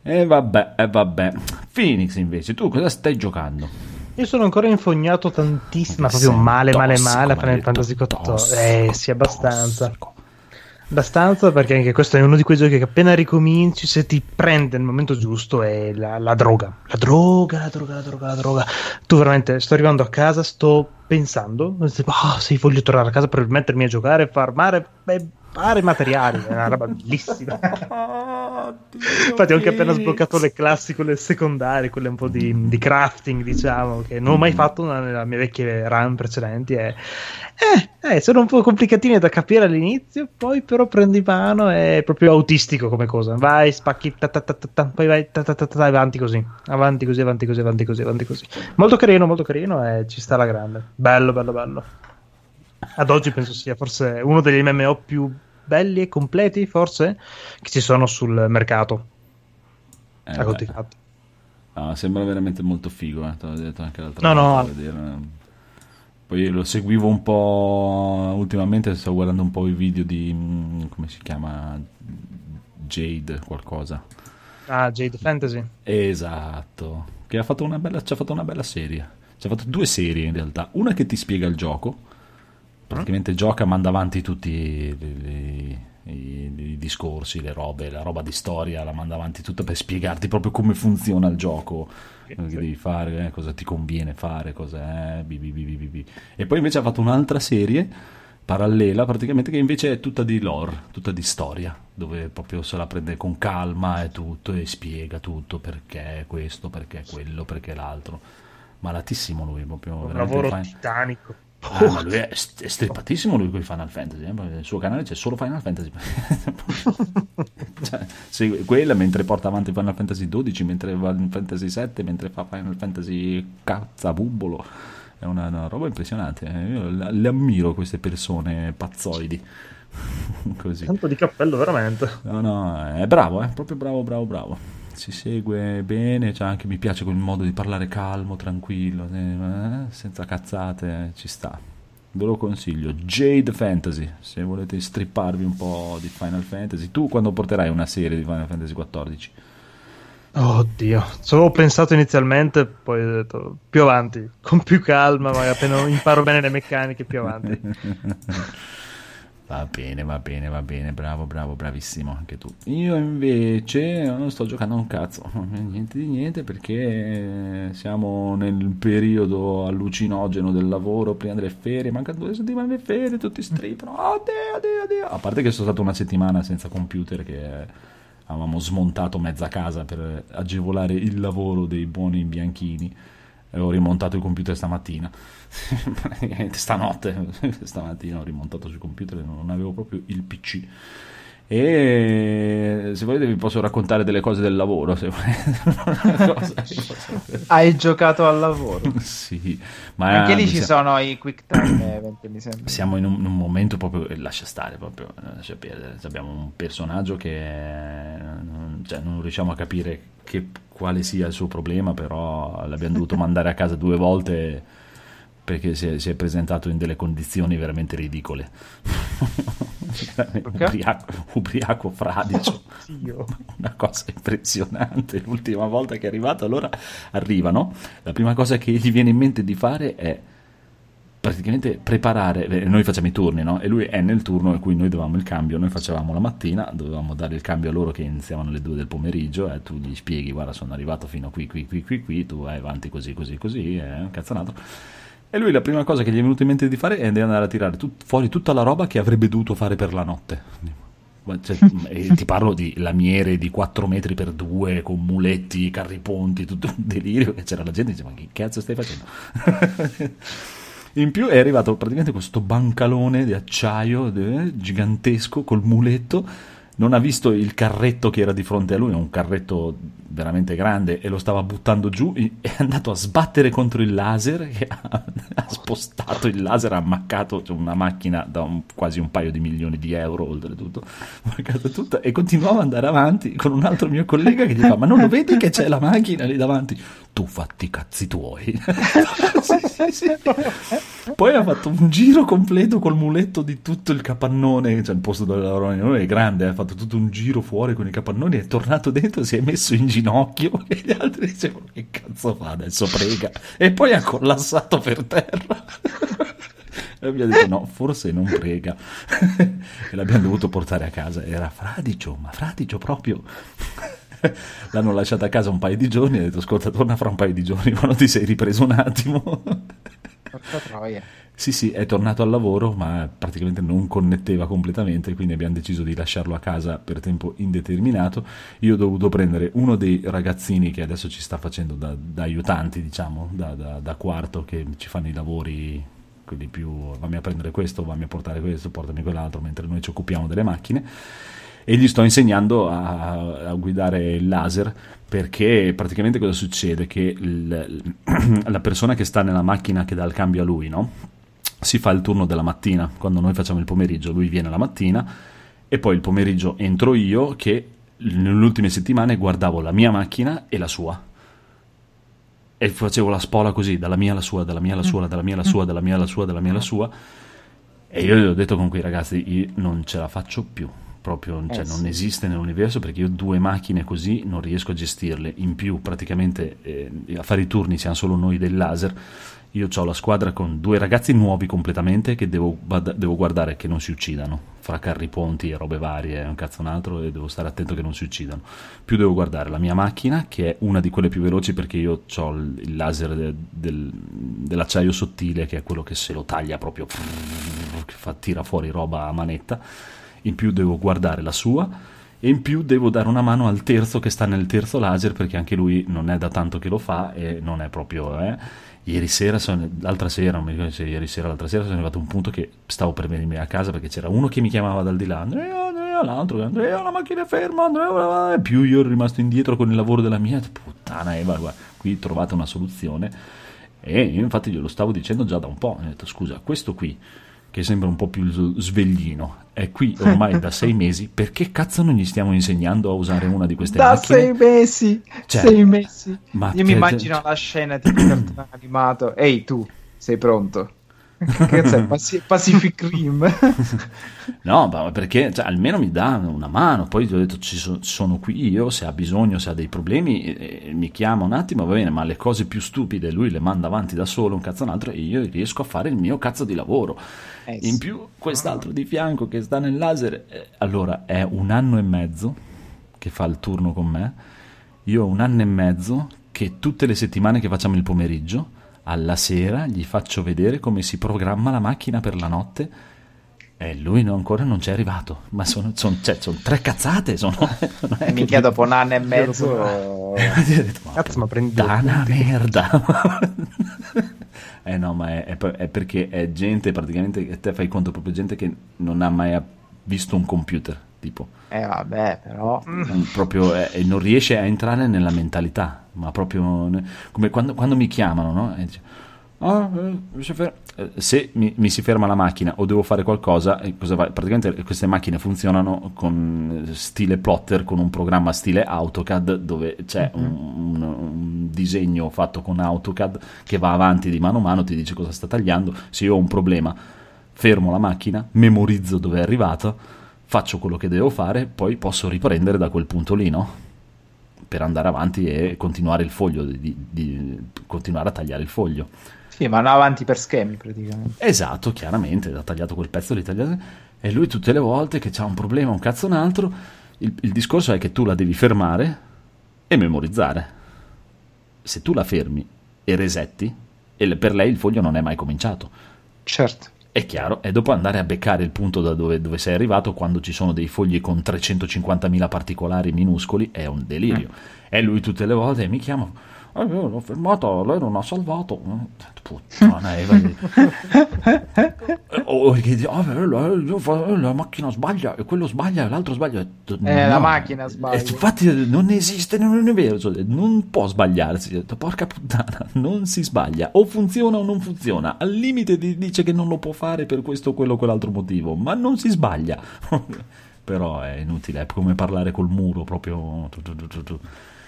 E vabbè, e vabbè. Phoenix, invece, tu cosa stai giocando? Io sono ancora infognato tantissimo, proprio male, tossico, male, male, a Final Fantasy quattordici. Eh, sì, abbastanza. Tossico. Abbastanza, perché anche questo è uno di quei giochi che appena ricominci, se ti prende nel momento giusto, è la, la droga. La droga, la droga, la droga, la droga. Tu veramente, sto arrivando a casa, sto pensando, oh, sì, voglio tornare a casa per mettermi a giocare, farmare, beh, fare materiali, è una roba bellissima. Oh, infatti ho anche appena sbloccato le classi, quelle secondarie, quelle un po' di, di crafting, diciamo, che non ho mai fatto nella mia vecchia run precedenti. E... Eh, eh, sono un po' complicatine da capire all'inizio, poi però prendi mano, è proprio autistico come cosa. Vai, spacchi, ta ta ta ta ta, poi vai ta ta ta ta, avanti così, avanti così, avanti così, avanti così, avanti così. Molto carino, molto carino, e ci sta la grande. Bello, bello, bello. Ad oggi penso sia forse uno degli M M O più belli e completi, forse, che ci sono sul mercato. Eh, a conti fatti. No, sembra veramente molto figo, eh. Te l'ho detto anche l'altra no, volta. No. Vedere. Poi lo seguivo un po' ultimamente, sto guardando un po' i video di, come si chiama, Jade qualcosa. Ah, Jade Fantasy. Esatto. Che ha fatto una bella, ci ha fatto una bella serie. Ci ha fatto due serie in realtà. Una che ti spiega il gioco. Praticamente gioca, manda avanti tutti i, i, i, i discorsi, le robe, la roba di storia, la manda avanti tutta per spiegarti proprio come funziona il gioco, sì, che sì. devi fare, eh, cosa ti conviene fare, cos'è, bi, bi, bi, bi, bi. E poi invece ha fatto un'altra serie parallela praticamente, che invece è tutta di lore, tutta di storia, dove proprio se la prende con calma e tutto, e spiega tutto, perché questo, perché quello, perché l'altro. Malatissimo lui, proprio un lavoro fan... titanico. Ah, ma lui è strepatissimo lui con i Final Fantasy, eh? Nel suo canale c'è solo Final Fantasy. Cioè, segue quella mentre porta avanti Final Fantasy dodici, mentre Final Fantasy sette, mentre fa Final Fantasy cazzabubbolo. È una, una roba impressionante. Io le ammiro queste persone pazzoidi. Così. Tanto di cappello, veramente. No, no, è bravo, è proprio bravo, bravo, bravo. Si segue bene, cioè anche mi piace quel modo di parlare calmo, tranquillo, eh, senza cazzate, eh, ci sta. Ve lo consiglio. Jade Fantasy, se volete stripparvi un po' di Final Fantasy. Tu quando porterai una serie di Final Fantasy quattordici? Oddio, ci avevo pensato inizialmente, poi ho detto più avanti, con più calma, magari appena imparo bene le meccaniche, più avanti. Va bene, va bene, va bene, bravo, bravo, bravissimo anche tu. Io invece non sto giocando un cazzo, niente di niente, perché siamo nel periodo allucinogeno del lavoro, prima delle ferie, mancano due settimane le ferie, tutti stripano, addio, addio, addio. A parte che sono stato una settimana senza computer, che... avevamo smontato mezza casa per agevolare il lavoro dei buoni bianchini, e ho rimontato il computer stamattina. Stanotte, stamattina ho rimontato sul computer, non avevo proprio il P C. E se volete vi posso raccontare delle cose del lavoro, se cosa hai giocato al lavoro. Sì, ma anche lì ci siamo... sono i quick time event, mi sembra. Siamo in un, in un momento proprio, lascia stare, proprio lascia perdere. Abbiamo un personaggio che non, cioè, non riusciamo a capire che, quale sia il suo problema, però l'abbiamo dovuto mandare a casa due volte perché si è, si è presentato in delle condizioni veramente ridicole. ubriaco, ubriaco fradicio. Oh, una cosa impressionante. L'ultima volta che è arrivato, allora arrivano, la prima cosa che gli viene in mente di fare è praticamente preparare, noi facciamo i turni, no? E lui è nel turno in cui noi dovevamo il cambio, noi facevamo la mattina, dovevamo dare il cambio a loro che iniziavano alle due del pomeriggio, e eh, tu gli spieghi, guarda sono arrivato fino a qui, qui, qui, qui, qui, tu vai avanti così, così, così, è un cazzonato. E lui la prima cosa che gli è venuta in mente di fare è di andare a tirare tut- fuori tutta la roba che avrebbe dovuto fare per la notte. Cioè, ti parlo di lamiere di quattro metri per due con muletti, carriponti, tutto un delirio. E c'era la gente che diceva, ma che cazzo stai facendo? In più è arrivato praticamente questo bancalone di acciaio eh, gigantesco col muletto. Non ha visto il carretto che era di fronte a lui, un carretto veramente grande, e lo stava buttando giù, è andato a sbattere contro il laser, che ha, ha spostato il laser, ha ammaccato una macchina da un, quasi un paio di milioni di euro, oltretutto, tutta, e continuava ad andare avanti con un altro mio collega che gli fa, ma non lo vedi che c'è la macchina lì davanti? Tu fatti i cazzi tuoi. Sì, sì, sì. Poi ha fatto un giro completo col muletto di tutto il capannone, cioè il posto dove lavorava è grande, ha fatto tutto un giro fuori con i capannoni, è tornato dentro, si è messo in ginocchio e gli altri dicevano che cazzo fa adesso, prega, e poi ha collassato per terra. E abbiamo detto no, forse non prega. E l'abbiamo dovuto portare a casa, era fradicio, ma fradicio proprio. L'hanno lasciata a casa un paio di giorni e ha detto ascolta, torna fra un paio di giorni quando ti sei ripreso un attimo. Porca troia. Sì, sì, è tornato al lavoro, ma praticamente non connetteva completamente, quindi abbiamo deciso di lasciarlo a casa per tempo indeterminato. Io ho dovuto prendere uno dei ragazzini che adesso ci sta facendo da, da aiutanti, diciamo, da, da, da quarto, che ci fanno i lavori, quelli più vammi a prendere questo, vammi a portare questo, portami quell'altro, mentre noi ci occupiamo delle macchine. E gli sto insegnando a, a guidare il laser, perché praticamente cosa succede? Che il, la persona che sta nella macchina che dà il cambio a lui, no? Si fa il turno della mattina, quando noi facciamo il pomeriggio lui viene la mattina, e poi il pomeriggio entro io, che nelle ultime settimane guardavo la mia macchina e la sua e facevo la spola così, dalla mia alla sua, dalla mia alla sua, dalla mia alla sua, dalla mia alla sua, dalla mia alla sua, e io gli ho detto con quei ragazzi io non ce la faccio più proprio, cioè, eh, sì. Non esiste nell'universo, perché io due macchine così non riesco a gestirle, in più praticamente eh, a fare i turni siamo solo noi del laser. Io ho la squadra con due ragazzi nuovi completamente che devo, bada- devo guardare che non si uccidano fra carriponti e robe varie, un cazzo un altro, e devo stare attento che non si uccidano. Più devo guardare la mia macchina, che è una di quelle più veloci, perché io ho il laser de- del- dell'acciaio sottile, che è quello che se lo taglia proprio che fa, tira fuori roba a manetta, in più devo guardare la sua, e in più devo dare una mano al terzo che sta nel terzo laser, perché anche lui non è da tanto che lo fa e non è proprio... Eh. Ieri sera, sono, l'altra sera, non mi ricordo se ieri sera l'altra sera, sono arrivato a un punto che stavo per venire a casa perché c'era uno che mi chiamava dal di là, Andrea, Andrea, l'altro, Andrea, la macchina è ferma, Andrea, e più io ero rimasto indietro con il lavoro della mia, puttana Eva, guarda, qui trovate una soluzione. E io infatti glielo stavo dicendo già da un po', ho detto scusa, questo qui, che sembra un po' più sveglino, è qui ormai da sei mesi, perché cazzo non gli stiamo insegnando a usare una di queste da macchine? Da sei mesi, cioè, sei mesi. Ma io mi immagino cioè... la scena tipo cartone animato, ehi tu, sei pronto? Che c'è? Pacific Rim? No, ma perché cioè, almeno mi dà una mano, poi gli ho detto ci so, sono qui io, se ha bisogno, se ha dei problemi eh, mi chiama un attimo, va bene, ma le cose più stupide lui le manda avanti da solo un cazzo un altro e io riesco a fare il mio cazzo di lavoro eh, in sì. più quest'altro di fianco che sta nel laser eh, allora è un anno e mezzo che fa il turno con me, io ho un anno e mezzo che tutte le settimane che facciamo il pomeriggio alla sera gli faccio vedere come si programma la macchina per la notte e lui no, ancora non c'è arrivato, ma sono, son, cioè, son tre cazzate sono, non è minchia che... dopo un anno e mezzo cazzo ma prendi dana merda eh no ma è, è, è perché è gente praticamente, te fai conto proprio gente che non ha mai visto un computer tipo eh vabbè però proprio eh, non riesce a entrare nella mentalità, ma proprio come quando, quando mi chiamano no? E dice, oh, eh, se mi, mi si ferma la macchina o devo fare qualcosa eh, cosa va? Praticamente queste macchine funzionano con stile plotter, con un programma stile AutoCAD dove c'è mm-hmm. un, un, un disegno fatto con AutoCAD che va avanti di mano a mano, ti dice cosa sta tagliando, se io ho un problema fermo la macchina, memorizzo dove è arrivato, faccio quello che devo fare, poi posso riprendere da quel punto lì, no? Per andare avanti e continuare il foglio, di, di, di continuare a tagliare il foglio. Sì, ma no avanti per schemi praticamente. Esatto, chiaramente, ha tagliato quel pezzo lì, tagliato, e lui tutte le volte che c'ha un problema, un cazzo un altro, il, il discorso è che tu la devi fermare e memorizzare. Se tu la fermi e resetti, e per lei il foglio non è mai cominciato. Certo. È chiaro, e dopo andare a beccare il punto da dove, dove sei arrivato quando ci sono dei fogli con trecentocinquantamila particolari minuscoli è un delirio. E lui tutte le volte mi chiama, eh, io l'ho fermata, lei non ha salvato. Puttana Eva. O che dice, la macchina sbaglia, e quello sbaglia, e l'altro sbaglia. No, eh, la macchina sbaglia. Infatti non esiste, non è vero, cioè, non può sbagliarsi. Porca puttana, non si sbaglia. O funziona o non funziona. Al limite ti dice che non lo può fare per questo, quello, quell'altro motivo, ma non si sbaglia. Però è inutile, è come parlare col muro, proprio...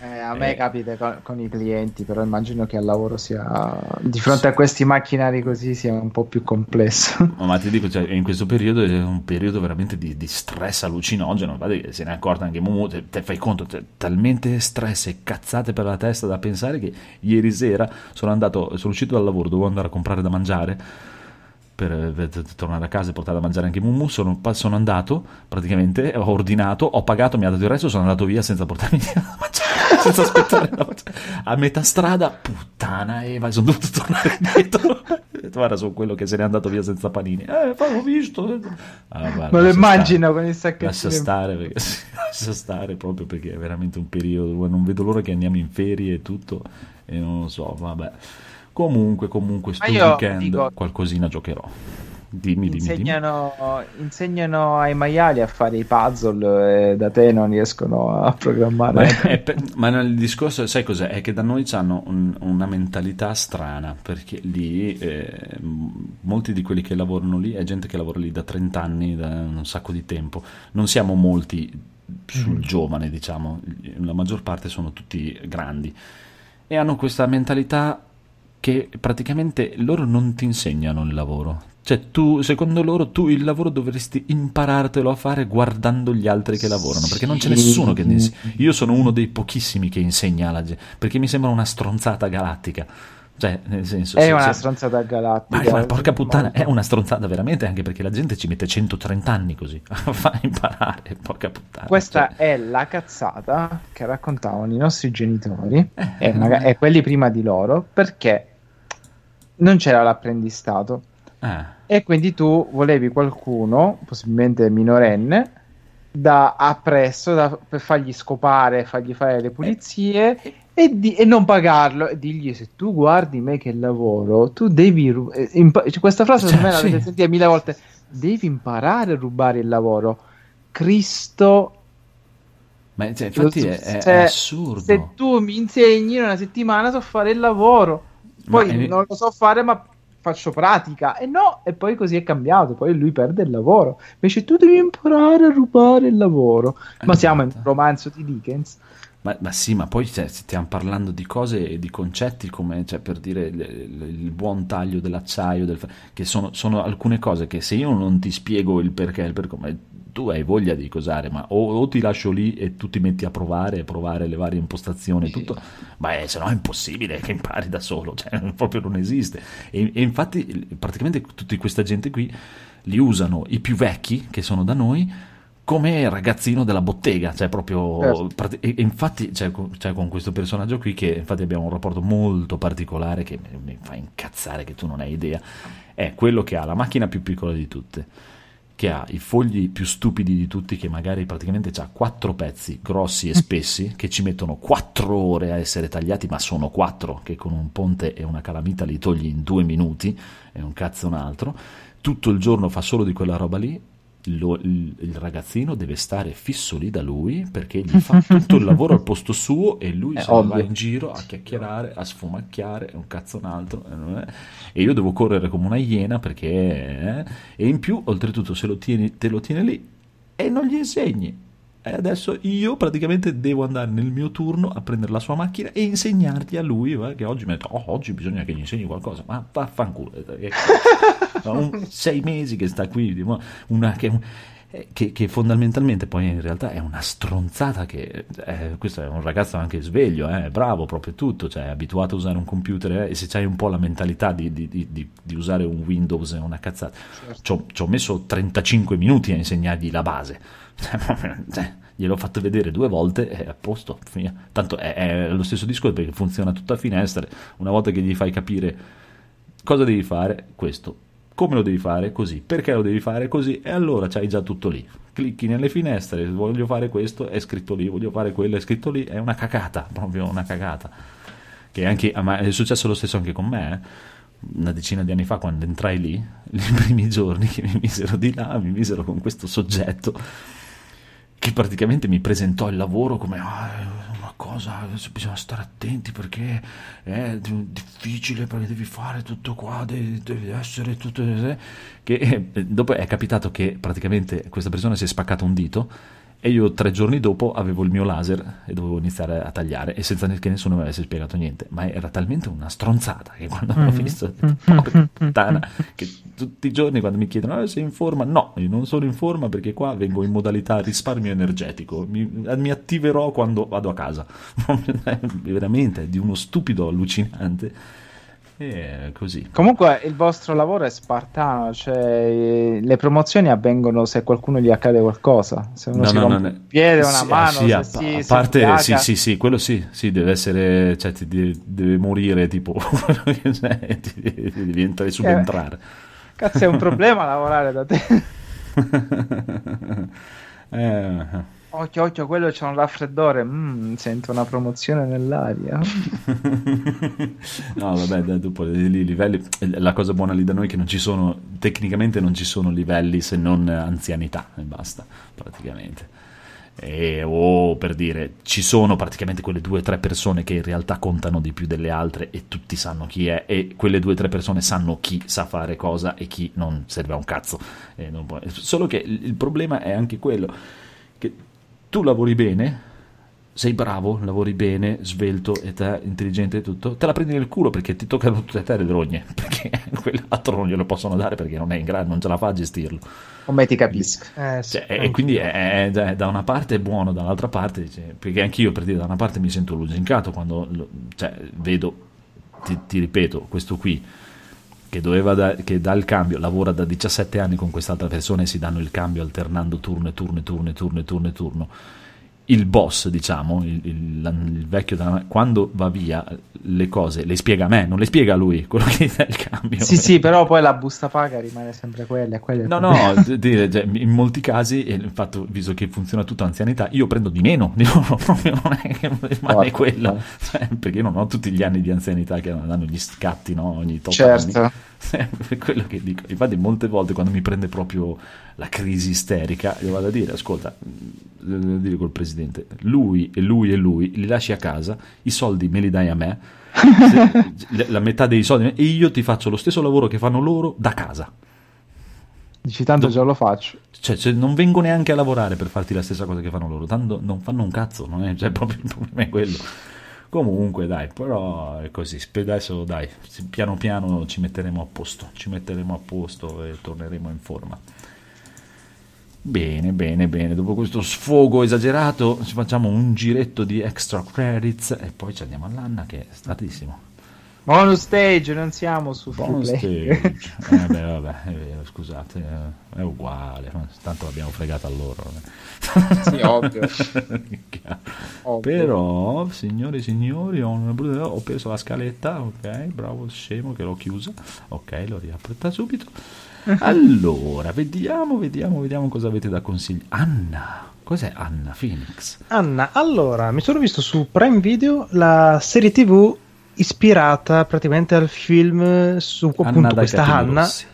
Eh, a me eh. capita con, con i clienti, però immagino che al lavoro sia di fronte a questi macchinari così sia un po' più complesso. Ma ti dico, cioè, in questo periodo è un periodo veramente di, di stress allucinogeno, se ne è accorta anche Mumu, te, te fai conto, te, talmente stress e cazzate per la testa da pensare che ieri sera sono andato, sono uscito dal lavoro, dovevo andare a comprare da mangiare per, per, per tornare a casa e portare da mangiare anche Mumu, sono, sono andato praticamente, ho ordinato, ho pagato, mi ha dato il resto, sono andato via senza portarmi via da mangiare. Senza aspettare la... a metà strada, puttana Eva, sono dovuto tornare indietro. Guarda, sono quello che se n'è andato via senza panini. Eh, poi l'ho visto. Ah, guarda, ma lo immagino stare. Con il sacchettino. Lascia stare, perché... lascia stare proprio perché è veramente un periodo. Non vedo l'ora che andiamo in ferie e tutto. E non lo so, vabbè. Comunque, comunque, sto weekend dico... qualcosina giocherò. Dimmi, insegnano, dimmi, dimmi. Insegnano ai maiali a fare i puzzle e da te non riescono a programmare. Ma, per, ma il discorso, sai cos'è? È che da noi hanno un, una mentalità strana, perché lì eh, molti di quelli che lavorano lì è gente che lavora lì da trenta anni, da un sacco di tempo. Non siamo molti sul mm. giovane, diciamo, la maggior parte sono tutti grandi e hanno questa mentalità che praticamente loro non ti insegnano il lavoro. Cioè tu, secondo loro, tu il lavoro dovresti imparartelo a fare guardando gli altri che lavorano, perché non c'è nessuno che insegna. Io sono uno dei pochissimi che insegna alla gente, perché mi sembra una stronzata galattica. Cioè, nel senso, è se, una se... stronzata galattica. Ma porca puttana, è una stronzata veramente, anche perché la gente ci mette centotrenta anni così a far imparare, porca puttana. Questa cioè... è la cazzata che raccontavano i nostri genitori eh, e, magari, eh. e quelli prima di loro, perché non c'era l'apprendistato. eh. E quindi tu volevi qualcuno, possibilmente minorenne, da appresso da, per fargli scopare, fargli fare le pulizie eh. e, di, e non pagarlo, e digli: se tu guardi me che lavoro, tu devi ru- impa- cioè, questa frase secondo me l'avete sentita mille volte, devi imparare a rubare il lavoro. Cristo, ma cioè, infatti tu, è, se, è assurdo. Se tu mi insegni in una settimana so fare il lavoro, poi ma, non lo so fare ma faccio pratica, e no, e poi così è cambiato, poi lui perde il lavoro. Invece tu devi imparare a rubare il lavoro, ma esatto. Siamo in un romanzo di Dickens. Ma, ma sì, ma poi cioè, stiamo parlando di cose e di concetti come, cioè, per dire, il, il, il buon taglio dell'acciaio, del, che sono, sono alcune cose che se io non ti spiego il perché, il per come, tu hai voglia di cosare, ma o, o ti lascio lì e tu ti metti a provare, a provare le varie impostazioni, sì. Tutto, ma eh, se no è impossibile che impari da solo, cioè, proprio non esiste. E, e infatti praticamente tutta questa gente qui li usano, i più vecchi che sono da noi, come il ragazzino della bottega, cioè proprio eh. E infatti cioè, cioè, con questo personaggio qui, che infatti abbiamo un rapporto molto particolare che mi fa incazzare, che tu non hai idea, è quello che ha la macchina più piccola di tutte, che ha i fogli più stupidi di tutti, che magari praticamente ha quattro pezzi grossi e spessi che ci mettono quattro ore a essere tagliati, ma sono quattro che con un ponte e una calamita li togli in due minuti, è un cazzo un altro, tutto il giorno fa solo di quella roba lì. Lo, il, il ragazzino deve stare fisso lì da lui, perché gli fa tutto il lavoro al posto suo, e lui è se ovvio. Va in giro a chiacchierare, a sfumacchiare, un cazzo un altro, e io devo correre come una iena perché eh? E in più oltretutto se lo tieni, te lo tiene lì e non gli insegni, e adesso io praticamente devo andare nel mio turno a prendere la sua macchina e insegnarti a lui, eh? Che oggi mi ha detto oh, oggi bisogna che gli insegni qualcosa, ma vaffanculo. Un, sei mesi che sta qui, una che, che, che fondamentalmente poi in realtà è una stronzata, che eh, questo è un ragazzo anche sveglio, eh, bravo proprio tutto, cioè è abituato a usare un computer, eh, e se c'hai un po' la mentalità di, di, di, di usare un Windows è una cazzata, certo. Ci ho messo trentacinque minuti a insegnargli la base. Gliel'ho fatto vedere due volte e a posto, via. Tanto è, è lo stesso discorso, perché funziona tutta a finestre. Una volta che gli fai capire cosa devi fare, questo come lo devi fare, così, perché lo devi fare così, e allora c'hai già tutto lì, clicchi nelle finestre, voglio fare questo, è scritto lì, voglio fare quello, è scritto lì. È una cacata, proprio una cacata, che anche, ma è successo lo stesso anche con me, eh. Una decina di anni fa, quando entrai lì, i primi giorni che mi misero di là, mi misero con questo soggetto che praticamente mi presentò il lavoro come oh, una cosa, bisogna stare attenti perché è difficile, perché devi fare tutto qua, devi, devi essere tutto, che dopo è capitato che praticamente questa persona si è spaccato un dito, e io tre giorni dopo avevo il mio laser e dovevo iniziare a tagliare, e senza che nessuno mi avesse spiegato niente, ma era talmente una stronzata che quando l'ho visto ho detto, porca puttana, che tutti i giorni quando mi chiedono oh, sei in forma, no, io non sono in forma perché qua vengo in modalità risparmio energetico, mi, mi attiverò quando vado a casa. Veramente di uno stupido allucinante. E così. Comunque il vostro lavoro è spartano, cioè le promozioni avvengono se qualcuno gli accade qualcosa, se uno no, si no, rompe no, un piede, una sì, mano sì, se a, si, a parte si sì sì sì quello sì sì deve essere, cioè ti deve, deve morire tipo cioè, ti, ti devi entrare, subentrare, eh, cazzo è un problema lavorare da te. eh Occhio, occhio, quello c'è un raffreddore. Mm, sento una promozione nell'aria. No, vabbè, dai, dopo i livelli. La cosa buona lì da noi è che non ci sono, tecnicamente non ci sono livelli se non anzianità e basta, praticamente. E oh, per dire, ci sono praticamente quelle due o tre persone che in realtà contano di più delle altre, e tutti sanno chi è, e quelle due o tre persone sanno chi sa fare cosa e chi non serve a un cazzo. E non può... Solo che il problema è anche quello che tu lavori bene, sei bravo, lavori bene, svelto, e te, intelligente e tutto, te la prendi nel culo perché ti toccano tutte e tre le drogne, perché quell'altro non glielo possono dare perché non è in grado, non ce la fa a gestirlo. Come ti capisco. Eh, sì, cioè, e quindi è, è, da una parte è buono, dall'altra parte, cioè, perché anch'io per dire, da una parte mi sento lusingato quando lo, cioè, vedo, ti, ti ripeto, questo qui che doveva da, che dà il cambio, lavora da diciassette anni con quest'altra persona e si danno il cambio alternando turno e turno e turno e turno e turno e turno. Il boss, diciamo, il, il, il vecchio, quando va via le cose le spiega a me, non le spiega a lui quello che dà il cambio. Sì, sì, però poi la busta paga rimane sempre quella, quella no no d- d- in molti casi, e il fatto, visto che funziona tutto anzianità, io prendo di meno di loro, proprio non è che rimane quello, cioè, perché io non ho tutti gli anni di anzianità che danno gli scatti, no, ogni tot certo anni. È quello che dico, infatti molte volte quando mi prende proprio la crisi isterica io vado a dire: ascolta, devo dire col presidente, lui e lui e lui li lasci a casa, i soldi me li dai a me, se, la metà dei soldi, e io ti faccio lo stesso lavoro che fanno loro da casa. Dici, tanto Do- già lo faccio, cioè, cioè non vengo neanche a lavorare per farti la stessa cosa che fanno loro, tanto non fanno un cazzo, non è, cioè, proprio il problema è quello. Comunque dai, però è così, adesso dai, piano piano ci metteremo a posto, ci metteremo a posto e torneremo in forma. Bene, bene, bene, dopo questo sfogo esagerato ci facciamo un giretto di extra credits e poi ci andiamo all'Anna che è statissimo. Bonus stage, non siamo su bonus stage. Eh beh, vabbè, è vero, scusate, è uguale, tanto l'abbiamo fregata a loro. Sì, ovvio. ovvio. Però, signori e signori, ho, una... ho perso la scaletta, ok, bravo scemo che l'ho chiusa, ok, l'ho riaperta subito. Allora, vediamo, vediamo, vediamo cosa avete da consigli. Anna, cos'è Anna Phoenix? Anna, allora, mi sono visto su Prime Video la serie tivù ispirata praticamente al film su appunto Anna questa Anna Rossi.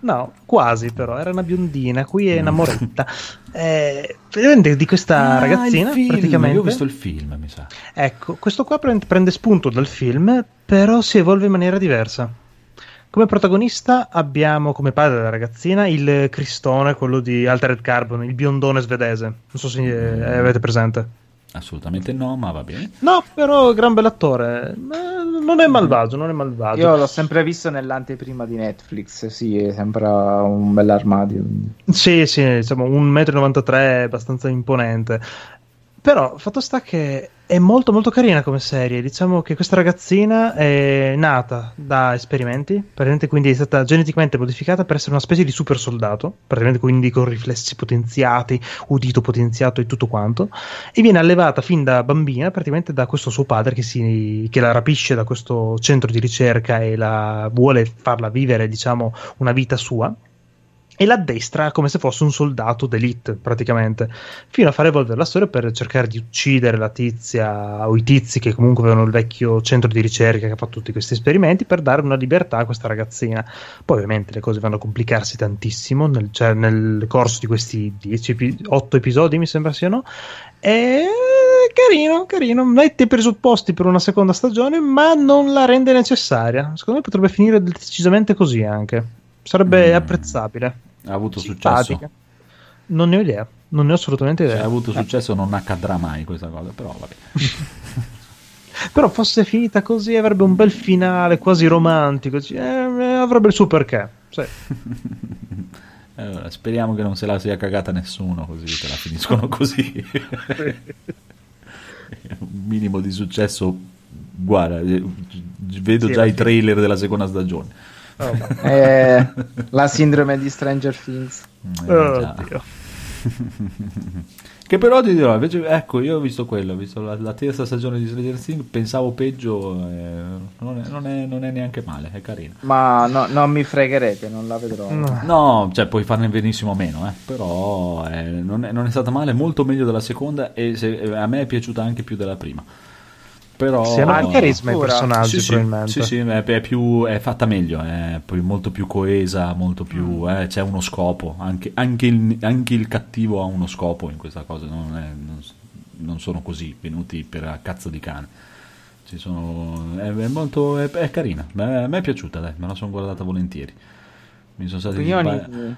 No, quasi, però era una biondina, qui è una moretta, eh, di questa ah, ragazzina praticamente. Io ho visto il film, mi sa. Ecco, questo qua prende, prende spunto dal film, però si evolve in maniera diversa. Come protagonista abbiamo come padre della ragazzina il Cristone, quello di Altered Carbon, il biondone svedese, non so se mm. avete presente. Assolutamente no, ma va bene. No, però gran bell'attore, non è malvagio, non è malvagio. Io l'ho sempre visto nell'anteprima di Netflix, sì, sembra un bell'armadio. Sì, sì, diciamo uno virgola novantatré metri è abbastanza imponente. Però fatto sta che è molto molto carina come serie. Diciamo che questa ragazzina è nata da esperimenti, praticamente, quindi è stata geneticamente modificata per essere una specie di super soldato, praticamente, quindi con riflessi potenziati, udito potenziato e tutto quanto, e viene allevata fin da bambina praticamente da questo suo padre che, si, che la rapisce da questo centro di ricerca e la vuole farla vivere, diciamo, una vita sua, e l'addestra come se fosse un soldato d'elite praticamente, fino a far evolvere la storia per cercare di uccidere la tizia o i tizi che comunque avevano il vecchio centro di ricerca che ha fatto tutti questi esperimenti, per dare una libertà a questa ragazzina. Poi ovviamente le cose vanno a complicarsi tantissimo nel, cioè, nel corso di questi dieci, otto episodi mi sembra siano, e carino, carino, mette i presupposti per una seconda stagione ma non la rende necessaria. Secondo me potrebbe finire decisamente così anche. Sarebbe mm. apprezzabile. Ha avuto simpatica. Successo? Non ne ho idea, non ne ho assolutamente idea. Se ha avuto successo non accadrà mai questa cosa, però vabbè. Però fosse finita così avrebbe un bel finale quasi romantico, cioè, eh, avrebbe il suo perché. Sì. Allora, speriamo che non se la sia cagata nessuno, così te la finiscono così. Un minimo di successo, guarda, vedo sì, già i trailer della seconda stagione. Oh, eh, la sindrome di Stranger Things, eh, oh, Dio. Che però ti dirò invece, ecco, io ho visto quello, ho visto la, la terza stagione di Stranger Things, pensavo peggio, eh, non, è, non, è, non è neanche male, è carino, ma no, non mi fregherete, non la vedrò. No, cioè puoi farne benissimo meno, eh, però eh, non, è, non è stata male, molto meglio della seconda, e se, a me è piaciuta anche più della prima. Però sì, ha il carisma ai personaggi, sì, probabilmente. Sì, sì, è, è, più, è fatta meglio, è molto più coesa, molto più, eh, c'è uno scopo, anche, anche, il, anche il cattivo ha uno scopo in questa cosa, non, è, non, non sono così venuti per cazzo di cane. Ci sono, è, è molto è, è carina, a me è piaciuta, dai, me la sono guardata volentieri. Mi sono stati Opinioni...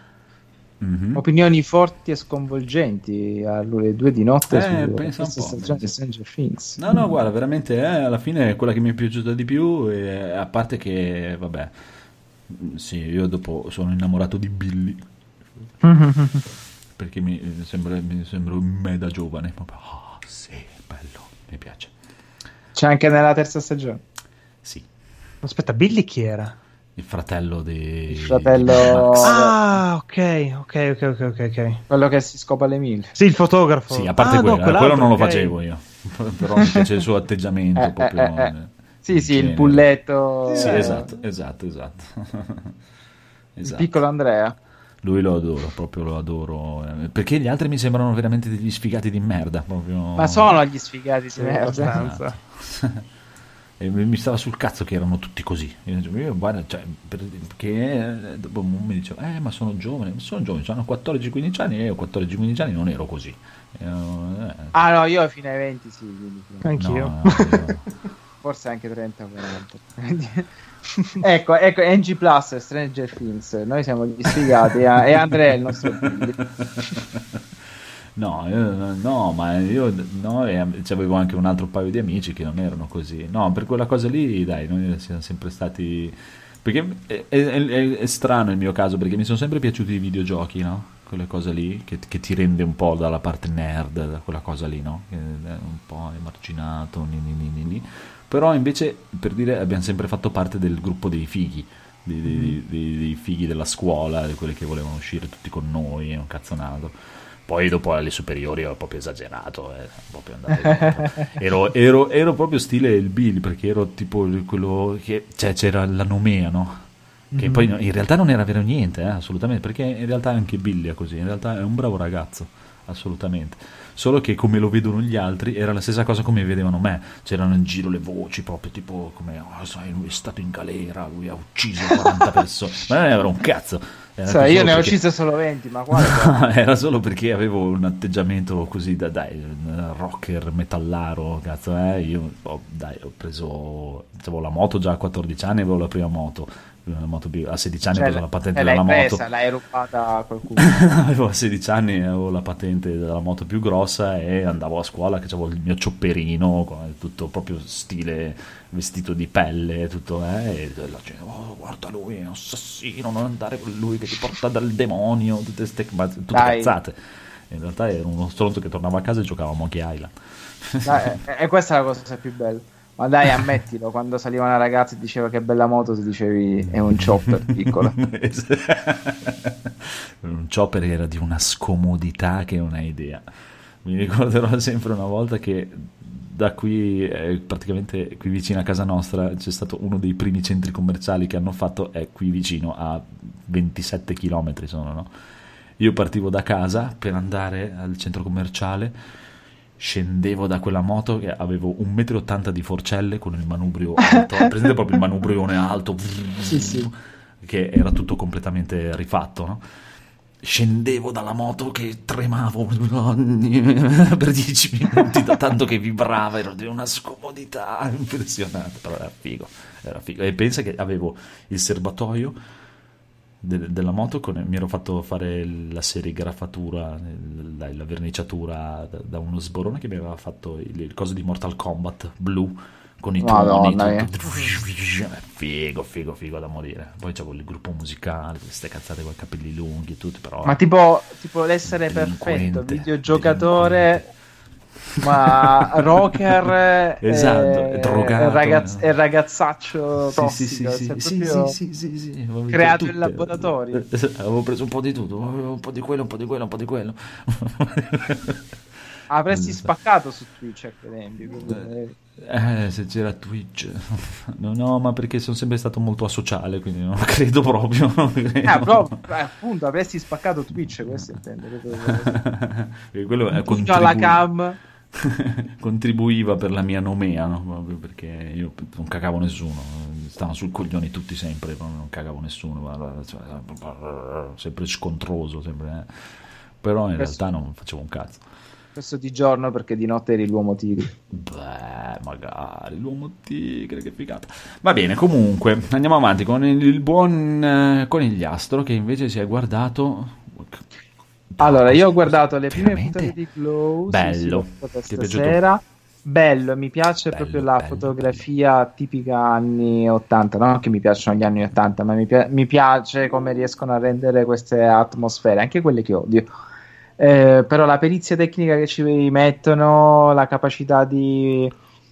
Mm-hmm. Opinioni forti e sconvolgenti alle due di notte, eh, su pensa un po', stagione di Stranger Things. No, no, guarda, veramente eh, alla fine è quella che mi è piaciuta di più, eh, a parte che, vabbè, sì, io dopo sono innamorato di Billy perché mi sembra, mi sembra me da giovane. Oh, sì, bello, mi piace. C'è anche nella terza stagione. Sì. Aspetta, Billy chi era? Il fratello di... Il fratello... Di ah, ok, ok, ok, ok, ok. Quello che si scopa alle mille. Sì, il fotografo. Sì, a parte ah, quello, no, quello non lo facevo io. Però mi piace il suo atteggiamento, eh, proprio... Eh, eh. Sì, sì, il pulletto. Sì, eh. esatto, esatto, esatto. Esatto. Il piccolo Andrea. Lui lo adoro, proprio lo adoro. Perché gli altri mi sembrano veramente degli sfigati di merda. Proprio... Ma sono gli sfigati di merda. E mi stava sul cazzo che erano tutti così. Io, guarda, cioè, perché dopo mi dicevo, eh, ma sono giovane, sono giovane, hanno quattordici quindici anni e io quattordici quindici anni non ero così. Eh, ah no, io fino ai venti sì. Quindi... Anch'io. No, no, io... Forse anche trenta quaranta. Ecco, ecco, N G Plus, Stranger Things, noi siamo gli sfigati eh? E Andrea è il nostro figlio. No, io, no, ma io no, avevo anche un altro paio di amici che non erano così. No, per quella cosa lì, dai, noi siamo sempre stati... Perché è, è, è strano il mio caso, perché mi sono sempre piaciuti i videogiochi, no? Quelle cose lì, che, che ti rende un po' dalla parte nerd, da quella cosa lì, no? Che è un po' emarginato, ni, ni, ni, ni, ni. Però invece, per dire, abbiamo sempre fatto parte del gruppo dei fighi. Dei, dei, dei, dei fighi della scuola, di quelli che volevano uscire tutti con noi, un cazzonato. Poi dopo alle superiori ho proprio esagerato, eh, proprio andato ero, ero, ero proprio stile il Bill, perché ero tipo quello che, cioè, c'era l'anomea, no? Che mm-hmm. poi in realtà non era vero niente, eh, assolutamente, perché in realtà anche Billy è così, in realtà è un bravo ragazzo, assolutamente. Solo che come lo vedono gli altri era la stessa cosa come vedevano me, c'erano in giro le voci proprio tipo come, oh, sai, lui è stato in galera, lui ha ucciso quaranta persone, ma non era un cazzo. So, io ne ho perché... ucciso solo venti, ma guarda. Era solo perché avevo un atteggiamento così da, dai, rocker metallaro, cazzo, eh? Io oh, dai, ho preso, avevo la moto già a quattordici anni, avevo la prima moto, la moto a sedici anni, cioè, ho preso la patente della presa, moto. L'hai rubata a qualcuno. Avevo a sedici anni, avevo la patente della moto più grossa e andavo a scuola che avevo il mio ciopperino, tutto proprio stile vestito di pelle, tutto, eh? E la gente, oh, guarda lui, è un assassino, non andare con lui che ti porta dal demonio, tutte ste tutte cazzate. In realtà era uno stronzo che tornava a casa e giocava a Monkey Island. Dai, e questa è la cosa più bella. Ma dai, ammettilo, quando saliva una ragazza e diceva che bella moto, tu dicevi è un chopper piccolo. Un chopper era di una scomodità che non hai idea. Mi ricorderò sempre una volta che da qui, eh, praticamente qui vicino a casa nostra, c'è stato uno dei primi centri commerciali che hanno fatto, è qui vicino a ventisette chilometri sono, no? Io partivo da casa per andare al centro commerciale, scendevo da quella moto che avevo un metro e ottanta di forcelle con il manubrio alto, presente proprio il manubrione alto, sì, sì, che era tutto completamente rifatto, no? Scendevo dalla moto che tremavo per dieci minuti da tanto che vibrava, ero di una scomodità impressionante, però era figo, era figo. E pensa che avevo il serbatoio De- della moto, con, mi ero fatto fare la serigrafatura, la, la verniciatura da, da uno sborone che mi aveva fatto il, il coso di Mortal Kombat blu con i tuoni, figo, figo, figo da morire. Poi c'avevo il gruppo musicale, queste cazzate con i capelli lunghi e tutto, però ma tipo, tipo l'essere perfetto videogiocatore, ma rocker, esatto, e, drogato, e, ragazz- no? e ragazzaccio tossico, sì, sì, sì, sì, sì, sì, sì. Creato in laboratorio. Avevo preso un po' di tutto, un po' di quello, un po' di quello, un po' di quello. Avresti spaccato su Twitch a quei tempi, quindi... eh, se c'era Twitch. No, no, ma perché sono sempre stato molto asociale, quindi non credo proprio, non credo. Eh, però, appunto, avresti spaccato Twitch, questo intendo. Quello è contribu- alla cam contribuiva per la mia nomea, no? Perché io non cagavo nessuno, stavano sul coglioni tutti sempre, non cagavo nessuno, sempre scontroso, sempre, eh. Però in questo... realtà non facevo un cazzo. Questo di giorno perché di notte eri l'uomo tigre. Beh, magari l'uomo tigre, che figata. Va bene, comunque andiamo avanti con il buon eh, conigliastro che invece si è guardato. Allora, io ho guardato le prime puntate di Glow. Bello, sì, stasera. Bello, mi piace bello, proprio la bello, fotografia bello. Tipica anni ottanta, non che mi piacciono gli anni ottanta, ma mi, pi- mi piace come riescono a rendere queste atmosfere, anche quelle che odio. Eh, però la perizia tecnica che ci mettono, la capacità di,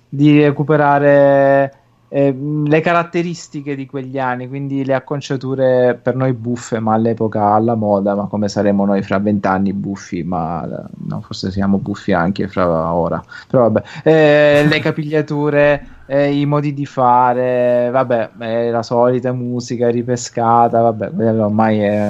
di recuperare eh, le caratteristiche di quegli anni, quindi le acconciature per noi buffe ma all'epoca alla moda, ma come saremo noi fra vent'anni buffi, ma no, forse siamo buffi anche fra ora, però vabbè, eh, le capigliature eh, i modi di fare, vabbè, eh, la solita musica ripescata, vabbè, ormai è,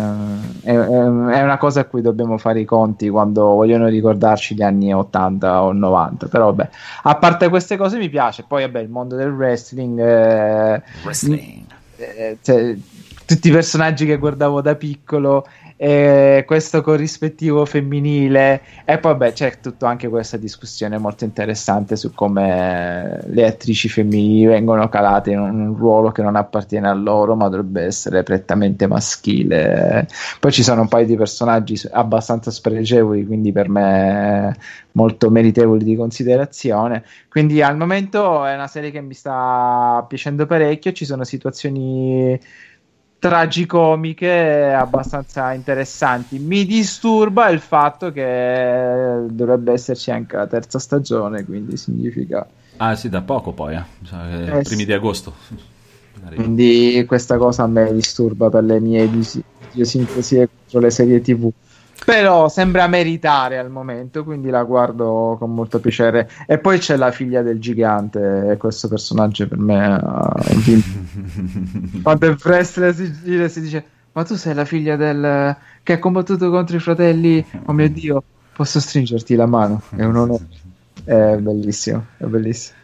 è, è una cosa a cui dobbiamo fare i conti quando vogliono ricordarci gli anni ottanta o novanta, però vabbè, a parte queste cose mi piace. Poi vabbè, il mondo del wrestling, eh, wrestling. Eh, cioè, tutti i personaggi che guardavo da piccolo, eh, questo corrispettivo femminile, e poi beh, c'è tutto anche questa discussione molto interessante su come le attrici femminili vengono calate in un ruolo che non appartiene a loro ma dovrebbe essere prettamente maschile. Poi ci sono un paio di personaggi abbastanza spregevoli, quindi per me molto meritevoli di considerazione. Quindi al momento è una serie che mi sta piacendo parecchio. Ci sono situazioni tragicomiche abbastanza interessanti. Mi disturba il fatto che dovrebbe esserci anche la terza stagione, quindi significa ah sì da poco poi eh. Cioè, eh, primi sì. di agosto arriva. Quindi questa cosa a me disturba per le mie idiosincrasie contro le serie tv, però sembra meritare al momento, quindi la guardo con molto piacere. E poi c'è la figlia del gigante, e questo personaggio per me uh, quando il wrestler si gira e si dice ma tu sei la figlia del che ha combattuto contro i fratelli, oh mio dio, posso stringerti la mano, è un onore. È bellissimo, è bellissimo.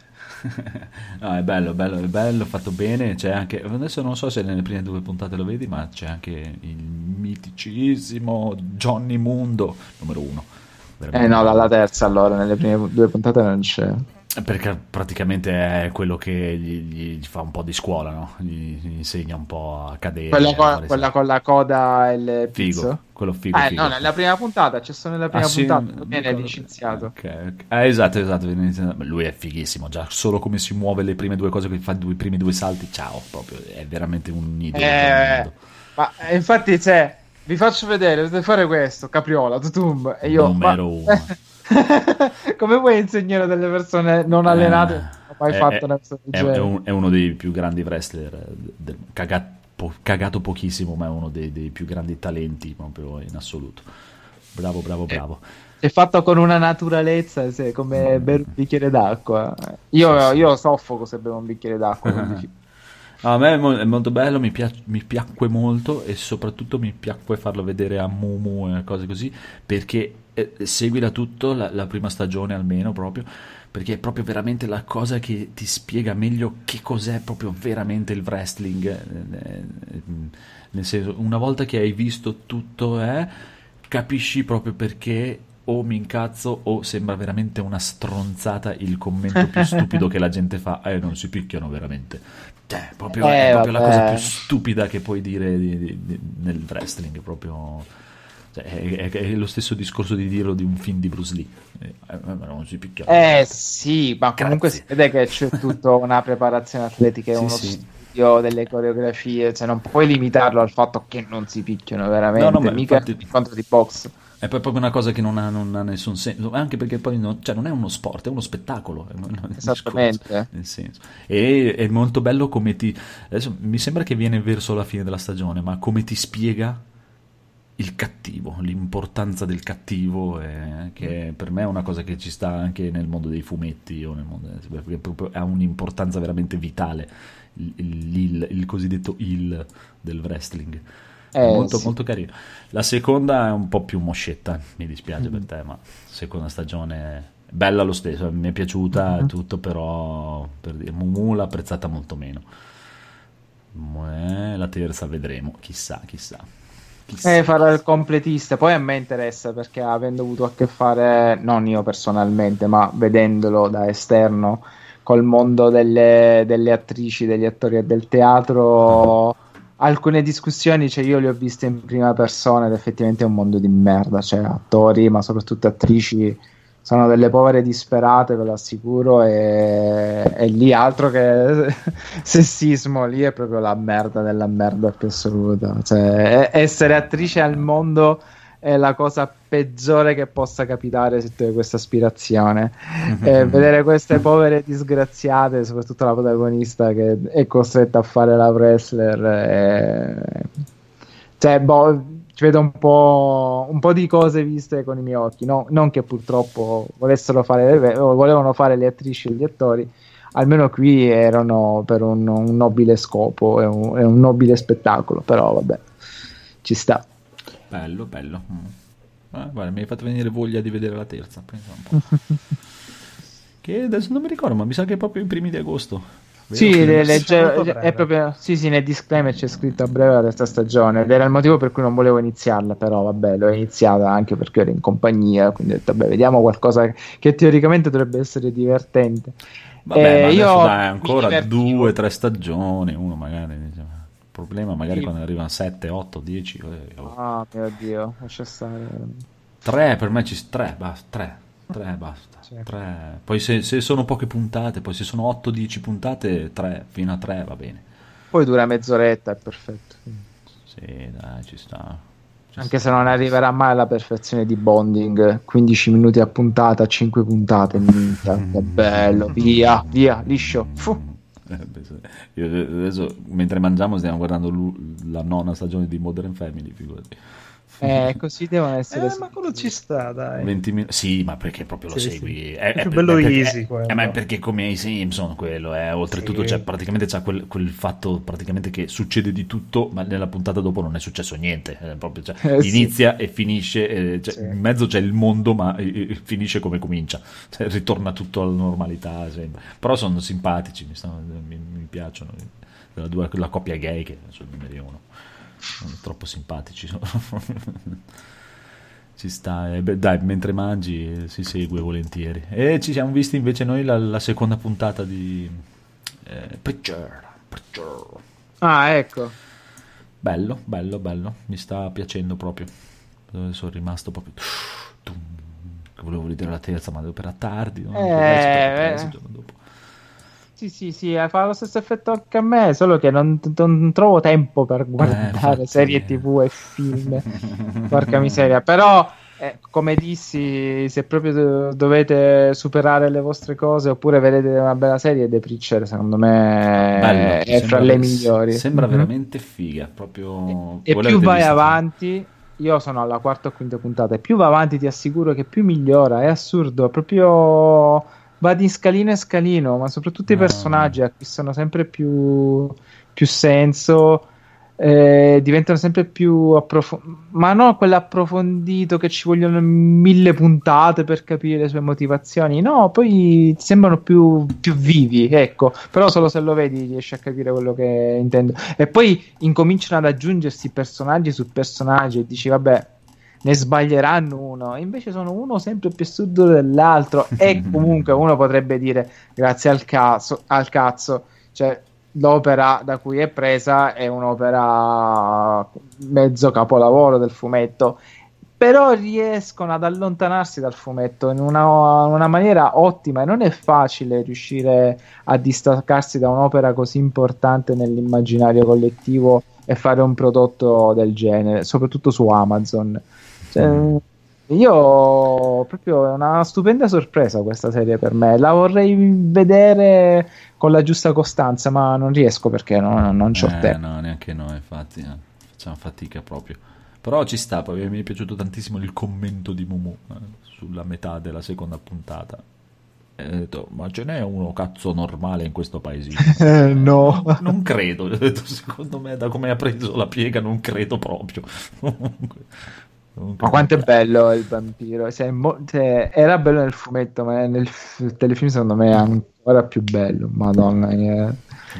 No, è bello, bello, è bello, fatto bene. C'è anche, adesso non so se nelle prime due puntate lo vedi, ma c'è anche il miticissimo Johnny Mundo numero uno. Veramente. Eh no, dalla terza allora, nelle prime due puntate non c'è. Perché praticamente è quello che gli, gli fa un po' di scuola, no? Gli, gli insegna un po' a cadere. Quella, co- quella con la coda e il pizzo? Figo, quello figo. Eh, figo. No, nella prima puntata, c'è cioè solo nella prima ah, puntata, sì, viene ricordo... licenziato. Okay, okay. Ah, esatto, esatto. Lui è fighissimo, già solo come si muove, le prime due cose che fa, i primi due salti, ciao, proprio, è veramente un idea. Eh, ma infatti c'è, vi faccio vedere, dovete fare questo, capriola, tutum, e io... Numero ma... uno. Come vuoi insegnare delle persone non allenate? Eh, non mai è, fatto una cosa del genere. È, un, è uno dei più grandi wrestler, del, cagato, po, cagato pochissimo, ma è uno dei, dei più grandi talenti proprio in assoluto. Bravo, bravo, bravo. È, è fatto con una naturalezza, se, come mm. bere un bicchiere d'acqua. Io, sì, io sì. soffoco se bevo un bicchiere d'acqua. A me è molto bello, mi, piac- mi piacque molto, e soprattutto mi piacque farlo vedere a Mumu e cose così, perché segui da tutto la, la prima stagione almeno, proprio perché è proprio veramente la cosa che ti spiega meglio che cos'è proprio veramente il wrestling, nel senso, una volta che hai visto tutto eh, capisci proprio perché o mi incazzo o sembra veramente una stronzata il commento più stupido che la gente fa, eh non si picchiano veramente, cioè proprio, eh, è proprio vabbè. la cosa più stupida che puoi dire di, di, di, nel wrestling, proprio. Cioè, è, è, è lo stesso discorso di dirlo di un film di Bruce Lee, eh, ma non si picchia. Eh sì, ma comunque Grazie. si vede che c'è tutta una preparazione atletica e sì, uno sì. studio delle coreografie, cioè non puoi limitarlo al fatto che non si picchiano veramente, no, no, mica infatti... incontro di box. È proprio una cosa che non ha, non ha nessun senso, anche perché poi non, cioè non è uno sport, è uno spettacolo. Esattamente. Nel senso. E è molto bello come ti... Adesso, mi sembra che viene verso la fine della stagione, ma come ti spiega il cattivo, l'importanza del cattivo, eh, che per me è una cosa che ci sta anche nel mondo dei fumetti, o nel mondo, perché proprio ha un'importanza veramente vitale il, il, il cosiddetto heel del wrestling. Eh, molto sì. molto carino. La seconda è un po' più moscetta, mi dispiace mm-hmm. per te, ma seconda stagione bella lo stesso, mi è piaciuta mm-hmm. tutto, però per dire, Mumu l'ha apprezzata molto meno. Eh, la terza vedremo, chissà, chissà. Eh, farò il completista. Poi a me interessa perché, avendo avuto a che fare, non io personalmente, ma vedendolo da esterno, col mondo delle, delle attrici, degli attori e del teatro, alcune discussioni, cioè io le ho viste in prima persona ed effettivamente è un mondo di merda, cioè attori ma soprattutto attrici sono delle povere disperate, ve lo assicuro, e, e lì altro che sessismo, lì è proprio la merda della merda più assoluta. Cioè, essere attrice al mondo è la cosa peggiore che possa capitare se tu hai questa aspirazione. E vedere queste povere disgraziate, soprattutto la protagonista che è costretta a fare la wrestler, è... cioè boh, ci vedo un po', un po' di cose viste con i miei occhi, no? Non che purtroppo volessero fare, volevano fare le attrici e gli attori, almeno qui erano per un, un nobile scopo e un, un nobile spettacolo, però vabbè, ci sta. Bello, bello. Ah, guarda, mi hai fatto venire voglia di vedere la terza, penso un po'. Che adesso non mi ricordo, ma mi sa che è proprio i primi di agosto. Sì, le, le, è proprio, sì, sì, nel disclaimer c'è scritto a breve la terza stagione, ed era il motivo per cui non volevo iniziarla, però vabbè, l'ho iniziata anche perché ero in compagnia, quindi ho detto, vabbè, vediamo qualcosa che teoricamente dovrebbe essere divertente. Vabbè, eh, ma adesso io dai, ancora due, tre stagioni, uno magari, diciamo. Il problema magari sì, quando arrivano sette, otto, dieci... Ah, mio Dio, lascia stare... Tre, per me ci tre, basta, tre. Tre, basta. Certo. Tre. Poi se, se sono poche puntate, poi se sono otto dieci puntate, tre, fino a tre va bene. Poi dura mezz'oretta, è perfetto. Sì, dai, ci sta. Ci Anche sta. Se non arriverà mai alla perfezione di bonding, quindici minuti a puntata, cinque puntate, minchia, che bello, via, via, liscio. Fu. Io adesso, mentre mangiamo, stiamo guardando la nona stagione di Modern Family, figurati. Eh, così devono essere. Eh, ma quello ci sta, dai. venti min- sì, ma perché proprio lo sì, segui? Sì. È, è, è più bello, è, easy. È, è, ma è perché come i Simpson, quello è. Eh, oltretutto, sì. Cioè, praticamente c'è quel, quel fatto praticamente che succede di tutto, ma nella puntata dopo non è successo niente. È proprio, cioè, eh, inizia sì. e finisce, eh, cioè, sì. in mezzo c'è il mondo, ma eh, finisce come comincia. Cioè, ritorna tutto alla normalità. Sembra. Però sono simpatici, mi, stanno, mi, mi piacciono. La, due, la coppia gay che sono il numero uno. Sono troppo simpatici. Ci sta, eh, beh, dai, mentre mangi si segue volentieri. E ci siamo visti invece noi la, la seconda puntata di eh, Preacher, Preacher. Ah, ecco. Bello, bello, bello. Mi sta piacendo proprio. Sono rimasto proprio. Volevo vedere la terza, ma devo per la tardi. No? Eh, il giorno dopo. Sì, sì, sì, fa lo stesso effetto anche a me, solo che non, non trovo tempo per guardare eh, serie tv e film, porca miseria, però eh, come dissi, se proprio dovete superare le vostre cose oppure vedete una bella serie, The Preacher secondo me bello, è fra le migliori, sembra mm-hmm. veramente figa proprio. E, e più vai visto? avanti, io sono alla quarta o quinta puntata, e più va avanti ti assicuro che più migliora, è assurdo, è proprio... va di scalino e scalino, ma soprattutto no. i personaggi acquistano sempre più, più senso, eh, diventano sempre più approfonditi, ma non quell'approfondito che ci vogliono mille puntate per capire le sue motivazioni, no, poi sembrano più, più vivi, ecco, però solo se lo vedi riesci a capire quello che intendo, e poi incominciano ad aggiungersi personaggi su personaggi e dici vabbè, ne sbaglieranno uno, invece sono uno sempre più stupido dell'altro, e comunque uno potrebbe dire grazie al cazzo, al cazzo, cioè l'opera da cui è presa è un'opera mezzo capolavoro del fumetto, però riescono ad allontanarsi dal fumetto in una, una maniera ottima, e non è facile riuscire a distaccarsi da un'opera così importante nell'immaginario collettivo e fare un prodotto del genere, soprattutto su Amazon. Cioè, io proprio, è una stupenda sorpresa questa serie per me, la vorrei vedere con la giusta costanza, ma non riesco perché non, non c'ho eh, tempo. No, neanche noi, infatti, eh, facciamo fatica proprio. Però ci sta, poi mi è piaciuto tantissimo il commento di Mumu eh, sulla metà della seconda puntata. E ho detto, ma ce n'è uno cazzo normale in questo paesino? Eh, no, non, non credo. Ho detto, secondo me, da come ha preso la piega, non credo proprio. Ma quanto è bello il vampiro! Cioè, mo- cioè, era bello nel fumetto, ma nel f- telefilm, secondo me, è ancora più bello. Madonna, eh.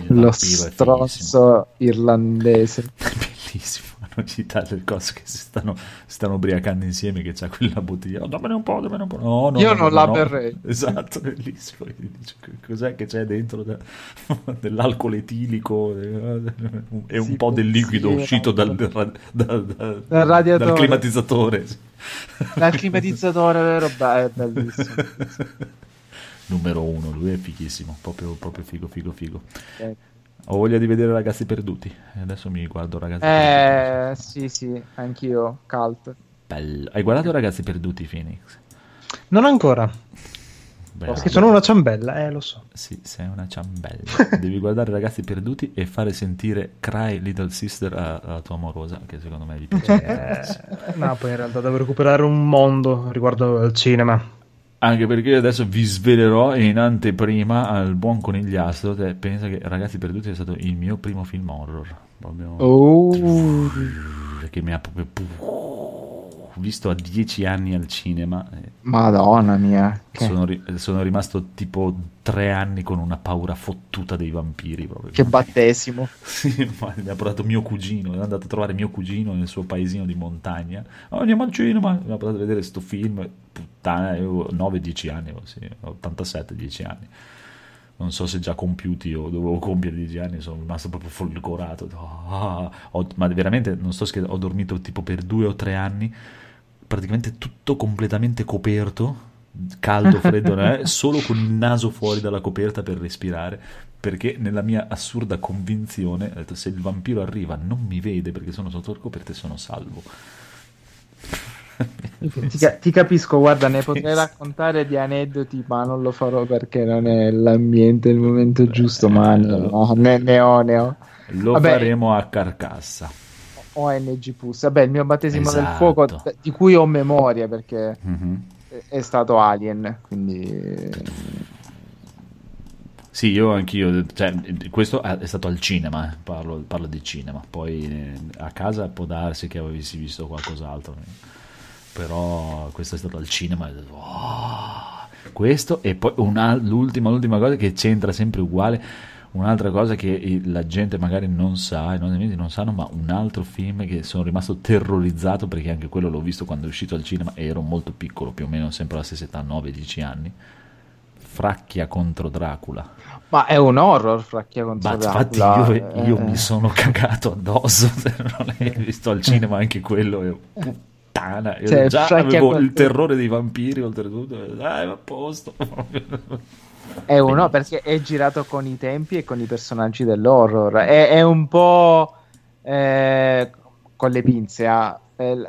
Lo strozzo irlandese. Bellissimo. Città delle cose che si stanno, stanno ubriacando insieme, che c'ha quella bottiglia, oh, dammene un po', dammene un po', no, no, io no, non no, la no. berrei, esatto, bellissimo, cos'è che c'è dentro da, dell'alcol etilico e un sì, po' del liquido sì, uscito dal, dal, dal, dal, dal radiatore, dal climatizzatore dal climatizzatore vero? Beh, è bellissimo. Numero uno, lui è fighissimo, proprio, proprio figo, figo, figo, okay. Ho voglia di vedere Ragazzi Perduti. Adesso mi guardo Ragazzi eh, Perduti. Eh, sì, sì, anch'io, cult. Bello. Hai guardato Ragazzi Perduti, Phoenix? Non ancora. Bravo. Perché sono una ciambella, eh, lo so. Sì, sei una ciambella. Devi guardare Ragazzi Perduti e fare sentire Cry Little Sister alla tua amorosa, che secondo me gli piace. No, poi in realtà devo recuperare un mondo riguardo al cinema. Anche perché adesso vi svelerò in anteprima al buon conigliastro. Te, pensa che Ragazzi Perduti è stato il mio primo film horror. Proprio... Oh. Che mi ha proprio visto a dieci anni al cinema. Madonna mia. Che... Sono, ri- sono rimasto tipo tre anni con una paura fottuta dei vampiri. Proprio. Che battesimo. Sì, ma mi ha portato mio cugino. È andato a trovare mio cugino nel suo paesino di montagna. Oh, andiamo al cinema. Mi ha portato a vedere sto film. Puttana, avevo nove dieci anni, sì, ottantasette dieci anni. Non so se già compiuti o dovevo compiere dieci anni, sono rimasto proprio folgorato. Oh, ho, ma veramente, non sto scherzando, ho dormito tipo per due o tre anni, praticamente tutto completamente coperto, caldo, freddo, eh, solo con il naso fuori dalla coperta per respirare, perché nella mia assurda convinzione, ho detto, se il vampiro arriva non mi vede perché sono sotto la coperta e sono salvo. Ti, ti capisco, guarda, ne potrei raccontare di aneddoti, ma non lo farò perché non è l'ambiente, il momento giusto, ma no, ne, ne ho, ne ho. Lo Vabbè, faremo a Carcassa. O N G Plus. Vabbè, il mio battesimo esatto. del fuoco, di cui ho memoria, perché mm-hmm. è stato Alien, quindi... Sì, io anch'io, cioè, questo è stato al cinema, eh. parlo, parlo di cinema, poi eh, a casa può darsi che avessi visto qualcos'altro, però questo è stato al cinema, oh, questo e poi una, l'ultima, l'ultima cosa che c'entra sempre uguale, un'altra cosa che la gente magari non sa, i nostri amici non sanno, ma un altro film che sono rimasto terrorizzato perché anche quello l'ho visto quando è uscito al cinema e ero molto piccolo, più o meno sempre alla stessa età, nove dieci anni. Fracchia contro Dracula. Ma è un horror Fracchia contro ma, Dracula. Infatti io, io eh. mi sono cagato addosso, se non l'hai visto al cinema anche quello, io, puttana, io cioè, già avevo contro... il terrore dei vampiri oltretutto, dai, a posto. È uno perché è girato con i tempi e con i personaggi dell'horror, è, è un po' eh, con le pinze a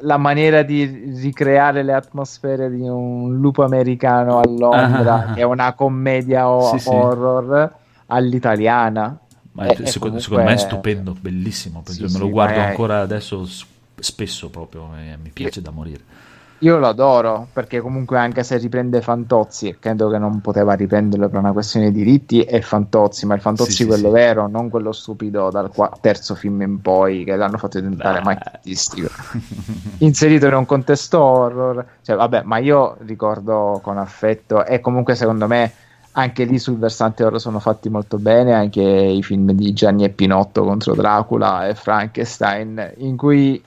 la maniera di ricreare le atmosfere di un lupo americano a Londra, ah, che è una commedia o- sì, horror sì. all'italiana. Ma è, secondo, comunque... secondo me è stupendo, bellissimo. Sì, me lo sì, guardo è... ancora adesso spesso proprio, eh, mi piace sì. da morire. Io lo adoro, perché comunque anche se riprende Fantozzi, e credo che non poteva riprenderlo per una questione di diritti, è Fantozzi, ma il Fantozzi sì, quello sì, vero, sì. non quello stupido dal qua- terzo film in poi, che l'hanno fatto diventare mai artistico. Inserito in un contesto horror, cioè vabbè, ma io ricordo con affetto, e comunque secondo me anche lì sul versante horror sono fatti molto bene, anche i film di Gianni e Pinotto contro Dracula e Frankenstein, in cui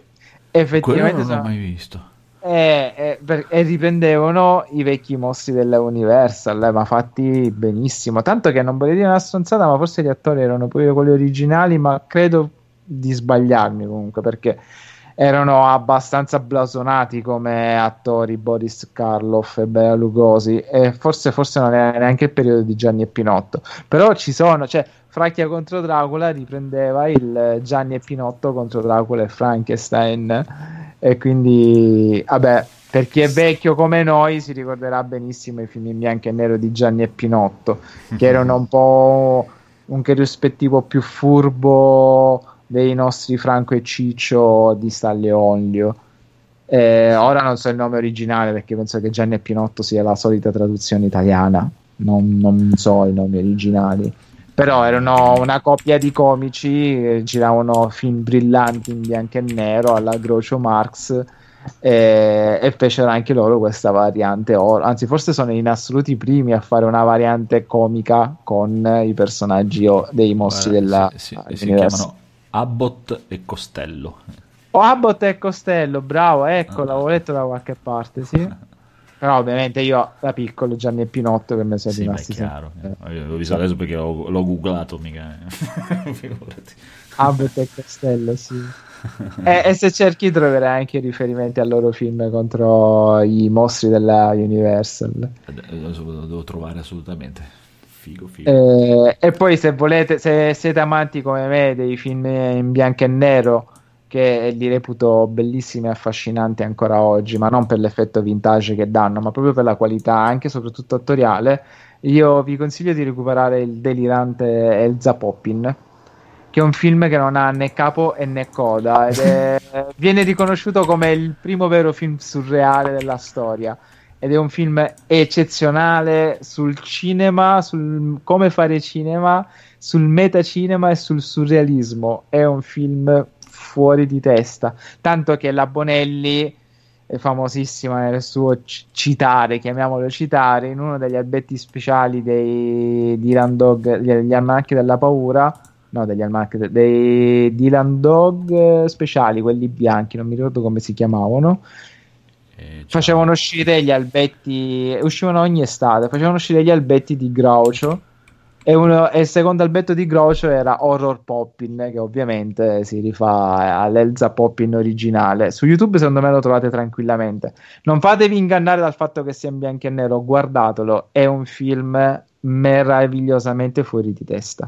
effettivamente... Quello non sono... l'ho mai visto. E, e, e riprendevano i vecchi mostri della Universal, ma fatti benissimo, tanto che non vorrei dire una stronzata, ma forse gli attori erano pure quelli originali, ma credo di sbagliarmi comunque, perché erano abbastanza blasonati come attori Boris Karloff e Bela Lugosi, e forse, forse non era neanche il periodo di Gianni e Pinotto, però ci sono, cioè Fracchia contro Dracula riprendeva il Gianni e Pinotto contro Dracula e Frankenstein, e quindi vabbè, per chi è vecchio come noi si ricorderà benissimo i film in bianco e nero di Gianni e Pinotto, che erano un po' un corrispettivo più furbo dei nostri Franco e Ciccio di Stanlio e Onlio. Eh, ora non so il nome originale perché penso che Gianni e Pinotto sia la solita traduzione italiana, non, non so i nomi originali, però erano una coppia di comici, giravano film brillanti in bianco e nero alla Groucho Marx, e, e fecero anche loro questa variante horror, anzi forse sono in assoluto i primi a fare una variante comica con i personaggi o, dei mostri eh, della sì, sì, si chiamano Abbott e Costello. Oh, Abbott e Costello, bravo, ecco, ah. l'avevo letto da qualche parte, sì. Però ovviamente io da piccolo Gianni e Pinotto che mi sono sì, rimasti sì, chiaro, eh. Io l'ho visto adesso perché l'ho, l'ho googlato mica figurati Abbott e Costello sì. e, e se cerchi troverai anche riferimenti al loro film contro i mostri della Universal. Adesso lo devo trovare assolutamente. Figo, figo. Eh, e poi se volete, se siete amanti come me dei film in bianco e nero, che li reputo bellissimi e affascinanti ancora oggi, ma non per l'effetto vintage che danno, ma proprio per la qualità anche soprattutto attoriale, io vi consiglio di recuperare il delirante Elsa Poppin, che è un film che non ha né capo e né coda ed è, viene riconosciuto come il primo vero film surreale della storia, ed è un film eccezionale sul cinema, sul come fare cinema, sul metacinema e sul surrealismo. È un film fuori di testa, tanto che la Bonelli è famosissima nel suo citare, chiamiamolo citare, in uno degli albetti speciali dei Dylan Dog, degli almanacchi della paura, no, degli almanacchi dei Dylan Dog speciali, quelli bianchi, non mi ricordo come si chiamavano, eh, facevano uscire gli albetti, uscivano ogni estate, facevano uscire gli albetti di Groucho. E, uno, e il secondo albetto di Groucho era Horror Poppin, che ovviamente si rifà all'Elsa Poppin originale. Su YouTube secondo me lo trovate tranquillamente. Non fatevi ingannare dal fatto che sia in bianco e nero, guardatelo, è un film meravigliosamente fuori di testa.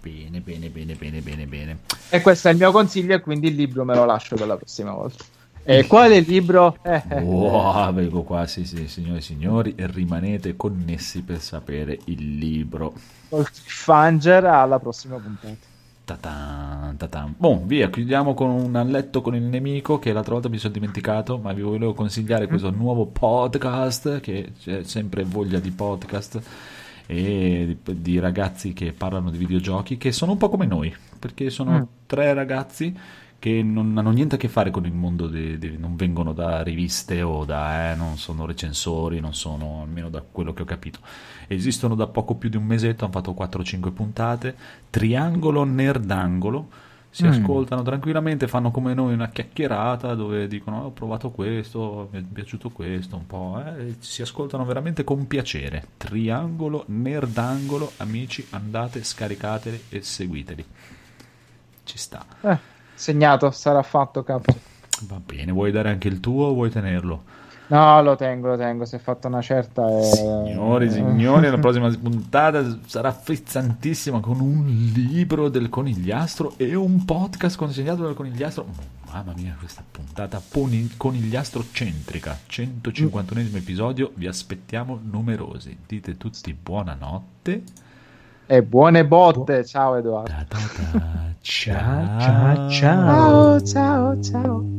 Bene, bene, bene, bene, bene, bene. E questo è il mio consiglio, e quindi il libro me lo lascio per la prossima volta. E quale libro? Wow, vengo qua, sì, sì, signori e signori, rimanete connessi per sapere il libro. Col cliffhanger alla prossima puntata. Ta-tan, ta-tan. Bon, via, chiudiamo con un alletto con il nemico, che l'altra volta mi sono dimenticato, ma vi volevo consigliare questo nuovo podcast, che c'è sempre voglia di podcast, e di, di ragazzi che parlano di videogiochi, che sono un po' come noi, perché sono mm. tre ragazzi che non hanno niente a che fare con il mondo de, de, non vengono da riviste o da eh, non sono recensori, non sono, almeno da quello che ho capito. Esistono da poco più di un mesetto, hanno fatto quattro o cinque puntate, triangolo nerdangolo, si mm. ascoltano tranquillamente, fanno come noi una chiacchierata dove dicono oh, ho provato questo, mi è piaciuto questo un po', eh. si ascoltano veramente con piacere. Triangolo nerdangolo, amici, andate, scaricateli e seguiteli, ci sta. eh. Segnato, sarà fatto, capo. Va bene, vuoi dare anche il tuo o vuoi tenerlo? No, lo tengo, lo tengo, se è fatta una certa... È... Signori, signori, la prossima puntata sarà frizzantissima con un libro del conigliastro e un podcast consegnato dal conigliastro. Oh, mamma mia, questa puntata conigliastro centrica, centocinquantunesimo episodio, vi aspettiamo numerosi. Dite tutti buonanotte. E buone botte, ciao Edoardo. Ciao ciao ciao ciao ciao.